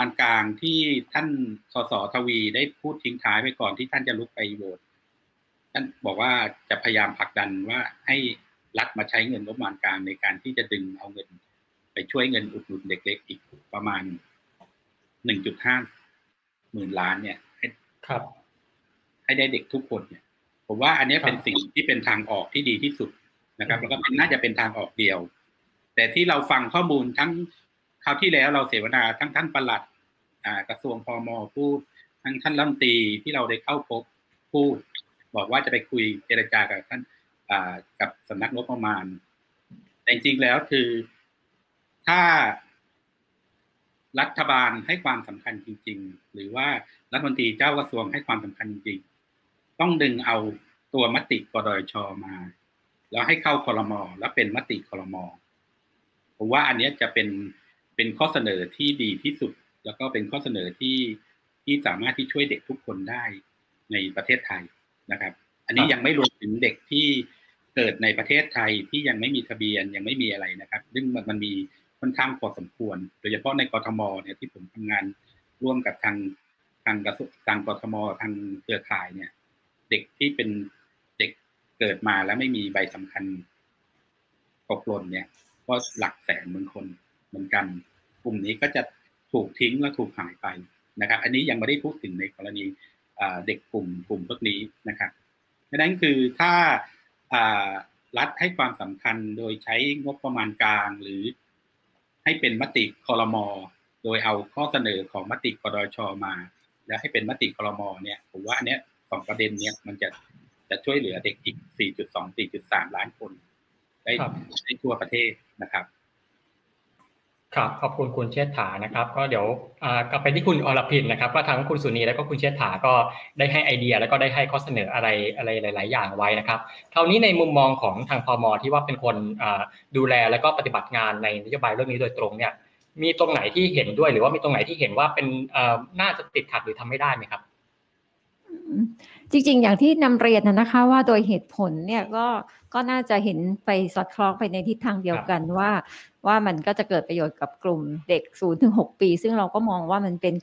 าณกลางที่ท่านสส.ทวีได้พูดทิ้งท้ายไปก่อนที่ท่านจะลุกไปโหวตท่านบอกว่าจะพยายามผลักดันว่าให้รัฐมาใช้เงินงบประมาณกลางในการที่จะดึงเอาเงินไปช่วยเงินอุดหนุนเด็กเล็กอีกประมาณ 1.5 หมื่นล้านเนี่ยครับให้ได้เด็กทุกคนเนี่ยผมว่าอันนี้เป็นสิ่งที่เป็นทางออกที่ดีที่สุดนะครับแล้วก็น่าจะเป็นทางออกเดียวแต่ที่เราฟังข้อมูลทั้งคราวที่แล้วเราเสวนาทั้งท่านปลัดกระทรวงพม.พูดทั้งท่านรัฐมนตรีที่เราได้เข้าพบพูดบอกว่าจะไปคุยเจรจากับท่านกับสำนักงบประมาณแต่จริงๆแล้วคือถ้ารัฐบาลให้ความสำคัญจริงๆหรือว่ารัฐมนตรีเจ้ากระทรวงให้ความสำคัญจริงๆต้องดึงเอาตัวมติกดช.มาแล้วให้เข้าครม.แล้วเป็นมติครม.ผมว่าอันนี้จะเป็นข้อเสนอที่ดีที่สุดแล้วก็เป็นข้อเสนอที่สามารถที่ช่วยเด็กทุกคนได้ในประเทศไทยนะครับอันนี้ยังไม่รวมถึงเด็กที่เกิดในประเทศไทยที่ยังไม่มีทะเบียนยังไม่มีอะไรนะครับซึ่งมันมีค่อนข้างพอสมควรโดยเฉพาะในกทม.เนี่ยที่ผมทำงานร่วมกับทางกระทรวงทางกทม.ทางเครือข่ายเนี่ยเด็กที่เป็นเด็กเกิดมาแล้วไม่มีใบสำคัญตกหล่นเนี่ยก็หลักแสนเหมือนคนเหมือนกันกลุ่มนี้ก็จะถูกทิ้งและถูกหายไปนะครับอันนี้ยังไม่ได้พูดถึงในกรณีเด็กกลุ่มพวกนี้นะครับดังนั้นคือถ้ารัฐให้ความสำคัญโดยใช้งบประมาณกลางหรือให้เป็นมติครม.โดยเอาข้อเสนอของมติกดช.มาแล้วให้เป็นมติครม.เนี่ยผมว่าอันเนี้ยสองประเด็นเนี้ยมันจะช่วยเหลือเด็กอีก 4.2-4.3 ล้านคนได้ทั่วประเทศนะครับครับขอบคุณคุณเชษฐานะครับก็เดี๋ยวกลับไปที่คุณอรพินนะครับก็ทั้งคุณสุนีแล้วก็คุณเชษฐาก็ได้ให้ไอเดียแล้วก็ได้ให้ข้อเสนออะไรหลายๆอย่างไว้นะครับคราวนี้ในมุมมองของทางพม.ที่ว่าเป็นคนดูแลแล้วก็ปฏิบัติงานในนโยบายเรื่องนี้โดยตรงเนี่ยมีตรงไหนที่เห็นด้วยหรือว่ามีตรงไหนที่เห็นว่าเป็นน่าจะติดขัดหรือทำไม่ได้ไหมครับจริงๆอย่างที่นำเรียนนะคะว่าโดยเหตุผลเนี่ยก็น่าจะเห็นไปสอดคล้องไปในทิศทางเดียวกันว่ามันก็จะเกิดประโยชน์กับกลุ่มเด็ก 0-6 ปีซึ่งเราก็มองว่ามันเป็น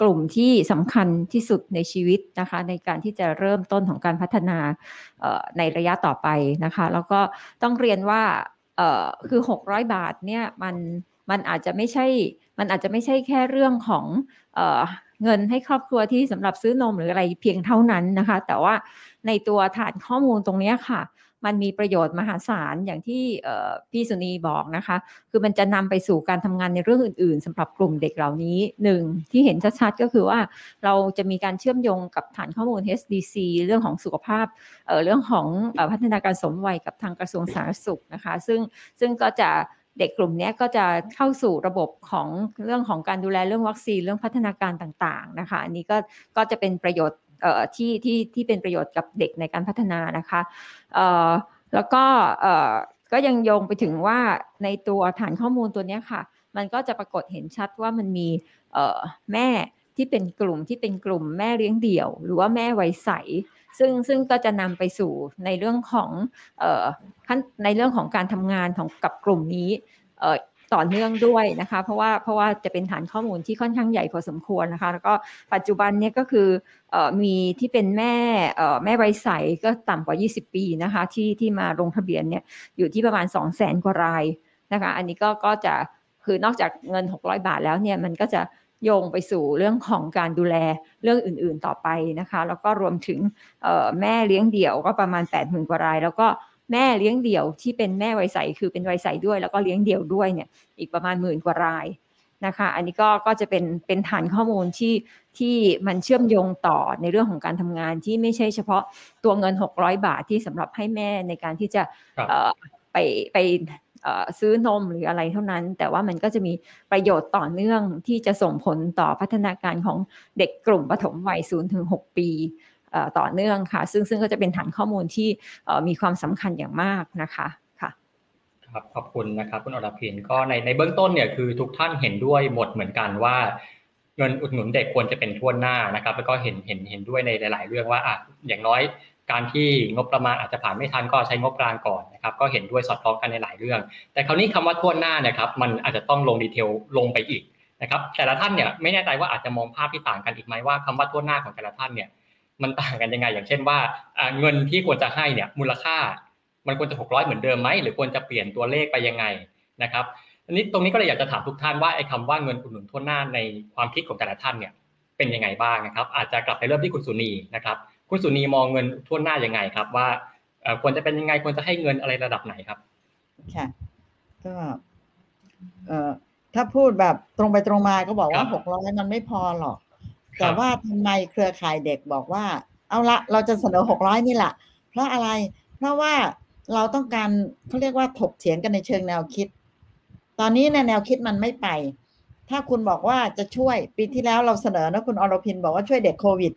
กลุ่มที่สำคัญที่สุดในชีวิตนะคะในการที่จะเริ่มต้นของการพัฒนาในระยะต่อไปนะคะแล้วก็ต้องเรียนว่าคือ600 บาทเนี่ยมันอาจจะไม่ใช่แค่เรื่องของเงินให้ครอบครัวที่สำหรับซื้อนมหรืออะไรเพียงเท่านั้นนะคะแต่ว่าในตัวฐานข้อมูลตรงนี้ค่ะ มันมีประโยชน์มหาศาลอย่างที่พี่สุนีบอกนะคะคือมันจะนำไปสู่การทำงานในเรื่องอื่นๆสำหรับกลุ่มเด็กเหล่านี้หนึ่งที่เห็นชัดๆก็คือว่าเราจะมีการเชื่อมโยงกับฐานข้อมูล HDC เรื่องของสุขภาพเรื่องของพัฒนาการสมวัยกับทางกระทรวงสาธารณสุขนะคะซึ่งก็จะเด็กกลุ่มนี้ก็จะเข้าสู่ระบบของเรื่องของการดูแลเรื่องวัคซีนเรื่องพัฒนาการต่างๆนะคะอันนี้ก็จะเป็นประโยชน์ที่เป็นประโยชน์กับเด็กในการพัฒนานะคะแล้วก็ยังโยงไปถึงว่าในตัวฐานข้อมูลตัวนี้ค่ะมันก็จะปรากฏเห็นชัดว่ามันมีแม่ที่เป็นกลุ่มแม่เลี้ยงเดี่ยวหรือว่าแม่วัยใสซึ่งก็จะนำไปสู่ในเรื่องของการทำงานของกับกลุ่มนี้ต่อเนื่องด้วยนะคะเพราะว่าจะเป็นฐานข้อมูลที่ค่อนข้างใหญ่พอสมควรนะคะแล้วก็ปัจจุบันเนี่ยก็คือมีที่เป็นแม่วัยใสก็ต่ำกว่า20ปีนะคะที่มาลงทะเบียนเนี่ยอยู่ที่ประมาณ 200,000 กว่ารายนะคะอันนี้ก็จะคือนอกจากเงิน600บาทแล้วเนี่ยมันก็จะโยงไปสู่เรื่องของการดูแลเรื่องอื่นๆต่อไปนะคะแล้วก็รวมถึงแม่เลี้ยงเดี่ยวก็ประมาณ 80,000 กว่ารายแล้วก็แม่เลี้ยงเดี่ยวที่เป็นแม่วัยใสคือเป็นวัยใสด้วยแล้วก็เลี้ยงเดี่ยวด้วยเนี่ยอีกประมาณ 10,000 กว่ารายนะคะอันนี้ก็จะเป็นฐานข้อมูลที่มันเชื่อมโยงต่อในเรื่องของการทำงานที่ไม่ใช่เฉพาะตัวเงิน600บาทที่สำหรับให้แม่ในการที่จะไปซื้อนมหรืออะไรเท่านั้นแต่ว่ามันก็จะมีประโยชน์ต่อเนื่องที่จะส่งผลต่อพัฒนาการของเด็กกลุ่มปฐมวัย 0-6 ปีต่อเนื่องค่ะซึ่งก็จะเป็นฐานข้อมูลที่มีความสำคัญอย่างมากนะคะค่ะครับขอบคุณนะครับคุณอรพินก็ในเบื้องต้นเนี่ยคือทุกท่านเห็นด้วยหมดเหมือนกันว่าเงินอุดหนุนเด็กควรจะเป็นทั่วหน้านะครับแล้วก็เห็นด้วยในหลายๆเรื่องว่าอย่างน้อยการที่งบประมาณอาจจะผ่านไม่ทันก็ใช้งบกลางก่อนนะครับก็เห็นด้วยสอดคล้องกันในหลายเรื่องแต่คราวนี้คำว่าทั่วหน้านะครับมันอาจจะต้องลงดีเทลลงไปอีกนะครับแต่ละท่านเนี่ยไม่แน่ใจว่าอาจจะมองภาพที่ต่างกันอีกไหมว่าคำว่าทั่วหน้าของแต่ละท่านเนี่ยมันต่างกันยังไงอย่างเช่นว่าเงินที่ควรจะให้เนี่ยมูลค่ามันควรจะ600เหมือนเดิมไหมหรือควรจะเปลี่ยนตัวเลขไปยังไงนะครับอันนี้ตรงนี้ก็เลยอยากจะถามทุกท่านว่าไอ้คำว่าเงินอุดหนุนทั่วหน้าในความคิดของแต่ละท่านเนี่ยเป็นยังไงบ้างนะครับอาจจะกลับไปเริ่มที่คุณสุนีนะครับคุณสุนีมองเงินทั่วหน้ายังไงครับว่าควรจะเป็นยังไงควรจะให้เงินอะไรระดับไหนครับค่ะก็ถ้าพูดแบบตรงไปตรงมาก็บอกว่า600มันไม่พอหรอกแต่ว่าทำไมเครือข่ายเด็กบอกว่าเอาละเราจะเสนอ600นี่แหละเพราะอะไรเพราะว่าเราต้องการเขาเรียกว่าถกเถียงกันในเชิงแนวคิดตอนนี้แนวคิดมันไม่ไปถ้าคุณบอกว่าจะช่วยปีที่แล้วเราเสนอนะคุณอรพินบอกว่าช่วยเด็กโควิด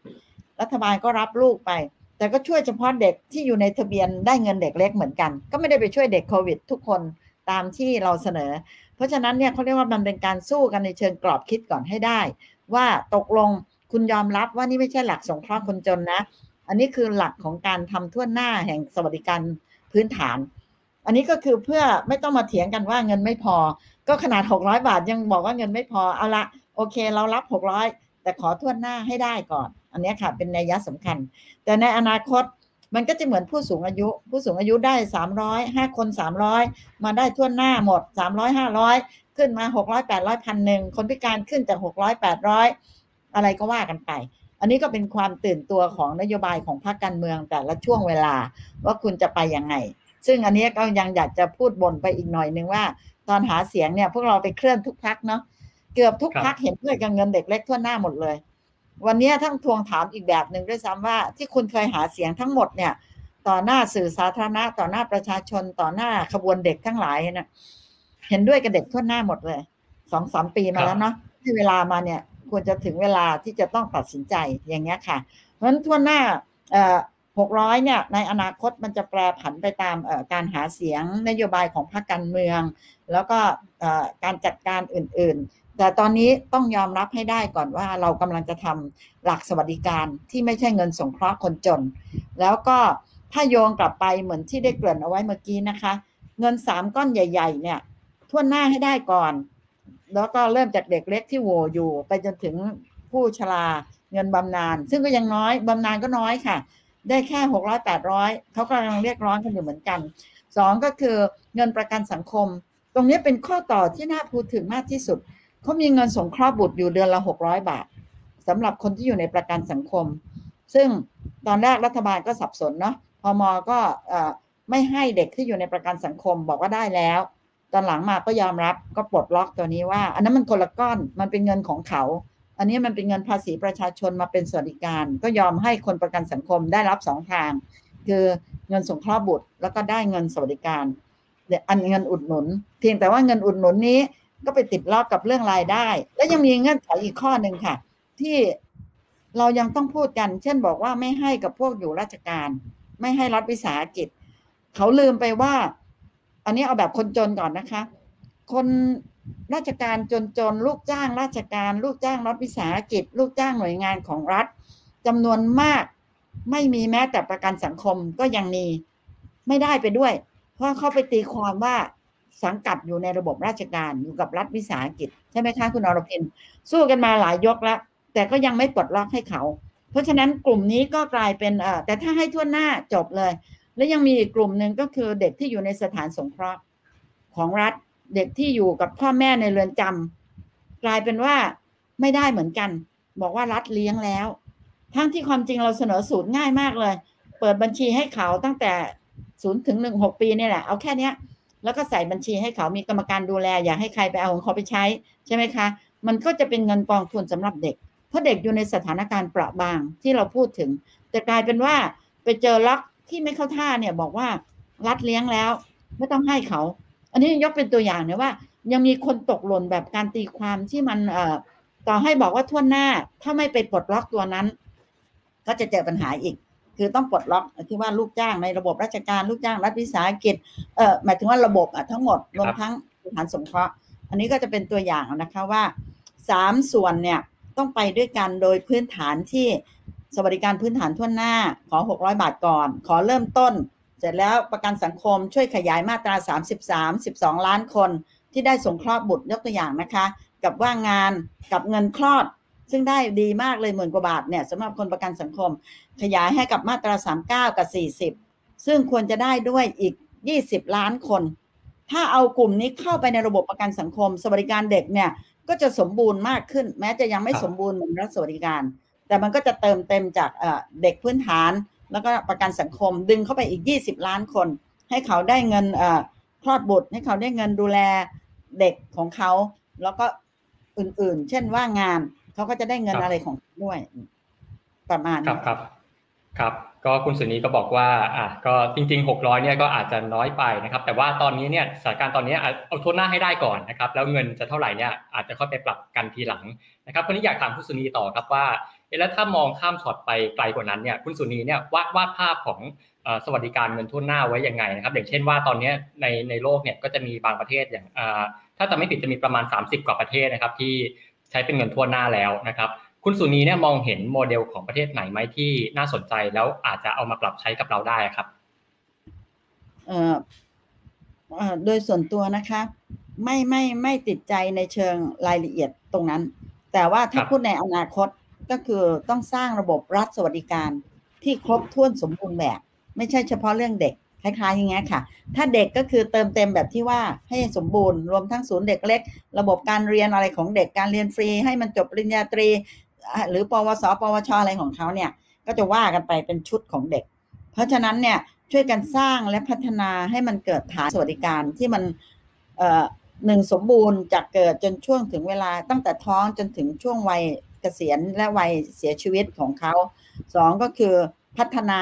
รัฐบาลก็รับลูกไปแต่ก็ช่วยเฉพาะเด็กที่อยู่ในทะเบียนได้เงินเด็กเล็กเหมือนกันก็ไม่ได้ไปช่วยเด็กโควิดทุกคนตามที่เราเสนอเพราะฉะนั้นเนี่ยเขาเรียกว่ามันเป็นการสู้กันในเชิงกรอบคิดก่อนให้ได้ว่าตกลงคุณยอมรับว่านี่ไม่ใช่หลักสงเคราะห์คนจนนะอันนี้คือหลักของการทำทั่วหน้าแห่งสวัสดิการพื้นฐานอันนี้ก็คือเพื่อไม่ต้องมาเถียงกันว่าเงินไม่พอก็ขนาด600บาทยังบอกว่าเงินไม่พอเอาละโอเคเรารับ600แต่ขอทั่วหน้าให้ได้ก่อนอันนี้ค่ะเป็นนัยยะสำคัญแต่ในอนาคตมันก็จะเหมือนผู้สูงอายุได้300 5คน300มาได้ทั่วหน้าหมด300 500ขึ้นมา600 800 1,000 คนพิการขึ้นจาก600 800อะไรก็ว่ากันไปอันนี้ก็เป็นความตื่นตัวของนโยบายของพรรคการเมืองแต่ละช่วงเวลาว่าคุณจะไปยังไงซึ่งอันนี้ก็ยังอยากจะพูดบ่นไปอีกหน่อยนึงว่าตอนหาเสียงเนี่ยพวกเราไปเคลื่อนทุกพรรคเนาะเกือบทุกพรรคเห็นด้วยกับเงินเด็กเล็กทั่วหน้าหมดเลยวันนี้ทั้งทวงถามอีกแบบหนึ่งด้วยซ้ำว่าที่คุณเคยหาเสียงทั้งหมดเนี่ยต่อหน้าสื่อสาธารณะต่อหน้าประชาชนต่อหน้าขบวนเด็กทั้งหลายเนี่ยเห็นด้วยกับเด็กทั่วหน้าหมดเลย 2-3 ปีมาแล้วเนาะที่เวลามาเนี่ยควรจะถึงเวลาที่จะต้องตัดสินใจอย่างเงี้ยค่ะเพราะฉะนั้นทั่วหน้า600เนี่ยในอนาคตมันจะแปรผันไปตามการหาเสียงนโยบายของพรรคการเมืองแล้วก็การจัดการอื่นๆแต่ตอนนี้ต้องยอมรับให้ได้ก่อนว่าเรากำลังจะทำหลักสวัสดิการที่ไม่ใช่เงินสงเคราะห์คนจนแล้วก็ถ้าโยงกลับไปเหมือนที่ได้เกริ่นเอาไว้เมื่อกี้นะคะเงิน3ก้อนใหญ่ๆเนี่ยทั่วหน้าให้ได้ก่อนแล้วก็เริ่มจากเด็กเล็กที่โหวอยู่ไปจนถึงผู้ชราเงินบำนาญซึ่งก็ยังน้อยบำนาญก็น้อยค่ะได้แค่600 800เขากำลังเรียกร้องกันอยู่เหมือนกัน2ก็คือเงินประกันสังคมตรงนี้เป็นข้อต่อที่น่าพูดถึงมากที่สุดเขามีเงินสงเคราะห์บุตรอยู่เดือนละ600บาทสำหรับคนที่อยู่ในประกันสังคมซึ่งตอนแรกรัฐบาลก็สับสนเนาะพมก็ ไม่ให้เด็กที่อยู่ในประกันสังคมบอกว่าได้แล้วตอนหลังมาก็ยอมรับก็ปลดล็อกตัวนี้ว่าอันนั้นมันคนละก้อนมันเป็นเงินของเขาอันนี้มันเป็นเงินภาษีประชาชนมาเป็นสวัสดิการก็ยอมให้คนประกันสังคมได้รับสองทางคือเงินสงเคราะห์บุตรแล้วก็ได้เงินสวัสดิการอันเงินอุดหนุนเพียงแต่ว่าเงินอุดหนุนนี้ก็ไปติดล็อกกับเรื่องรายได้และยังมีเงื่อนไขอีกข้อหนึ่งค่ะที่เรายังต้องพูดกันเช่นบอกว่าไม่ให้กับพวกอยู่ราชการไม่ให้รัฐวิสาหกิจเขาลืมไปว่าอันนี้เอาแบบคนจนก่อนนะคะคนราชการจนๆลูกจ้างราชการลูกจ้างรัฐวิสาหกิจลูกจ้างหน่วยงานของรัฐจำนวนมากไม่มีแม้แต่ประกันสังคมก็ยังมีไม่ได้ไปด้วยเพราะเขาไปตีความว่าสังกัดอยู่ในระบบราชการอยู่กับรัฐวิสาหกิจใช่ไหมคะคุณอรพินสู้กันมาหลายยกแล้วแต่ก็ยังไม่ปลดล็อกให้เขาเพราะฉะนั้นกลุ่มนี้ก็กลายเป็นแต่ถ้าให้ทั่วหน้าจบเลยและยังมีอีกกลุ่มหนึ่งก็คือเด็กที่อยู่ในสถานสงเคราะห์ของรัฐเด็กที่อยู่กับพ่อแม่ในเรือนจำกลายเป็นว่าไม่ได้เหมือนกันบอกว่ารัฐเลี้ยงแล้วทั้งที่ความจริงเราเสนอสูตรง่ายมากเลยเปิดบัญชีให้เขาตั้งแต่0ถึง16ปีนี่แหละเอาแค่นี้แล้วก็ใส่บัญชีให้เขามีกรรมการดูแลอย่าให้ใครไปเอาของเขาไปใช้ใช่ไหมคะมันก็จะเป็นเงินกองทุนสำหรับเด็กเพราะเด็กอยู่ในสถานการณ์เปราะบางที่เราพูดถึงแต่กลายเป็นว่าไปเจอล็อกที่ไม่เข้าท่าเนี่ยบอกว่ารัฐเลี้ยงแล้วไม่ต้องให้เขาอันนี้ยกเป็นตัวอย่างนะว่ายังมีคนตกหล่นแบบการตีความที่มันต่อให้บอกว่าทั่วหน้าถ้าไม่ไปปลดล็อกตัวนั้นก็จะเจอปัญหาอีกคือต้องปลดล็อกที่ว่าลูกจ้างในระบบราชการลูกจ้างรัฐวิสาหกิจหมายถึงว่าระบบทั้งหมดรวมทั้งสถานสงเคราะห์อันนี้ก็จะเป็นตัวอย่างนะคะว่า3ส่วนเนี่ยต้องไปด้วยกันโดยพื้นฐานที่สวัสดิการพื้นฐานทั่วหน้าขอ600บาทก่อนขอเริ่มต้นเสร็จแล้วประกันสังคมช่วยขยายมาตรา33 12ล้านคนที่ได้สงเคราะห์บุตรยกตัวอย่างนะคะกับว่างงานกับเงินคลอดซึ่งได้ดีมากเลย10,000 กว่าบาทเนี่ยสำหรับคนประกันสังคมขยายให้กับมาตรา39กับ40ซึ่งควรจะได้ด้วยอีก20ล้านคนถ้าเอากลุ่มนี้เข้าไปในระบบประกันสังคมสวัสดิการเด็กเนี่ยก็จะสมบูรณ์มากขึ้นแม้จะยังไม่สมบูรณ์เหมือนรัฐสวัสดิการแต่มันก็จะเติมเต็มจากเด็กพื้นฐานแล้วก็ประกันสังคมดึงเข้าไปอีก20ล้านคนให้เขาได้เงินคลอดบุตรให้เขาได้เงินดูแลเด็กของเขาแล้วก็อื่นๆเช่นว่างงานเขาก็จะได้เงินอะไรของด้วยประมาณครับครับครับก็คุณสุนีก็บอกว่าก็จริงๆ600เนี่ยก็อาจจะน้อยไปนะครับแต่ว่าตอนนี้เนี่ยสถานการณ์ตอนนี้เอาทุนหน้าให้ได้ก่อนนะครับแล้วเงินจะเท่าไหร่เนี่ยอาจจะค่อยไปปรับกันทีหลังนะครับคนนี้อยากถามคุณสุนีต่อครับว่าแล้วถ้ามองข้ามช็อตไปไกลกว่านั้นเนี่ยคุณสุนีเนี่ยวาดภาพของสวัสดิการเงินทุนหน้าไว้ยังไงนะครับอย่างเช่นว่าตอนนี้ในโลกเนี่ยก็จะมีบางประเทศอย่างถ้าจะไม่ผิดจะมีประมาณ30กว่าประเทศนะครับที่ใช้เป็นเงินทั่วหน้าแล้วนะครับคุณสุนีเนี่ยมองเห็นโมเดลของประเทศไหนไหมที่น่าสนใจแล้วอาจจะเอามาปรับใช้กับเราได้ครับโดยส่วนตัวนะคะไม่ติดใจในเชิงรายละเอียดตรงนั้นแต่ว่าถ้าพูดในอนาคตก็คือต้องสร้างระบบรัฐสวัสดิการที่ครบถ้วนสมบูรณ์แบบไม่ใช่เฉพาะเรื่องเด็กคล้ายๆอย่างเงี้ยค่ะถ้าเด็กก็คือเติมเต็มแบบที่ว่าให้สมบูรณ์รวมทั้งศูนย์เด็กเล็กระบบการเรียนอะไรของเด็กการเรียนฟรีให้มันจบปริญญาตรีหรือปวสปวชอะไรของเขาเนี่ยก็จะว่ากันไปเป็นชุดของเด็กเพราะฉะนั้นเนี่ยช่วยกันสร้างและพัฒนาให้มันเกิดฐานสวัสดิการที่มันสมบูรณ์จากเกิดจนช่วงถึงเวลาตั้งแต่ท้องจนถึงช่วงวัยเกษียณและวัยเสียชีวิตของเขา2ก็คือพัฒนา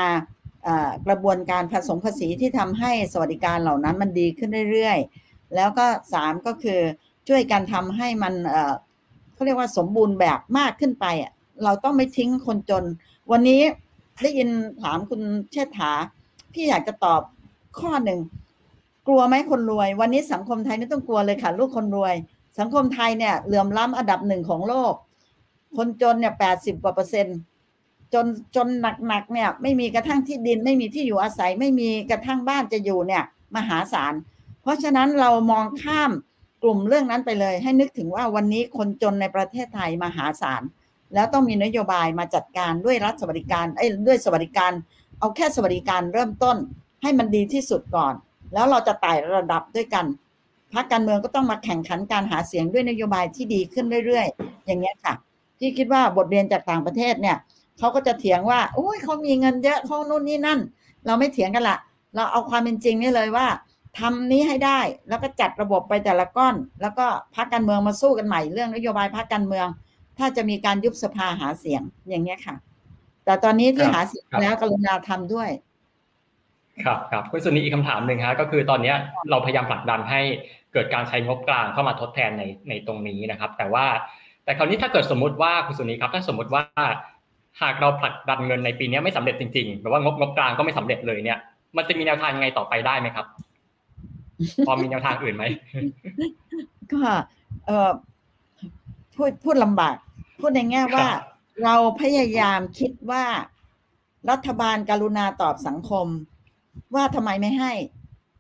กระบวนการผสมภาษีที่ทำให้สวัสดิการเหล่านั้นมันดีขึ้นเรื่อยๆแล้วก็3ก็คือช่วยกันทำให้มันเขาเรียกว่าสมบูรณ์แบบมากขึ้นไปเราต้องไม่ทิ้งคนจนวันนี้ได้ยินถามคุณเชษฐาพี่อยากจะตอบข้อหนึ่งกลัวไหมคนรวยวันนี้สังคมไทยไม่ต้องกลัวเลยค่ะลูกคนรวยสังคมไทยเนี่ยเหลื่อมล้ำอันดับ1ของโลกคนจนเนี่ย80%จนหนักๆเนี่ยไม่มีกระทั่งที่ดินไม่มีที่อยู่อาศัยไม่มีกระทั่งบ้านจะอยู่เนี่ยมหาศาลเพราะฉะนั้นเรามองข้ามกลุ่มเรื่องนั้นไปเลยให้นึกถึงว่าวันนี้คนจนในประเทศไทยมหาศาลแล้วต้องมีนโยบายมาจัดการด้วยรัฐสวัสดิการด้วยสวัสดิการเอาแค่สวัสดิการเริ่มต้นให้มันดีที่สุดก่อนแล้วเราจะไต่ระดับด้วยกันพรรคการเมืองก็ต้องมาแข่งขันการหาเสียงด้วยนโยบายที่ดีขึ้นเรื่อยๆอย่างเงี้ยค่ะที่คิดว่าบทเรียนจากต่างประเทศเนี่ยเขาก็จะเถียงว่าโอ้ยเขามีเงินเยอะเขานู่นนี่นั่นเราไม่เถียงกันละ เราเอาความเป็นจริงนี่เลยว่าทำนี้ให้ได้แล้วก็จัดระบบไปแต่ละก้อนแล้วก็พรรคการเมืองมาสู้กันใหม่เรื่องนโยบายพรรคการเมืองถ้าจะมีการยุบสภาหาเสียงอย่างเงี้ยค่ะแต่ตอนนี้ที่หาเสียงแล้วกรุณาทำด้วยครับครับคุณสุนีอีกคำถามหนึ่งฮะก็คือตอนนี้เราพยายามผลักดันให้เกิดการใช้งบกลางเข้ามาทดแทนในตรงนี้นะครับแต่คราวนี้ถ้าเกิดสมมติว่าคุณสุนีครับถ้าสมมติว่าหากเราผลักดันเงินในปีนี้ไม่สำเร็จจริงๆแบบว่างบกลางก็ไม่สำเร็จเลยเนี่ยมันจะมีแนวทางไงต่อไปได้ไหมครับพอมีแนวทางอื่นไหมก็พูดลำบากพูดในแง่ว่าเราพยายามคิดว่ารัฐบาลกรุณาตอบสังคมว่าทำไมไม่ให้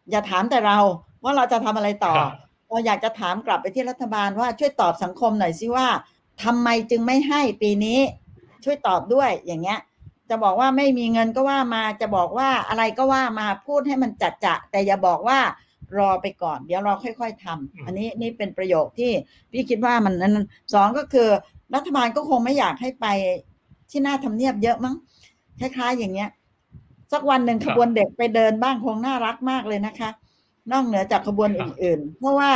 อย่าถามแต่เราว่าเราจะทำอะไรต่อเราอยากจะถามกลับไปที่รัฐบาลว่าช่วยตอบสังคมหน่อยสิว่าทำไมจึงไม่ให้ปีนี้ช่วยตอบด้วยอย่างเงี้ยจะบอกว่าไม่มีเงินก็ว่ามาจะบอกว่าอะไรก็ว่ามาพูดให้มันจัดๆแต่อย่าบอกว่ารอไปก่อนเดี๋ยวเราค่อยๆทำอันนี้นี่เป็นประโยคที่พี่คิดว่ามันนั้นสองก็คือรัฐบาลก็คงไม่อยากให้ไปที่หน้าทำเนียบเยอะมั้งคล้ายๆอย่างเงี้ยสักวันหนึ่งขบวนเด็กไปเดินบ้างคงน่ารักมากเลยนะคะนอกเหนือจากขบวนอื่นๆเพราะว่า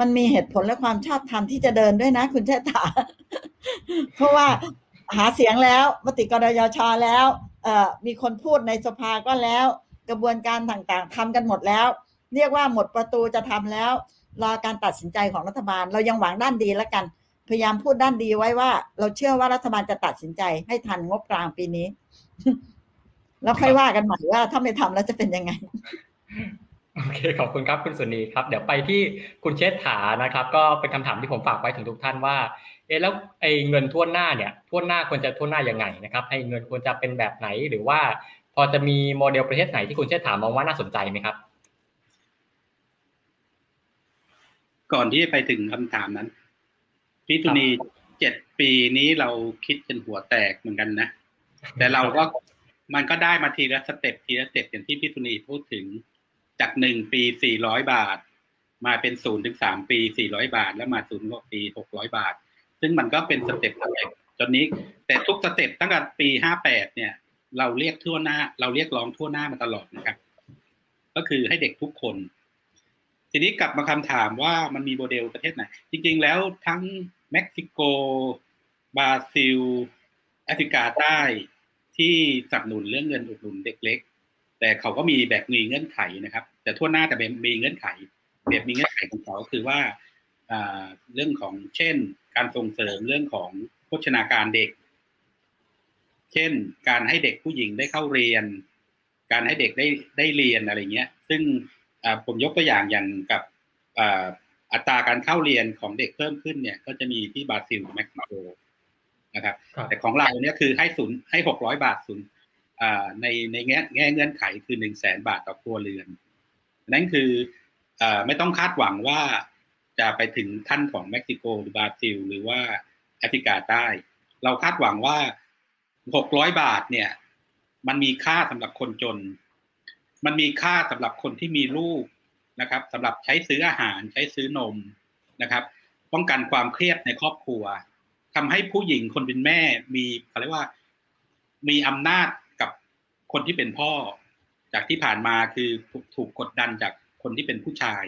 มันมีเหตุผลและความชอบธรรมที่จะเดินด้วยนะคุณเชษฐาเพราะว่าหาเสียงแล้วมติกรยช.แล้วมีคนพูดในสภาก็แล้วกระบวนการต่างๆทำกันหมดแล้วเรียกว่าหมดประตูจะทำแล้วรอการตัดสินใจของรัฐบาลเรายังหวังด้านดีแล้วกันพยายามพูดด้านดีไว้ว่าเราเชื่อว่ารัฐบาลจะตัดสินใจให้ทันงบกลางปีนี้แล้วค่อยว่ากันใหม่ว่าถ้าไม่ทำแล้วจะเป็นยังไงโอเคขอบคุณครับคุณสุนีครับเดี๋ยวไปที่คุณเชษฐานะครับก็เป็นคำถามที่ผมฝากไว้ถึงทุกท่านว่าแล้วไอ้เงินทั่วหน้าเนี่ยทั่วหน้าควรจะทั่วหน้ายังไงนะครับให้เงินควรจะเป็นแบบไหนหรือว่าพอจะมีโมเดลประเทศไหนที่คุณเชษฐามองว่าน่าสนใจไหมครับก่อนที่จะไปถึงคำถามนั้นพี่สุนี7ปีนี้เราคิดจนหัวแตกเหมือนกันนะแต่เราก็มันก็ได้มาทีละสเต็ปอย่างที่พี่สุนีพูดถึงจาก1ปี400บาทมาเป็น0ถึง3ปี400บาทแล้วมา0ก็ปี600บาทซึ่งมันก็เป็นสเต็ปจนนี้แต่ทุกสเต็ปตั้งแต่ปี58เนี่ยเราเรียกทั่วหน้าเราเรียกร้องทั่วหน้ามาตลอดนะครับก็คือให้เด็กทุกคนทีนี้กลับมาคำถามว่ามันมีโมเดลประเทศไหนจริงๆแล้วทั้งเม็กซิโกบราซิลแอฟริกาใต้ที่สนับสนุนเรื่องเงินอุดหนุนเด็กเล็กแต่เขาก็มีแบบมีเงื่อนไขนะครับแต่ทั่วหน้าแต่มีเงื่อนไขแบบมีเงื่อนไขของเขาคือว่าเรื่องของเช่นการส่งเสริมเรื่องของโภชนาการเด็กเช่นการให้เด็กผู้หญิงได้เข้าเรียนการให้เด็กได้เรียนอะไรเงี้ยซึ่งผมยกตัวอย่างกับอัตราการเข้าเรียนของเด็กเพิ่มขึ้นเนี่ยก็จะมีที่บราซิลเม็กซิโกนะครับแต่ของเราเนี่ยคือให้600บาทในแง่เงื่อนไขคือ100,000 บาทต่อครัวเรือนนั่นคือไม่ต้องคาดหวังว่าจะไปถึงขั้นของเม็กซิโกหรือบราซิลหรือว่าแอฟริกาใต้เราคาดหวังว่า600บาทเนี่ยมันมีค่าสำหรับคนจนมันมีค่าสำหรับคนที่มีลูกนะครับสำหรับใช้ซื้ออาหารใช้ซื้อนมนะครับป้องกันความเครียดในครอบครัวทำให้ผู้หญิงคนเป็นแม่มีเขาเรียกว่ามีอำนาจกับคนที่เป็นพ่อจากที่ผ่านมาคือถูกกดดันจากคนที่เป็นผู้ชาย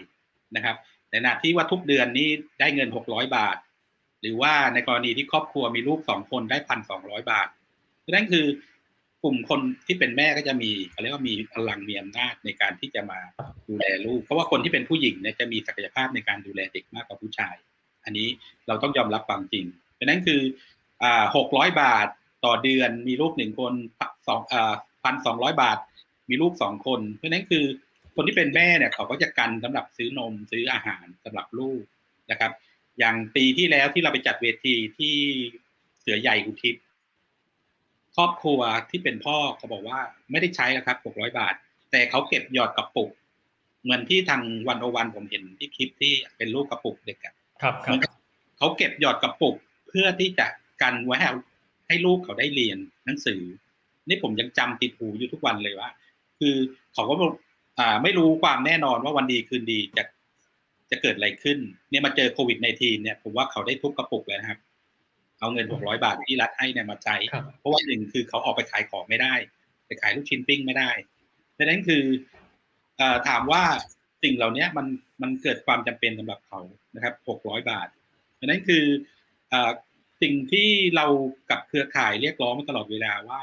นะครับในขณะที่ว่าทุกเดือนนี้ได้เงิน600บาทหรือว่าในกรณีที่ครอบครัวมีลูก2คนได้ 1,200 บาทนั่นคือกลุ่มคนที่เป็นแม่ก็จะมีเขาเรียกว่ามีพลังมีอำนาจในการที่จะมาดูแลลูกเพราะว่าคนที่เป็นผู้หญิงเนี่ยจะมีศักยภาพในการดูแลเด็กมากกว่าผู้ชายอันนี้เราต้องยอมรับความจริงเพราะนั้นคือ600บาทต่อเดือนมีลูก1คน1,200 บาทมีลูก2คนเพราะนั้นคือคนที่เป็นแม่เนี่ยเขาก็จะกันสำหรับซื้อนมซื้ออาหารสำหรับลูกนะครับอย่างปีที่แล้วที่เราไปจัดเวทีที่เสือใหญ่อุทิศครอบครัวที่เป็นพ่อเขาบอกว่าไม่ได้ใช้นะครับ600บาทแต่เขาเก็บหยอดกระปุกเหมือนที่ทาง101ผมเห็นที่คลิปที่เป็นลูกกระปุกเด็กอ่ะครับเขาเก็บหยอดกระปุกเพื่อที่จะกันไว้ให้ลูกเขาได้เรียนหนังสือนี่ผมยังจำติดหูอยู่ทุกวันเลยว่าคือเขาก็ไม่รู้ความแน่นอนว่าวันดีคืนดีจะเกิดอะไรขึ้นเนี่ยมาเจอโควิด-19เนี่ยผมว่าเขาได้ทุบกระปุกแล้วครับเอาเงิน600บาทที่รัฐให้เนี่ยมาใช้เพราะว่าหนึ่งคือเขาออกไปขายของไม่ได้ไปขายลูกชิ้นปิ้งไม่ได้ ดังนั้นคือถามว่าสิ่งเหล่านี้มันเกิดความจำเป็นสำหรับเขานะครับ600บาทดังนั้นคือสิ่งที่เรากับเครือข่ายเรียกร้องมาตลอดเวลาว่า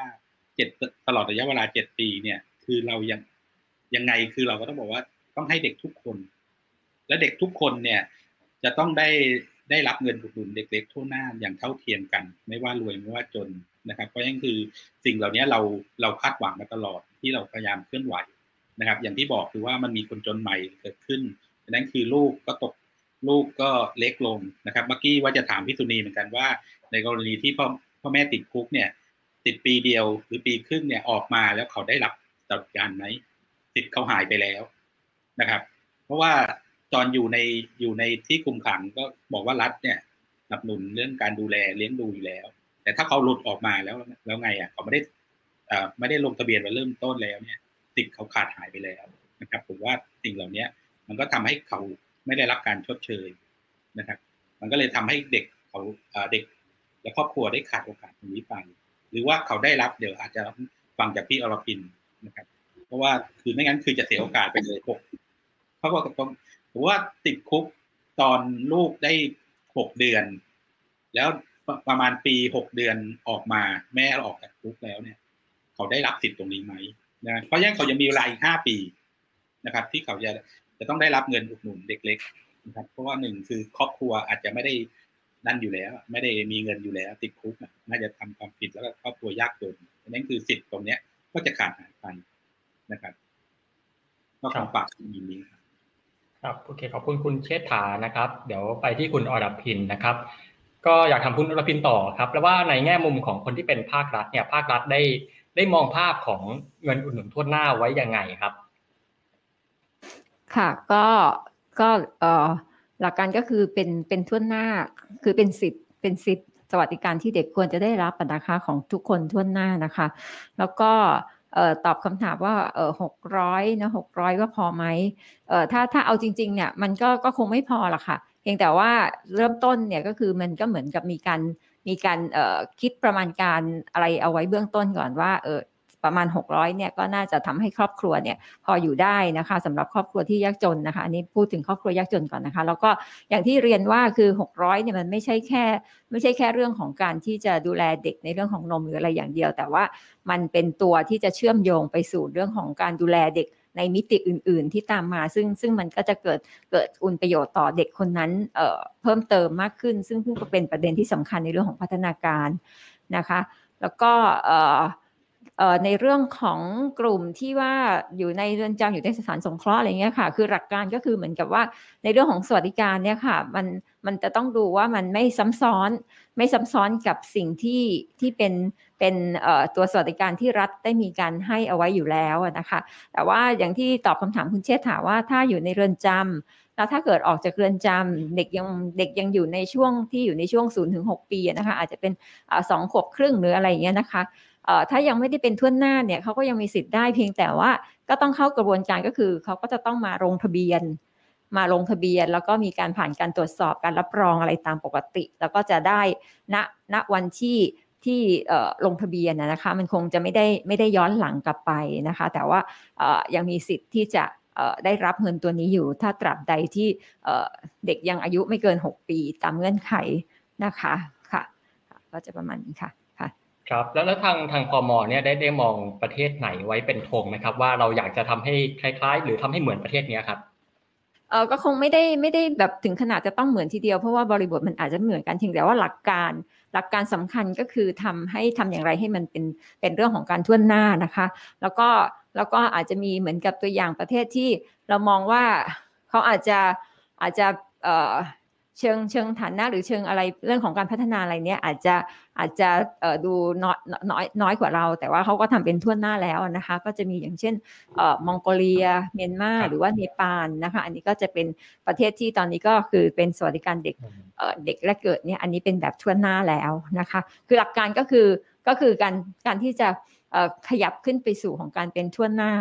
ตลอดระยะเวลา7ปีเนี่ยคือเรายังไงคือเราก็ต้องบอกว่าต้องให้เด็กทุกคนและเด็กทุกคนเนี่ยจะต้องได้รับเงินอุดหนุนเด็กๆทั่วหน้าอย่างเท่าเทียมกันไม่ว่ารวยไม่ว่าจนนะครับเพราะงั้นคือสิ่งเหล่านี้เราคาดหวังมาตลอดที่เราพยายามเคลื่อนไหวนะครับอย่างที่บอกคือว่ามันมีคนจนใหม่เกิดขึ้นดังนั้นคือลูกก็เล็กลงนะครับเมื่อกี้ว่าจะถามพี่สุนีเหมือนกันว่าในกรณีที่พ่อแม่ติดคุกเนี่ยติดปีเดียวหรือปีครึ่งเนี่ยออกมาแล้วเขาได้รับสวัสดิการไหมสิทธิ์เขาหายไปแล้วนะครับเพราะว่าตอนอยู่ในที่คุมขังก็บอกว่ารัฐเนี่ยสนับสนุนเรื่องการดูแลเลี้ยงดูอยู่แล้วแต่ถ้าเขาหลุดออกมาแล้วไงอ่ะเขาไม่ได้ลงทะเบียนมาเริ่มต้นแล้วเนี่ยสิทธิ์เขาขาดหายไปแล้วนะครับผมว่าสิ่งเหล่านี้มันก็ทำให้เขาไม่ได้รับการชดเชยนะครับมันก็เลยทำให้เด็กเขาเด็กและครอบครัวได้ขาดโอกาสตรงนี้ไปหรือว่าเขาได้รับเดี๋ยวอาจจะฟังจากพี่อรพินนะครับเพราะว่าคือไม่งั้นคือจะเสียโอกาสไปเลยเพราะว่าต้องผมว่าติดคุกตอนลูกได้6 เดือนแล้วประมาณปี6 เดือนออกมาแม่ออกจากคุกแล้วเนี่ยเขาได้รับสิทธิ์ตรงนี้ไหมนะเพราะยังเขายังมีเวลาอีก5 ปีนะครับที่เขาจะต้องได้รับเงินอุดหนุนเด็กเล็กนะครับเพราะว่าหนึ่งคือครอบครัวอาจจะไม่ได้นั่นอยู่แล้วไม่ได้มีเงินอยู่แล้วติดคุกน่าจะทำความผิดแล้วก็ครอบครัวยากจนนั่นคือสิทธิ์ตรงเนี้ยก็จะขาดหายไปนะครับก็คำฝากมีนี้ครับโอเคขอบคุณคุณเชษฐานะครับเดี๋ยวไปที่คุณอรพินนะครับก็อยากถามคุณอรพินต่อครับแล้วว่าในแง่มุมของคนที่เป็นภาครัฐเนี่ยภาครัฐได้มองภาพของเงินอุดหนุนทั่วหน้าไว้ยังไงครับค่ะก็หลักการก็คือเป็นทั่วหน้าคือเป็นสิทธิ์สวัสดิการที่เด็กควรจะได้รับนะคะของทุกคนทั่วหน้านะคะแล้วก็ตอบคำถามว่า600นะ600ว่าพอไหมถ้าเอาจริงๆเนี่ยมันก็คงไม่พอละค่ะเพียงแต่ว่าเริ่มต้นเนี่ยก็คือมันก็เหมือนกับมีการคิดประมาณการอะไรเอาไว้เบื้องต้นก่อนว่าประมาณ600เนี่ยก็น่าจะทำให้ครอบครัวเนี่ยพออยู่ได้นะคะสำหรับครอบครัวที่ยากจนนะคะอันนี้พูดถึงครอบครัวยากจนก่อนนะคะแล้วก็อย่างที่เรียนว่าคือ600เนี่ยมันไม่ใช่แค่เรื่องของการที่จะดูแลเด็กในเรื่องของนมหรืออะไรอย่างเดียวแต่ว่ามันเป็นตัวที่จะเชื่อมโยงไปสู่เรื่องของการดูแลเด็กในมิติอื่นๆที่ตามมาซึ่งมันก็จะเกิดคุณประโยชน์ต่อเด็กคนนั้นเพิ่มเติมมากขึ้นซึ่งก็เป็นประเด็นที่สำคัญในเรื่องของพัฒนาการนะคะแล้วก็ในเรื่องของกลุ่มที่ว่าอยู่ในเรือนจำอยู่ในสถานสงเคราะห์อะไรเงี้ยค่ะคือหลักการก็คือเหมือนกับว่าในเรื่องของสวัสดิการเนี่ยค่ะมันจะต้องดูว่ามันไม่ซ้ำซ้อนกับสิ่งที่เป็นตัวสวัสดิการที่รัฐได้มีการให้เอาไว้อยู่แล้วนะคะแต่ว่าอย่างที่ตอบคำถามคุณเชษฐาว่าถ้าอยู่ในเรือนจำแล้วถ้าเกิดออกจากเรือนจำเด็กยังอยู่ในช่วงที่อยู่ในช่วง0 ถึง 6 ปีนะคะอาจจะเป็น2 ขวบครึ่งหรืออะไรอย่างเงี้ยนะคะถ้ายังไม่ได้เป็นทั่วหน้าเนี่ยเขาก็ยังมีสิทธิ์ได้เพียงแต่ว่าก็ต้องเข้ากระบวนการก็คือเขาก็จะต้องมาลงทะเบียนแล้วก็มีการผ่านการตรวจสอบการรับรองอะไรตามปกติแล้วก็จะได้ณวันที่ลงทะเบียนนะคะมันคงจะไม่ได้ย้อนหลังกลับไปนะคะแต่ว่ายังมีสิทธิ์ที่จะได้รับเงินตัวนี้อยู่ถ้าตราบใดที่เด็กยังอายุไม่เกิน6 ปีตามเงื่อนไขนะคะค่ะก็จะประมาณนี้ค่ะครับแล้วทางพม.เนี่ยได้มองประเทศไหนไว้เป็นธงไหมครับว่าเราอยากจะทำให้คล้ายๆหรือทำให้เหมือนประเทศนี้ครับก็คงไม่ได้แบบถึงขนาดจะต้องเหมือนทีเดียวเพราะว่าบริบทมันอาจจะเหมือนกันเพียงแต่ว่าหลักการสำคัญก็คือทำอย่างไรให้มันเป็นเรื่องของการทั่วหน้านะคะแล้วก็อาจจะมีเหมือนกับตัวอย่างประเทศที่เรามองว่าเขาอาจจะเชิงฐานะหรือเชิงอะไรเรื่องของการพัฒนาอะไรเนี้ยอาจจะดูน้อยกว่าเราแต่ว่าเขาก็ทำเป็นทั่วหน้าแล้วนะคะก็จะมีอย่างเช่นมองโกเลียเมียนมาหรือว่าเนปาลนะคะอันนี้ก็จะเป็นประเทศที่ตอนนี้ก็คือเป็นสวัสดิการเด็กแรกเกิดเนี่ยอันนี้เป็นแบบทั่วหน้าแล้วนะคะคือหลักการก็คือการที่จะขยับขึ้นไปสู่ของการเป็นทั่วหน้า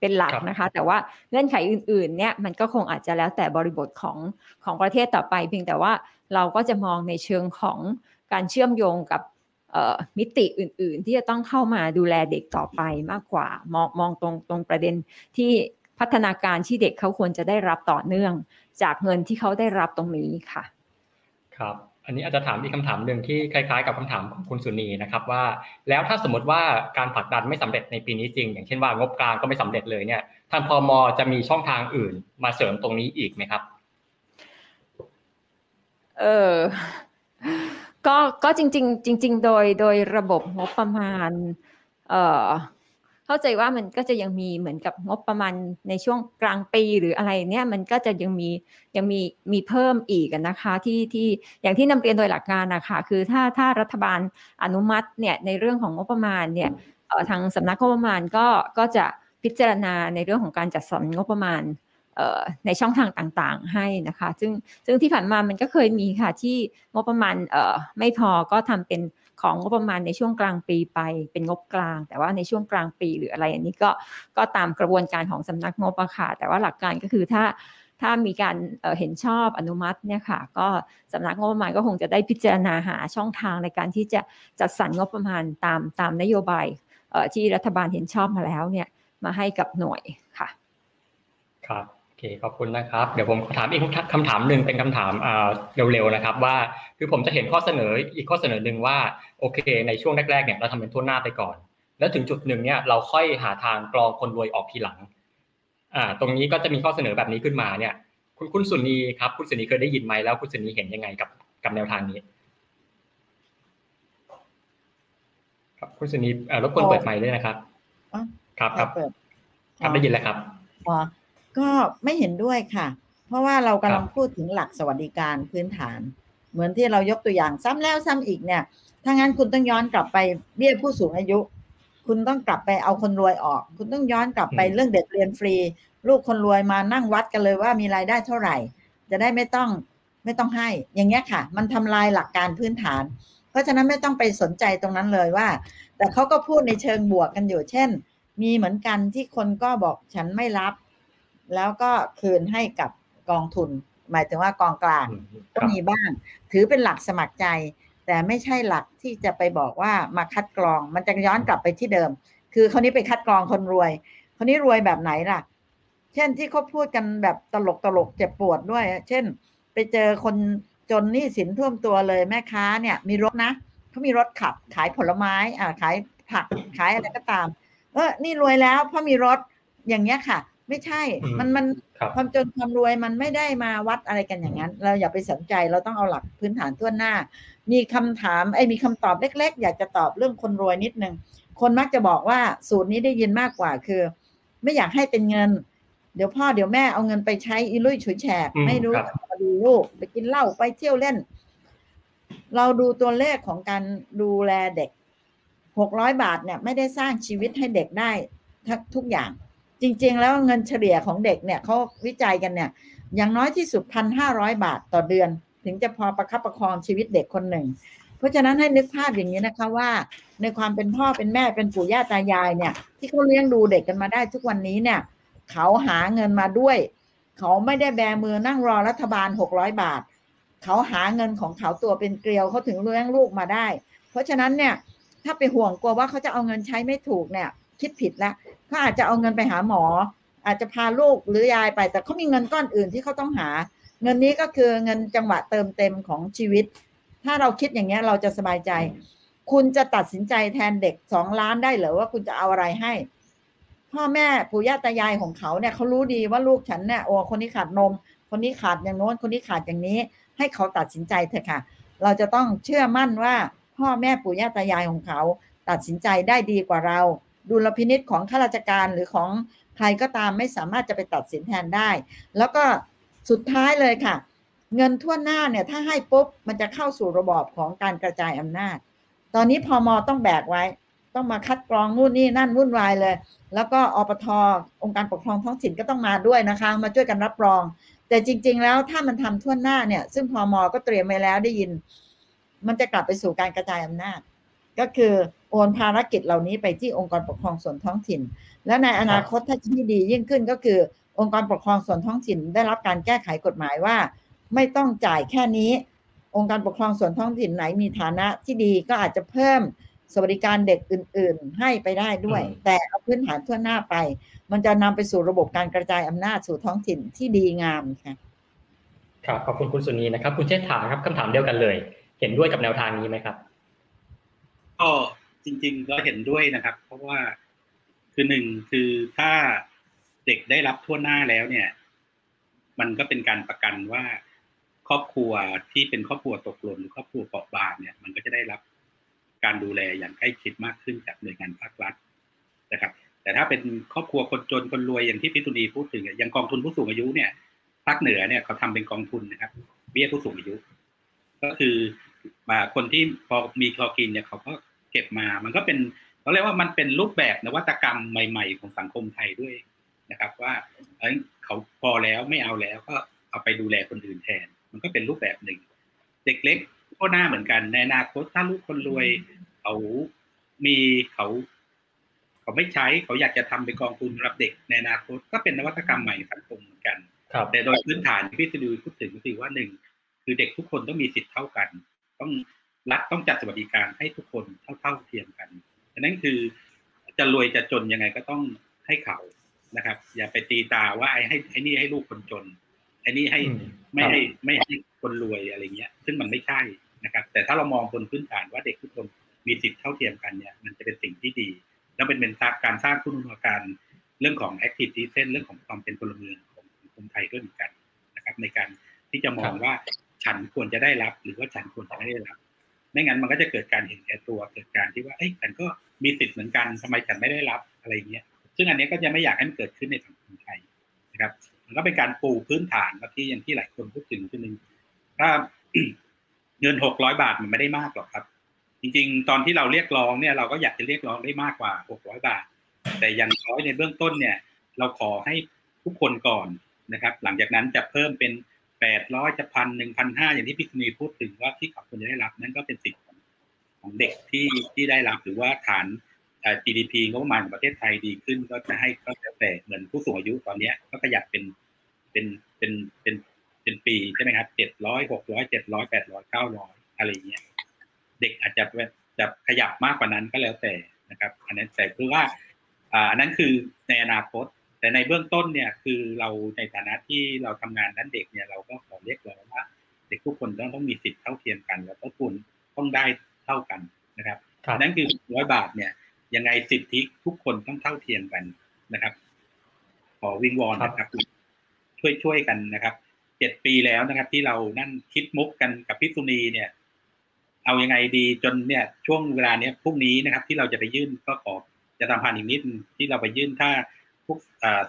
เป็นหลักนะคะแต่ว่าเงื่อนไขอื่นๆเนี่ยมันก็คงอาจจะแล้วแต่บริบทของประเทศต่อไปเพียงแต่ว่าเราก็จะมองในเชิงของการเชื่อมโยงกับ มิติอื่นๆที่จะต้องเข้ามาดูแลเด็กต่อไปมากกว่ามองตรงประเด็นที่พัฒนาการที่เด็กเขาควรจะได้รับต่อเนื่องจากเงินที่เขาได้รับตรงนี้ค่ะครับอันนี้อาจจะถามอีกคำถามหนึ่งที่คล้ายๆกับคำถามของคุณสุนีนะครับว่าแล้วถ้าสมมติว่าการผลักดันไม่สำเร็จในปีนี้จริงอย่างเช่นว่างบกลางก็ไม่สำเร็จเลยเนี่ยทางพม.จะมีช่องทางอื่นมาเสริมตรงนี้อีกไหมครับก็จริงๆโดยระบบงบประมาณเข้าใจว่ามันก็จะยังมีเหมือนกับงบประมาณในช่วงกลางปีหรืออะไรเนี่ยมันก็จะยังมีเพิ่มอีกนะคะที่อย่างที่นำเรียนโดยหลักการนะคะคือถ้ารัฐบาลอนุมัติเนี่ยในเรื่องของงบประมาณเนี่ยทางสำนักงบประมาณก็จะพิจารณาในเรื่องของการจัดสรรงบประมาณในช่องทางต่างๆให้นะคะซึ่งที่ผ่านมามันก็เคยมีค่ะที่งบประมาณไม่พอก็ทำเป็นของงบประมาณในช่วงกลางปีไปเป็นงบกลางแต่ว่าในช่วงกลางปีหรืออะไรอันนี้ก็ตามกระบวนการของสำนักงบประค่ะแต่ว่าหลักการก็คือถ้ามีการเห็นชอบอนุมัติเนี่ยค่ะก็สำนักงบประมาณก็คงจะได้พิจารณาหาช่องทางในการที่จะจัดสรรงบประมาณตามนโยบายที่รัฐบาลเห็นชอบมาแล้วเนี่ยมาให้กับหน่วยค่ะครับโอเคขอบคุณนะครับเดี๋ยวผมถามอีกคำถามหนึ่งเป็นคำถามเร็วๆนะครับว่าคือผมจะเห็นข้อเสนออีกข้อเสนอหนึ่งว่าโอเคในช่วงแรกๆเนี่ยเราทำเป็นทั่วหน้าไปก่อนแล้วถึงจุดหนึ่งเนี่ยเราค่อยหาทางกรองคนรวยออกทีหลังตรงนี้ก็จะมีข้อเสนอแบบนี้ขึ้นมาเนี่ยคุณสุนีครับคุณสุนีเคยได้ยินไหมแล้วคุณสุนีเห็นยังไงกับแนวทางนี้ครับคุณสุนีรบกวนเปิดไมค์ด้วยนะครับครับครับได้ยินแล้วครับก็ไม่เห็นด้วยค่ะเพราะว่าเรากำลังพูดถึงหลักสวัสดิการพื้นฐานเหมือนที่เรายกตัวอย่างซ้ำแล้วซ้ำอีกเนี่ยถ้างั้นคุณต้องย้อนกลับไปเบี้ยผู้สูงอายุคุณต้องกลับไปเอาคนรวยออกคุณต้องย้อนกลับไปเรื่องเด็กเรียนฟรีลูกคนรวยมานั่งวัดกันเลยว่ามีรายได้เท่าไหร่จะได้ไม่ต้องให้อย่างเงี้ยค่ะมันทำลายหลักการพื้นฐานเพราะฉะนั้นไม่ต้องไปสนใจตรงนั้นเลยว่าแต่เขาก็พูดในเชิงบวกกันอยู่เช่นมีเหมือนกันที่คนก็บอกฉันไม่รับแล้วก็คืนให้กับกองทุนหมายถึงว่ากองกลางก็มีบ้างถือเป็นหลักสมัครใจแต่ไม่ใช่หลักที่จะไปบอกว่ามาคัดกรองมันจะย้อนกลับไปที่เดิมคือคนนี้ไปคัดกรองคนรวยคนนี้รวยแบบไหนล่ะเช่นที่เขาพูดกันแบบตลกเจ็บปวดด้วยเช่นไปเจอคนจนหนี้สินท่วมตัวเลยแม่ค้าเนี่ยมีรถนะเขามีรถขับขายผลไม้ขายผักขายอะไรก็ตามนี่รวยแล้วเพราะมีรถอย่างเงี้ยค่ะไม่ใช่มันความจนความรวยมันไม่ได้มาวัดอะไรกันอย่างนั้นเราอย่าไปสนใจเราต้องเอาหลักพื้นฐานทั่วหน้ามีคำถามมีคำตอบเล็กๆอยากจะตอบเรื่องคนรวยนิดนึงคนมักจะบอกว่าสูตรนี้ได้ยินมากกว่าคือไม่อยากให้เป็นเงินเดี๋ยวพ่อเดี๋ยวแม่เอาเงินไปใช้อีลุ่ยฉุยแฉกไม่รู้ดูลูกไปกินเหล้าไปเที่ยวเล่นเราดูตัวเลขของการดูแลเด็ก600บาทเนี่ยไม่ได้สร้างชีวิตให้เด็กได้ทุกอย่างจริงๆแล้วเงินเฉลี่ยของเด็กเนี่ยเขาวิจัยกันเนี่ยอย่างน้อยที่สุด 1,500 บาทต่อเดือนถึงจะพอประคับประคองชีวิตเด็กคนหนึ่งเพราะฉะนั้นให้นึกภาพอย่างนี้นะคะว่าในความเป็นพ่อเป็นแม่เป็นปู่ย่าตายายเนี่ยที่เขาเลี้ยงดูเด็กกันมาได้ทุกวันนี้เนี่ยเขาหาเงินมาด้วยเขาไม่ได้แบมือนั่งรอรัฐบาล600บาทเขาหาเงินของเขาตัวเป็นเกลียวเขาถึงเลี้ยงลูกมาได้เพราะฉะนั้นเนี่ยถ้าไปห่วงกลัวว่าเขาจะเอาเงินใช้ไม่ถูกเนี่ยคิดผิดแล้วเขาอาจจะเอาเงินไปหาหมออาจจะพาลูกหรือยายไปแต่เขามีเงินก้อนอื่นที่เขาต้องหาเงินนี้ก็คือเงินจังหวะเติมเต็มของชีวิตถ้าเราคิดอย่างนี้เราจะสบายใจคุณจะตัดสินใจแทนเด็ก2ล้านได้หรือว่าคุณจะเอาอะไรให้พ่อแม่ปู่ย่าตายายของเขาเนี่ยเขารู้ดีว่าลูกฉันเนี่ยโอ้คนนี้ขาดนมคนนี้ขาดอย่างโน้นคนนี้ขาดอย่างนี้ให้เขาตัดสินใจเถอะค่ะเราจะต้องเชื่อมั่นว่าพ่อแม่ปู่ย่าตายายของเขาตัดสินใจได้ดีกว่าเราดุลพินิจของข้าราชการหรือของใครก็ตามไม่สามารถจะไปตัดสินแทนได้แล้วก็สุดท้ายเลยค่ะเงินทั่วหน้าเนี่ยถ้าให้ปุ๊บมันจะเข้าสู่ระบอบของการกระจายอำนาจตอนนี้พม.ต้องแบกไว้ต้องมาคัดกรองนู่นนี่นั่นวุ่นวายเลยแล้วก็อปท.องค์การปกครองท้องถิ่นก็ต้องมาด้วยนะคะมาช่วยกันรับรองแต่จริงๆแล้วถ้ามันทำทั่วหน้าเนี่ยซึ่งพม.ก็เตรียมไว้แล้วได้ยินมันจะกลับไปสู่การกระจายอำนาจก็คือโอนภารกิจเหล่านี้ไปที่องค์กรปกครองส่วนท้องถิ่นและในอนาคตถ้าที่ดียิ่งขึ้นก็คือองค์กรปกครองส่วนท้องถิ่นได้รับการแก้ไขกฎหมายว่าไม่ต้องจ่ายแค่นี้ องค์การปกครองส่วนท้องถิ่นไหนมีฐานะที่ดีก็อาจจะเพิ่มสวัสดิการเด็กอื่นๆให้ไปได้ด้วยแต่เอาพื้นฐานทั่วหน้าไปมันจะนำไปสู่ระบบการกระจายอำนาจสู่ท้องถิ่นที่ดีงามค่ะครับขอบคุณคุณสุนีนะครับคุณเชษฐาครับคำถามเดียวกันเลยเห็นด้วยกับแนวทางนี้ไหมครับก็จริงๆก็เห็นด้วยนะครับเพราะว่าคือหนึ่งคือถ้าเด็กได้รับทั่วหน้าแล้วเนี่ยมันก็เป็นการประกันว่าครอบครัวที่เป็นครอบครัวตกหล่นหรือครอบครัวเปราะบางเนี่ยมันก็จะได้รับการดูแลอย่างใกล้ชิดมากขึ้นจากหน่วยงานภาครัฐนะครับแต่ถ้าเป็นครอบครัวคนจนคนรวยอย่างที่พี่ตุลีพูดถึงอย่างกองทุนผู้สูงอายุเนี่ยภาคเหนือเนี่ยเขาทำเป็นกองทุนนะครับเบี้ยผู้สูงอายุก็คือคนที่พอมีพอกินเนี่ยเขาก็เก็บมามันก็เป็นเราเรียกว่ามันเป็นรูปแบบนวัตกรรมใหม่ๆของสังคมไทยด้วยนะครับว่าเขาพอแล้วไม่เอาแล้วก็เอาไปดูแลคนอื่นแทนมันก็เป็นรูปแบบหนึ่งเด็กเล็กก็น่าเหมือนกันในอนาคตถ้าลูกคนรวยเขาไม่ใช้เขาอยากจะทำเป็นกองทุนสำหรับเด็กในอนาคตก็เป็นนวัตกรรมใหม่สังคมเหมือนกันแต่โดยพื้นฐานที่พี่ตุลีพูดถึงก็คือว่าหนึ่งคือเด็กทุกคนต้องมีสิทธิ์เท่ากันต้องรัฐต้องจัดสวัสดิการให้ทุกคนเท่าเทียมกันนั่นคือจะรวยจะจนยังไงก็ต้องให้เขานะครับอย่าไปตีตาว่าไอ้นี่ให้ลูกคนจนไอ้นี่ให้ไม่ให้คนรวยอะไรเงี้ยซึ่งมันไม่ใช่นะครับแต่ถ้าเรามองบนพื้นฐานว่าเด็กทุกคนมีสิทธิเท่าเทียมกันเนี่ยมันจะเป็นสิ่งที่ดีแล้วเป็นการสร้างคุณภาพการเรื่องของ active citizen เรื่องของความเป็นพลเมืองของคนไทยด้วยเหมือนกันนะครับในการที่จะมองว่าฉันควรจะได้รับหรือว่าฉันควรจะไม่ได้รับไม่งั้นมันก็จะเกิดการเห็นแก่ตัวเกิดการที่ว่าฉันก็มีสิทธิ์เหมือนกันทำไมฉันไม่ได้รับอะไรเงี้ยซึ่งอันนี้ก็จะไม่อยากให้มันเกิดขึ้นในสังคมไทยนะครับมันก็เป็นการปูพื้นฐานที่อย่างที่หลายคนพูดถึงคือหนึ่งถ้าเงิน600 บาทมันไม่ได้มากหรอกครับจริงๆตอนที่เราเรียกร้องเนี่ยเราก็อยากจะเรียกร้องได้มากกว่า600 บาทแต่อย่างน้อยในเบื้องต้นเนี่ยเราขอให้ทุกคนก่อนนะครับหลังจากนั้นจะเพิ่มเป็น800จะ1,000 1,500อย่างที่พี่มีพูดถึงว่าที่เขาควรจะได้รับนั่นก็เป็นสิทธิ์ของเด็กที่ได้รับหรือว่าฐาน GDP งบประมาณของประเทศไทยดีขึ้นก็จะให้ก็จะแต่เหมือนผู้สูงอายุตอนนี้ก็ขยับเป็นปีใช่ไหมครับ700 600 700 800 900อะไรเงี้ยเด็กอาจจะขยับมากกว่านั้นก็แล้วแต่นะครับอันนั้นแต่คือว่านั้นคือในอนาคตแต่ในเบื้องต้นเนี่ยคือเราในฐานะที่เราทำงานด้านเด็กเนี่ยเราก็ขอเรียกร้องว่าเด็กทุกคนต้องมีสิทธิ์เท่าเทียมกันแล้วทุกคนต้องได้เท่ากันนะครับนั่นคือ600 บาทเนี่ยยังไงสิทธิทุกคนต้องเท่าเทียมกันนะครับขอวิงวอนนะครับช่วยกันนะครับ7 ปีแล้วนะครับที่เรานั่นคิดมุกกันกับพี่สุนีเนี่ยเอายังไงดีจนเนี่ยช่วงเวลาเนี้ยพรุ่งนี้นะครับที่เราจะไปยื่นก็ขอจะตามผ่านอีกนิดที่เราไปยื่นถ้าพวก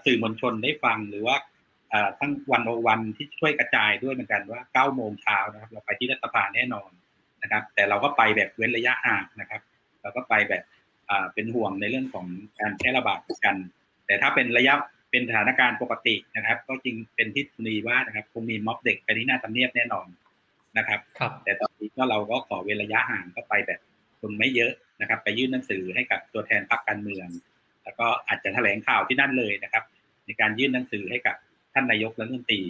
สื่อมวลชนได้ฟังหรือว่าทั้ง101ที่ช่วยกระจายด้วยเหมือนกันว่า9 โมงเช้านะครับเราไปที่รัฐสภาแน่นอนนะครับแต่เราก็ไปแบบเว้นระยะห่างนะครับเราก็ไปแบบเป็นห่วงในเรื่องของการแพร่ระบาดกันแต่ถ้าเป็นระยะเป็นสถานการณ์ปกตินะครับก็จริงเป็นที่สุนีว่านะครับคงมีม็อบเด็กไปที่หน้าทำเนียบแน่นอนนะครับแต่ตอนนี้ก็เราก็ขอเว้นระยะห่างก็ไปแบบคนไม่เยอะนะครับไปยื่นหนังสือให้กับตัวแทนพรรคการเมืองแล้วก็อาจจะแถลงข่าวที่นั่นเลยนะครับในการยื่นหนังสือให้กับท่านนายกรัฐมนตรี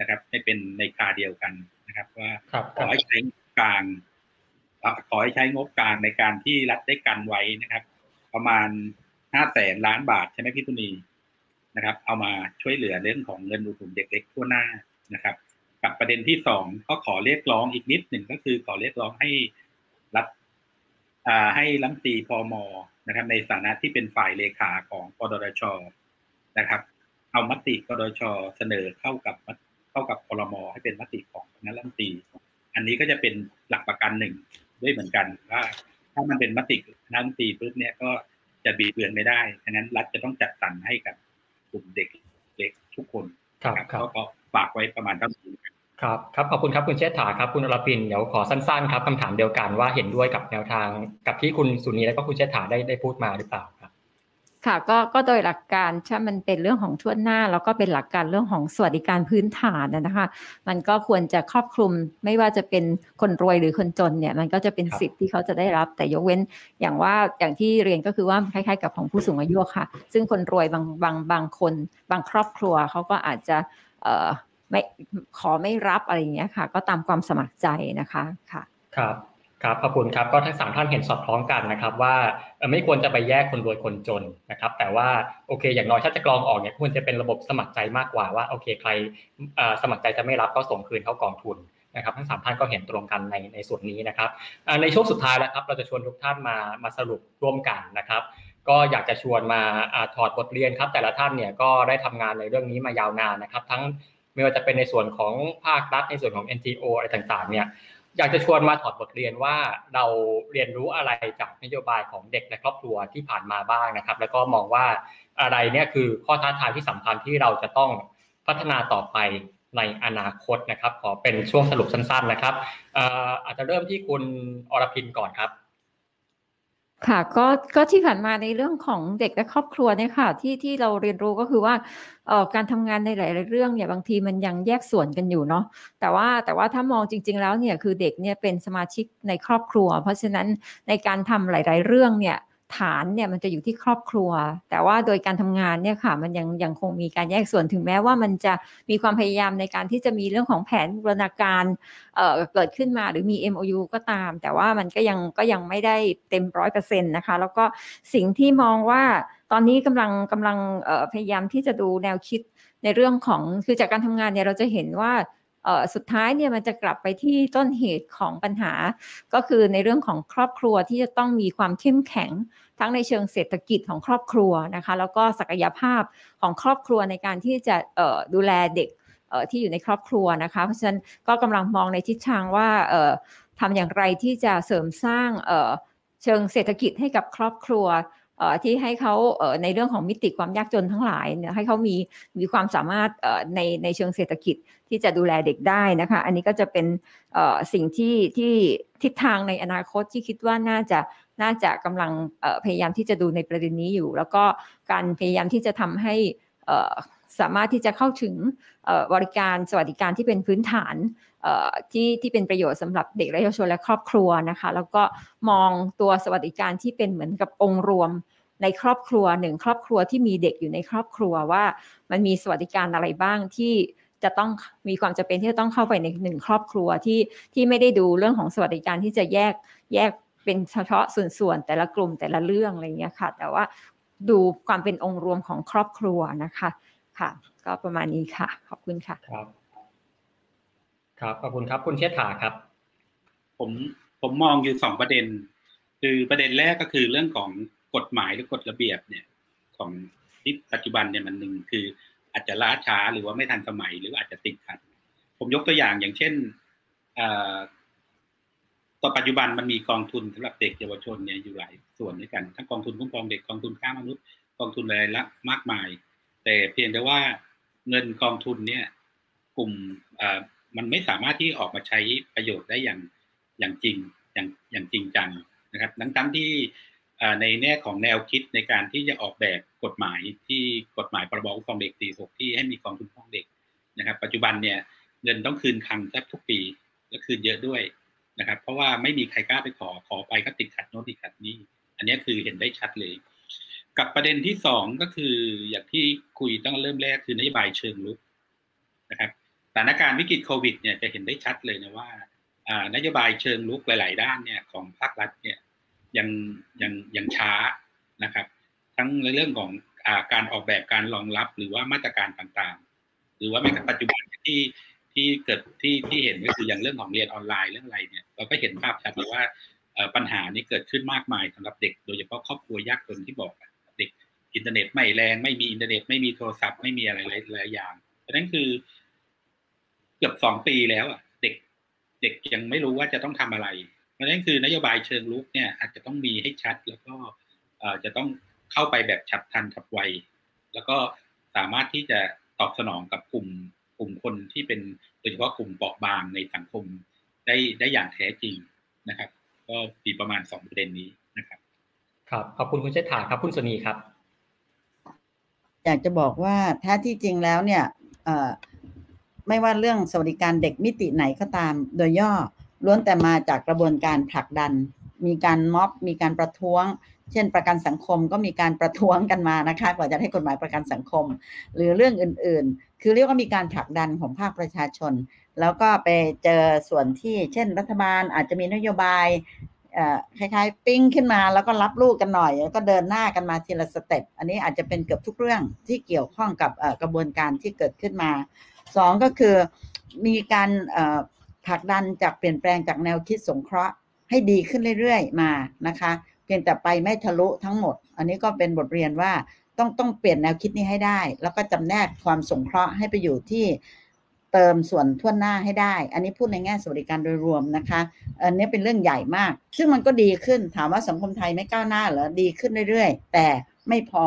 นะครับให้เป็นในคาเดียวกันนะครับว่าขอให้ใช้งบกลางในการที่รัฐได้กันไว้นะครับประมาณ500,000 ล้านบาทใช่ไหมพี่ตุนีนะครับเอามาช่วยเหลือเรื่องของเงินอุดหนุนเด็กเล็กทั่วหน้านะครับกับประเด็นที่2ก็ขอเรียกร้องอีกนิดหนึ่งก็คือขอเรียกร้องให้รัฐให้รัฐมนตรีพม.นะครับในฐานะที่เป็นฝ่ายเลขาของกดช.นะครับเอามติกดช.เสนอเข้ากับครม.ให้เป็นมติของคณะรัฐมนตรีอันนี้ก็จะเป็นหลักประกันหนึ่งด้วยเหมือนกันว่าถ้ามันเป็นมติคณะรัฐมนตรีปุ๊บเนี่ยก็จะบีบเบือนไม่ได้ฉะนั้นรัฐจะต้องจัดสรรให้กับกลุ่มเด็กเล็กทุกคนก็ฝากไว้ประมาณนี้ครับครับขอบคุณครับคุณเชษฐาครับคุณอรพินเดี๋ยวขอสั้นๆครับคำถามเดียวกันว่าเห็นด้วยกับแนวทางกับที่คุณสุนีและก็คุณเชษฐาได้พูดมาหรือเปล่าครับค่ะก็โดยหลักการถ้ามันเป็นเรื่องของทั่วหน้าแล้วก็เป็นหลักการเรื่องของสวัสดิการพื้นฐานนะคะมันก็ควรจะครอบคลุมไม่ว่าจะเป็นคนรวยหรือคนจนเนี่ยมันก็จะเป็นสิทธิ์ที่เขาจะได้รับแต่ยกเว้นอย่างที่เรียนก็คือว่าคล้ายๆกับของผู้สูงอายุค่ะซึ่งคนรวยบางคนบางครอบครัวเขาก็อาจจะ ไม่ขอไม่รับอะไรอย่างเงี้ยค่ะก็ตามความสมัครใจนะคะค่ะครับครับขอบคุณครับก็ทั้ง3ท่านเห็นสอดคล้องกันนะครับว่าไม่ควรจะไปแยกคนรวยคนจนนะครับแต่ว่าโอเคอย่างน้อยถ้าจะกรองออกเนี่ยควรจะเป็นระบบสมัครใจมากกว่าว่าโอเคใครสมัครใจจะไม่รับก็ส่งคืนเข้ากองทุนนะครับทั้ง3ท่านก็เห็นตรงกันในส่วนนี้นะครับในช่วงสุดท้ายแล้วครับเราจะชวนทุกท่านมาสรุปร่วมกันนะครับก็อยากจะชวนมาถอดบทเรียนครับแต่ละท่านเนี่ยก็ได้ทำงานในเรื่องนี้มายาวนานนะครับทั้งไม่ว่าจะเป็นในส่วนของภาครัฐในส่วนของ NGO อะไรต่างๆเนี่ยอยากจะชวนมาถอดบทเรียนว่าเราเรียนรู้อะไรจากนโยบายของเด็กและครอบครัวที่ผ่านมาบ้างนะครับแล้วก็มองว่าอะไรเนี่ยคือข้อท้าทายที่สำคัญที่เราจะต้องพัฒนาต่อไปในอนาคตนะครับขอเป็นช่วงสรุปสั้นๆนะครับอาจจะเริ่มที่คุณอรพินก่อนครับค่ะก็ที่ผ่านมาในเรื่องของเด็กและครอบครัวเนี่ยค่ะที่เราเรียนรู้ก็คือว่าการทำงานในหลายๆเรื่องเนี่ยบางทีมันยังแยกส่วนกันอยู่เนาะแต่ว่าถ้ามองจริงๆแล้วเนี่ยคือเด็กเนี่ยเป็นสมาชิกในครอบครัวเพราะฉะนั้นในการทำหลายๆเรื่องเนี่ยฐานเนี่ยมันจะอยู่ที่ครอบครัวแต่ว่าโดยการทำงานเนี่ยค่ะมันยังคงมีการแยกส่วนถึงแม้ว่ามันจะมีความพยายามในการที่จะมีเรื่องของแผนบูรณาการเกิดขึ้นมาหรือมี MOU ก็ตามแต่ว่ามันก็ยังไม่ได้เต็ม 100% นะคะแล้วก็สิ่งที่มองว่าตอนนี้กำลังพยายามที่จะดูแนวคิดในเรื่องของคือจากการทำงานเนี่ยเราจะเห็นว่าสุดท้ายเนี่ยมันจะกลับไปที่ต้นเหตุของปัญหาก็คือในเรื่องของครอบครัวที่จะต้องมีความเข้มแข็งทั้งในเชิงเศรษฐกิจของครอบครัวนะคะแล้วก็ศักยภาพของครอบครัวในการที่จะดูแลเด็กที่อยู่ในครอบครัวนะคะเพราะฉะนั้นก็กำลังมองในทิศทางว่าทำอย่างไรที่จะเสริมสร้างเชิงเศรษฐกิจให้กับครอบครัวที่ให้เขาในเรื่องของมิติความยากจนทั้งหลายเนี่ยให้เขามีความสามารถในเชิงเศรษฐกิจที่จะดูแลเด็กได้นะคะอันนี้ก็จะเป็นสิ่งที่ทิศทางในอนาคตที่คิดว่าน่าจะกำลังพยายามที่จะดูในประเด็นนี้อยู่แล้วก็การพยายามที่จะทำให้สามารถที่จะเข้าถึงบริการสวัสดิการที่เป็นพื้นฐานที่เป็นประโยชน์สำหรับเด็กและเยาวชนและครอบครัวนะคะแล้วก็มองตัวสวัสดิการที่เป็นเหมือนกับองค์รวมในครอบครัวหนึ่งครอบครัวที่มีเด็กอยู่ในครอบครัวว่ามันมีสวัสดิการอะไรบ้างที่จะต้องมีความจำเป็นที่จะต้องเข้าไปในหนึ่งครอบครัวที่ไม่ได้ดูเรื่องของสวัสดิการที่จะแยกเป็นเฉพาะส่วนแต่ละกลุ่มแต่ละเรื่องอะไรเงี้ยค่ะแต่ว่าดูความเป็นองค์รวมของครอบครัวนะคะค่ะก็ประมาณนี้ค่ะขอบคุณค่ะครับครับขอบคุณครับคุณเชษฐาครับผมมองอยู่2ประเด็นคือประเด็นแรกก็คือเรื่องของกฎหมายหรือกฎระเบียบเนี่ยของที่ปัจจุบันเนี่ยมันหนึ่งคืออาจจะล้าช้าหรือว่าไม่ทันสมัยหรืออาจจะติดขัดผมยกตัวอย่างเช่นตอนปัจจุบันมันมีกองทุนสำหรับเด็กเยาวชนเนี่ยอยู่หลายส่วนด้วยกันทั้งกองทุนคุ้มครองเด็กกองทุนค้ามนุษย์กองทุนอะไรละมากมายแต่เพียงแต่ว่าเงินกองทุนเนี่ยกลุ่มมันไม่สามารถที่ออกมาใช้ประโยชน์ได้อย่างจริงจังนะครับทั้งที่ในแง่ของแนวคิดในการที่จะออกแบบกฎหมายที่กฎหมายพรบคุ้มครองเด็กปี6ที่ให้มีกองทุนคุ้มครองเด็กนะครับปัจจุบันเนี่ยเงินต้องคืนคลังทุกปีและคืนเยอะด้วยนะครับเพราะว่าไม่มีใครกล้าไปขอไปก็ติดขัดโน้นติดขัดนี้อันนี้คือเห็นได้ชัดเลยกับประเด็นที่2ก็คืออย่างที่คุยตั้งแต่เริ่มแรกคือนโยบายเชิงรุกนะครับสถานการณ์วิกฤตโควิดเนี่ยจะเห็นได้ชัดเลยนะว่านโยบายเชิงรุกหลายๆด้านเนี่ยของภาครัฐเนี่ยยังช้านะครับทั้งในเรื่องของการออกแบบการรองรับหรือว่ามาตรการต่างๆหรือว่าแม้แต่ปัจจุบันที่เกิดที่เห็นก็คืออย่างเรื่องของเรียนออนไลน์เรื่องอะไรเนี่ยเราก็เห็นภาพชัดเลยว่าปัญหานี้เกิดขึ้นมากมายสำหรับเด็กโดยเฉพาะครอบครัวยากจนที่บอกเด็กอินเทอร์เน็ตไม่แรงไม่มีอินเทอร์เน็ตไม่มีโทรศัพท์ไม่มีอะไรหลายอย่างเพราะนั้นคือเกือบ2ปีแล้วอ่ะเด็กยังไม่รู้ว่าจะต้องทำอะไรเพราะนั้นคือนโยบายเชิงรุกเนี่ยอาจจะต้องมีให้ชัดแล้วก็จะต้องเข้าไปแบบฉับพลันฉับไวแล้วก็สามารถที่จะตอบสนองกับกลุ่มคนที่เป็นโดยเฉพาะกลุ่มเปราะบางในสังคมได้อย่างแท้จริงนะครับก็มีประมาณ2ประเด็นนี้นะครับครับขอบคุณคุณเชษฐาครับคุณสนีครับอยากจะบอกว่าถ้าที่จริงแล้วเนี่ยไม่ว่าเรื่องสวัสดิการเด็กมิติไหนก็ตามโดยย่อล้วนแต่มาจากกระบวนการผลักดัน มีการม็อบมีการประท้วงเช่นประกันสังคมก็มีการประท้วงกันมานะคะกว่าจะได้กฎหมายประกันสังคมหรือเรื่องอื่นๆคือเรียกว่ามีการผลักดันของภาคประชาชนแล้วก็ไปเจอส่วนที่เช่นรัฐบาลอาจจะมีนโยบายคล้ายๆปิ้งขึ้นมาแล้วก็รับลูกกันหน่อยแล้วก็เดินหน้ากันมาทีละสเต็ปอันนี้อาจจะเป็นเกือบทุกเรื่องที่เกี่ยวข้องกับกระบวนการที่เกิดขึ้นมาสองก็คือมีการผลักดันจากเปลี่ยนแปลงจากแนวคิดสงเคราะห์ให้ดีขึ้นเรื่อยๆมานะคะเพียงแต่ไปไม่ทะลุทั้งหมดอันนี้ก็เป็นบทเรียนว่าต้องเปลี่ยนแนวคิดนี้ให้ได้แล้วก็จำแนกความสงเคราะห์ให้ไปอยู่ที่เติมส่วนทั่วหน้าให้ได้อันนี้พูดในแง่สวัสดิการโดยรวมนะคะอันนี้เป็นเรื่องใหญ่มากซึ่งมันก็ดีขึ้นถามว่าสังคมไทยไม่ก้าวหน้าเหรอดีขึ้นเรื่อยๆแต่ไม่พอ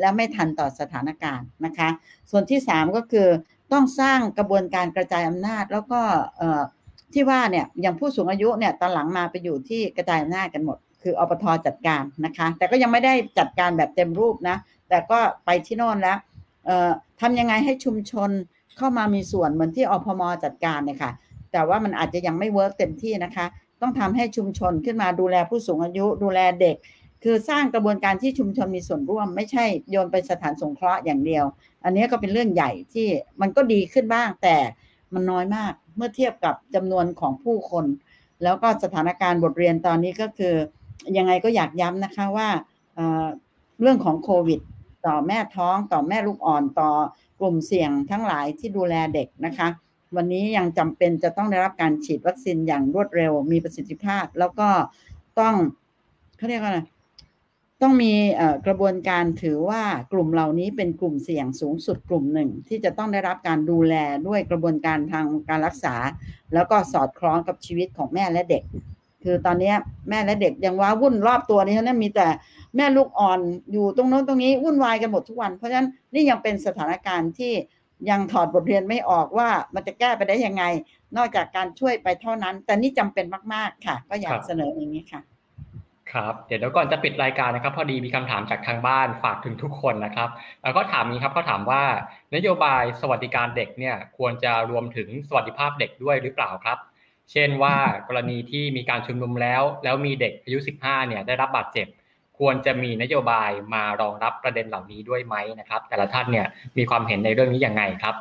และไม่ทันต่อสถานการณ์นะคะส่วนที่3ก็คือต้องสร้างกระบวนการกระจายอำนาจแล้วก็ที่ว่าเนี่ยอย่างผู้สูงอายุเนี่ยตอนหลังมาไปอยู่ที่กระจายอำนาจกันหมดคืออปท.จัดการนะคะแต่ก็ยังไม่ได้จัดการแบบเต็มรูปนะแต่ก็ไปที่โน่นแล้วทำยังไงให้ชุมชนเข้ามามีส่วนเหมือนที่อพม.จัดการเนี่ยค่ะแต่ว่ามันอาจจะยังไม่เวิร์กเต็มที่นะคะต้องทำให้ชุมชนขึ้นมาดูแลผู้สูงอายุดูแลเด็กคือสร้างกระบวนการที่ชุมชนมีส่วนร่วมไม่ใช่โยนไปสถานสงเคราะห์อย่างเดียวอันนี้ก็เป็นเรื่องใหญ่ที่มันก็ดีขึ้นบ้างแต่มันน้อยมากเมื่อเทียบกับจำนวนของผู้คนแล้วก็สถานการณ์บทเรียนตอนนี้ก็คือยังไงก็อยากย้ำนะคะว่าเรื่องของโควิดต่อแม่ท้องต่อแม่ลูกอ่อนต่อกลุ่มเสี่ยงทั้งหลายที่ดูแลเด็กนะคะวันนี้ยังจำเป็นจะต้องได้รับการฉีดวัคซีนอย่างรวดเร็วมีประสิทธิภาพแล้วก็ต้องเขาเรียกว่าอะไรต้องมีกระบวนการถือว่ากลุ่มเหล่านี้เป็นกลุ่มเสี่ยงสูงสุดกลุ่มหนึ่งที่จะต้องได้รับการดูแลด้วยกระบวนการทางการรักษาแล้วก็สอดคล้องกับชีวิตของแม่และเด็กคือตอนนี้แม่และเด็กยังว้าวุ่นรอบตัวนี้เท่านั้นมีแต่แม่ลูกอ่อนอยู่ตรงโน้นตรงนี้วุ่นวายกันหมดทุกวันเพราะฉะนั้นนี่ยังเป็นสถานการณ์ที่ยังถอดบทเรียนไม่ออกว่ามันจะแก้ไปได้ยังไงนอกจากการช่วยไปเท่านั้นแต่นี่จำเป็นมากๆค่ะก็อยากเสนออย่างนี้ค่ะครับเดี๋ยวก่อนจะปิดรายการนะครับพอดีมีคำถามจากทางบ้านฝากถึงทุกคนนะครับแล้วก็ถามนี้ครับเขาถามว่านโยบายสวัสดิการเด็กเนี่ยควรจะรวมถึงสวัสดิภาพเด็กด้วยหรือเปล่าครับเช่นว่ากรณีที่มีการชุมนุมแล้วมีเด็กอายุ15เนี่ยได้รับบาดเจ็บควรจะมีนโยบายมารองรับประเด็นเหล่านี้ด้วยไหมนะครับแต่ละท่านเนี่ยมีความเห็นในเรื่องนี้ยังไงครับ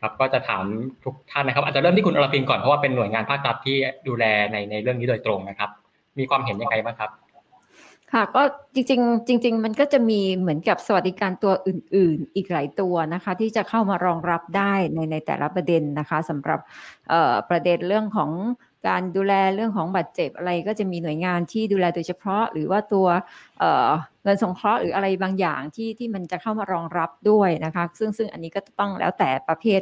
ครับก็จะถามทุกท่านนะครับอาจจะเริ่มที่คุณอรพินก่อนเพราะว่าเป็นหน่วยงานภาครัฐที่ดูแลในเรื่องนี้โดยตรงนะครับมีความเห็นยังไงบ้างครับค่ะก็จริงมันก็จะมีเหมือนกับสวัสดิการตัวอื่นๆอีกหลายตัวนะคะที่จะเข้ามารองรับได้ในแต่ละประเด็นนะคะสำหรับประเด็นเรื่องของการดูแลเรื่องของบาดเจ็บอะไรก็จะมีหน่วยงานที่ดูแลโดยเฉพาะหรือว่าตัวเงินสงเคราะห์หรืออะไรบางอย่างที่มันจะเข้ามารองรับด้วยนะคะซึ่งอันนี้ก็ต้องแล้วแต่ประเภท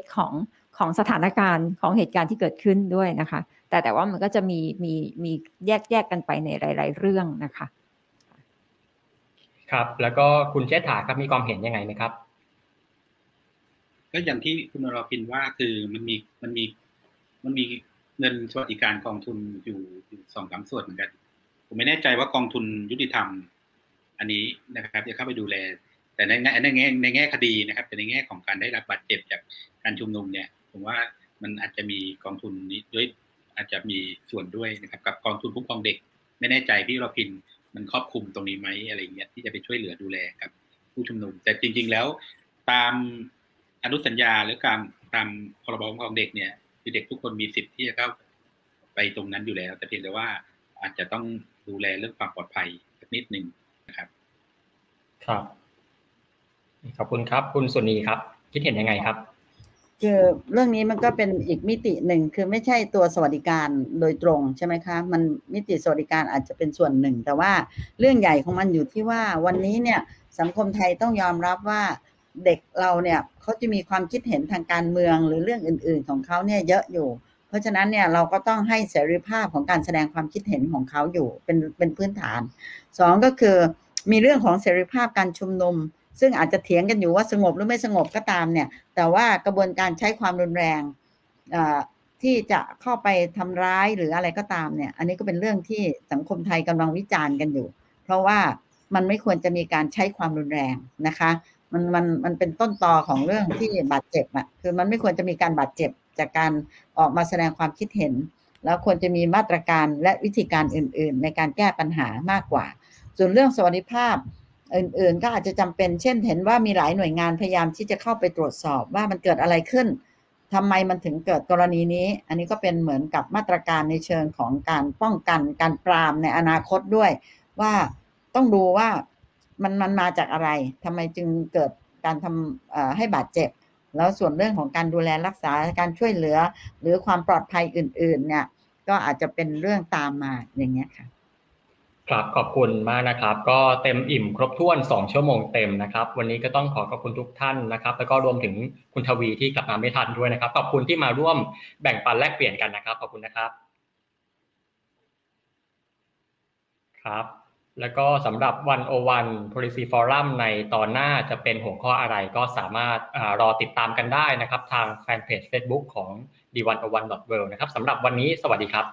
ของสถานการณ์ของเหตุการณ์ที่เกิดขึ้นด้วยนะคะแต่ว่ามันก็จะมีแยกกันไปในหลายๆเรื่องนะคะครับแล้วก็คุณเชษฐาครับมีความเห็นยังไงนะครับก็อย่างที่คุณอรพินว่าคือมันมีเงินสวัสดิการกองทุนอยู่ 2-3 ส่วนเหมือนกันผมไม่แน่ใจว่ากองทุนยุติธรรมอันนี้นะครับจะเข้าไปดูแลแต่ในแง่คดีนะครับแต่ในแง่ของการได้รับบาดเจ็บจากการชุมนุมเนี่ยผมว่ามันอาจจะมีกองทุนนี้ด้วยอาจจะมีส่วนด้วยนะครับกับกองทุนคุ้มครองเด็กไม่แน่ใจพี่รพินมันครอบคลุมตรงนี้ไหมอะไรเงี้ยที่จะไปช่วยเหลือดูแลกับผู้ชุมนุมแต่จริงๆแล้วตามอนุสัญญาหรือการตามพรบคุ้มครองเด็กเนี่ยคือเด็กทุกคนมีสิทธิ์ที่จะเข้าไปตรงนั้นอยู่แล้วแต่เพียงแต่ว่าอาจจะต้องดูแลเรื่องความปลอดภัยสักนิดนึงนะครับครับขอบคุณครับคุณสุนีครับคิดเห็นยังไงครับคือเรื่องนี้มันก็เป็นอีกมิติหนึ่งคือไม่ใช่ตัวสวัสดิการโดยตรงใช่ไหมคะมันมิติสวัสดิการอาจจะเป็นส่วนหนึ่งแต่ว่าเรื่องใหญ่ของมันอยู่ที่ว่าวันนี้เนี่ยสังคมไทยต้องยอมรับว่าเด็กเราเนี่ยเขาจะมีความคิดเห็นทางการเมืองหรือเรื่องอื่นๆของเขาเนี่ยเยอะอยู่เพราะฉะนั้นเนี่ยเราก็ต้องให้เสรีภาพของการแสดงความคิดเห็นของเขาอยู่เป็นพื้นฐานสองก็คือมีเรื่องของเสรีภาพการชุมนุมซึ่งอาจจะเถียงกันอยู่ว่าสงบหรือไม่สงบก็ตามเนี่ยแต่ว่ากระบวนการใช้ความรุนแรงที่จะเข้าไปทำร้ายหรืออะไรก็ตามเนี่ยอันนี้ก็เป็นเรื่องที่สังคมไทยกำลังวิจารณ์กันอยู่เพราะว่ามันไม่ควรจะมีการใช้ความรุนแรงนะคะมันเป็นต้นตอของเรื่องที่บาดเจ็บอ่ะคือมันไม่ควรจะมีการบาดเจ็บจากการออกมาแสดงความคิดเห็น แล้วควรจะมีมาตรการและวิธีการอื่นๆในการแก้ปัญหามากกว่าส่วนเรื่องสวัสดิภาพอื่นๆก็อาจจะจำเป็นเช่นเห็นว่ามีหลายหน่วยงานพยายามที่จะเข้าไปตรวจสอบว่ามันเกิดอะไรขึ้นทำไมมันถึงเกิดกรณีนี้อันนี้ก็เป็นเหมือนกับมาตรการในเชิงของการป้องกันการปราบในอนาคตด้วยว่าต้องดูว่ามันมาจากอะไรทำไมจึงเกิดการทำให้บาดเจ็บแล้วส่วนเรื่องของการดูแลรักษาการช่วยเหลือหรือความปลอดภัยอื่นๆเนี่ยก็อาจจะเป็นเรื่องตามมาอย่างเงี้ยค่ะครับขอบคุณมากนะครับก็เต็มอิ่มครบถ้วน2ชั่วโมงเต็มนะครับวันนี้ก็ต้องขอขอบคุณทุกท่านนะครับแล้วก็รวมถึงคุณทวีที่กลับมาไม่ทันด้วยนะครับขอบคุณที่มาร่วมแบ่งปันแลกเปลี่ยนกันนะครับขอบคุณนะครับครับแล้วก็สำหรับ 101 Policy Forum ในตอนหน้าจะเป็นหัวข้ออะไรก็สามารถรอติดตามกันได้นะครับทางแฟนเพจ Facebook ของ D101.world นะครับสำหรับวันนี้สวัสดีครับ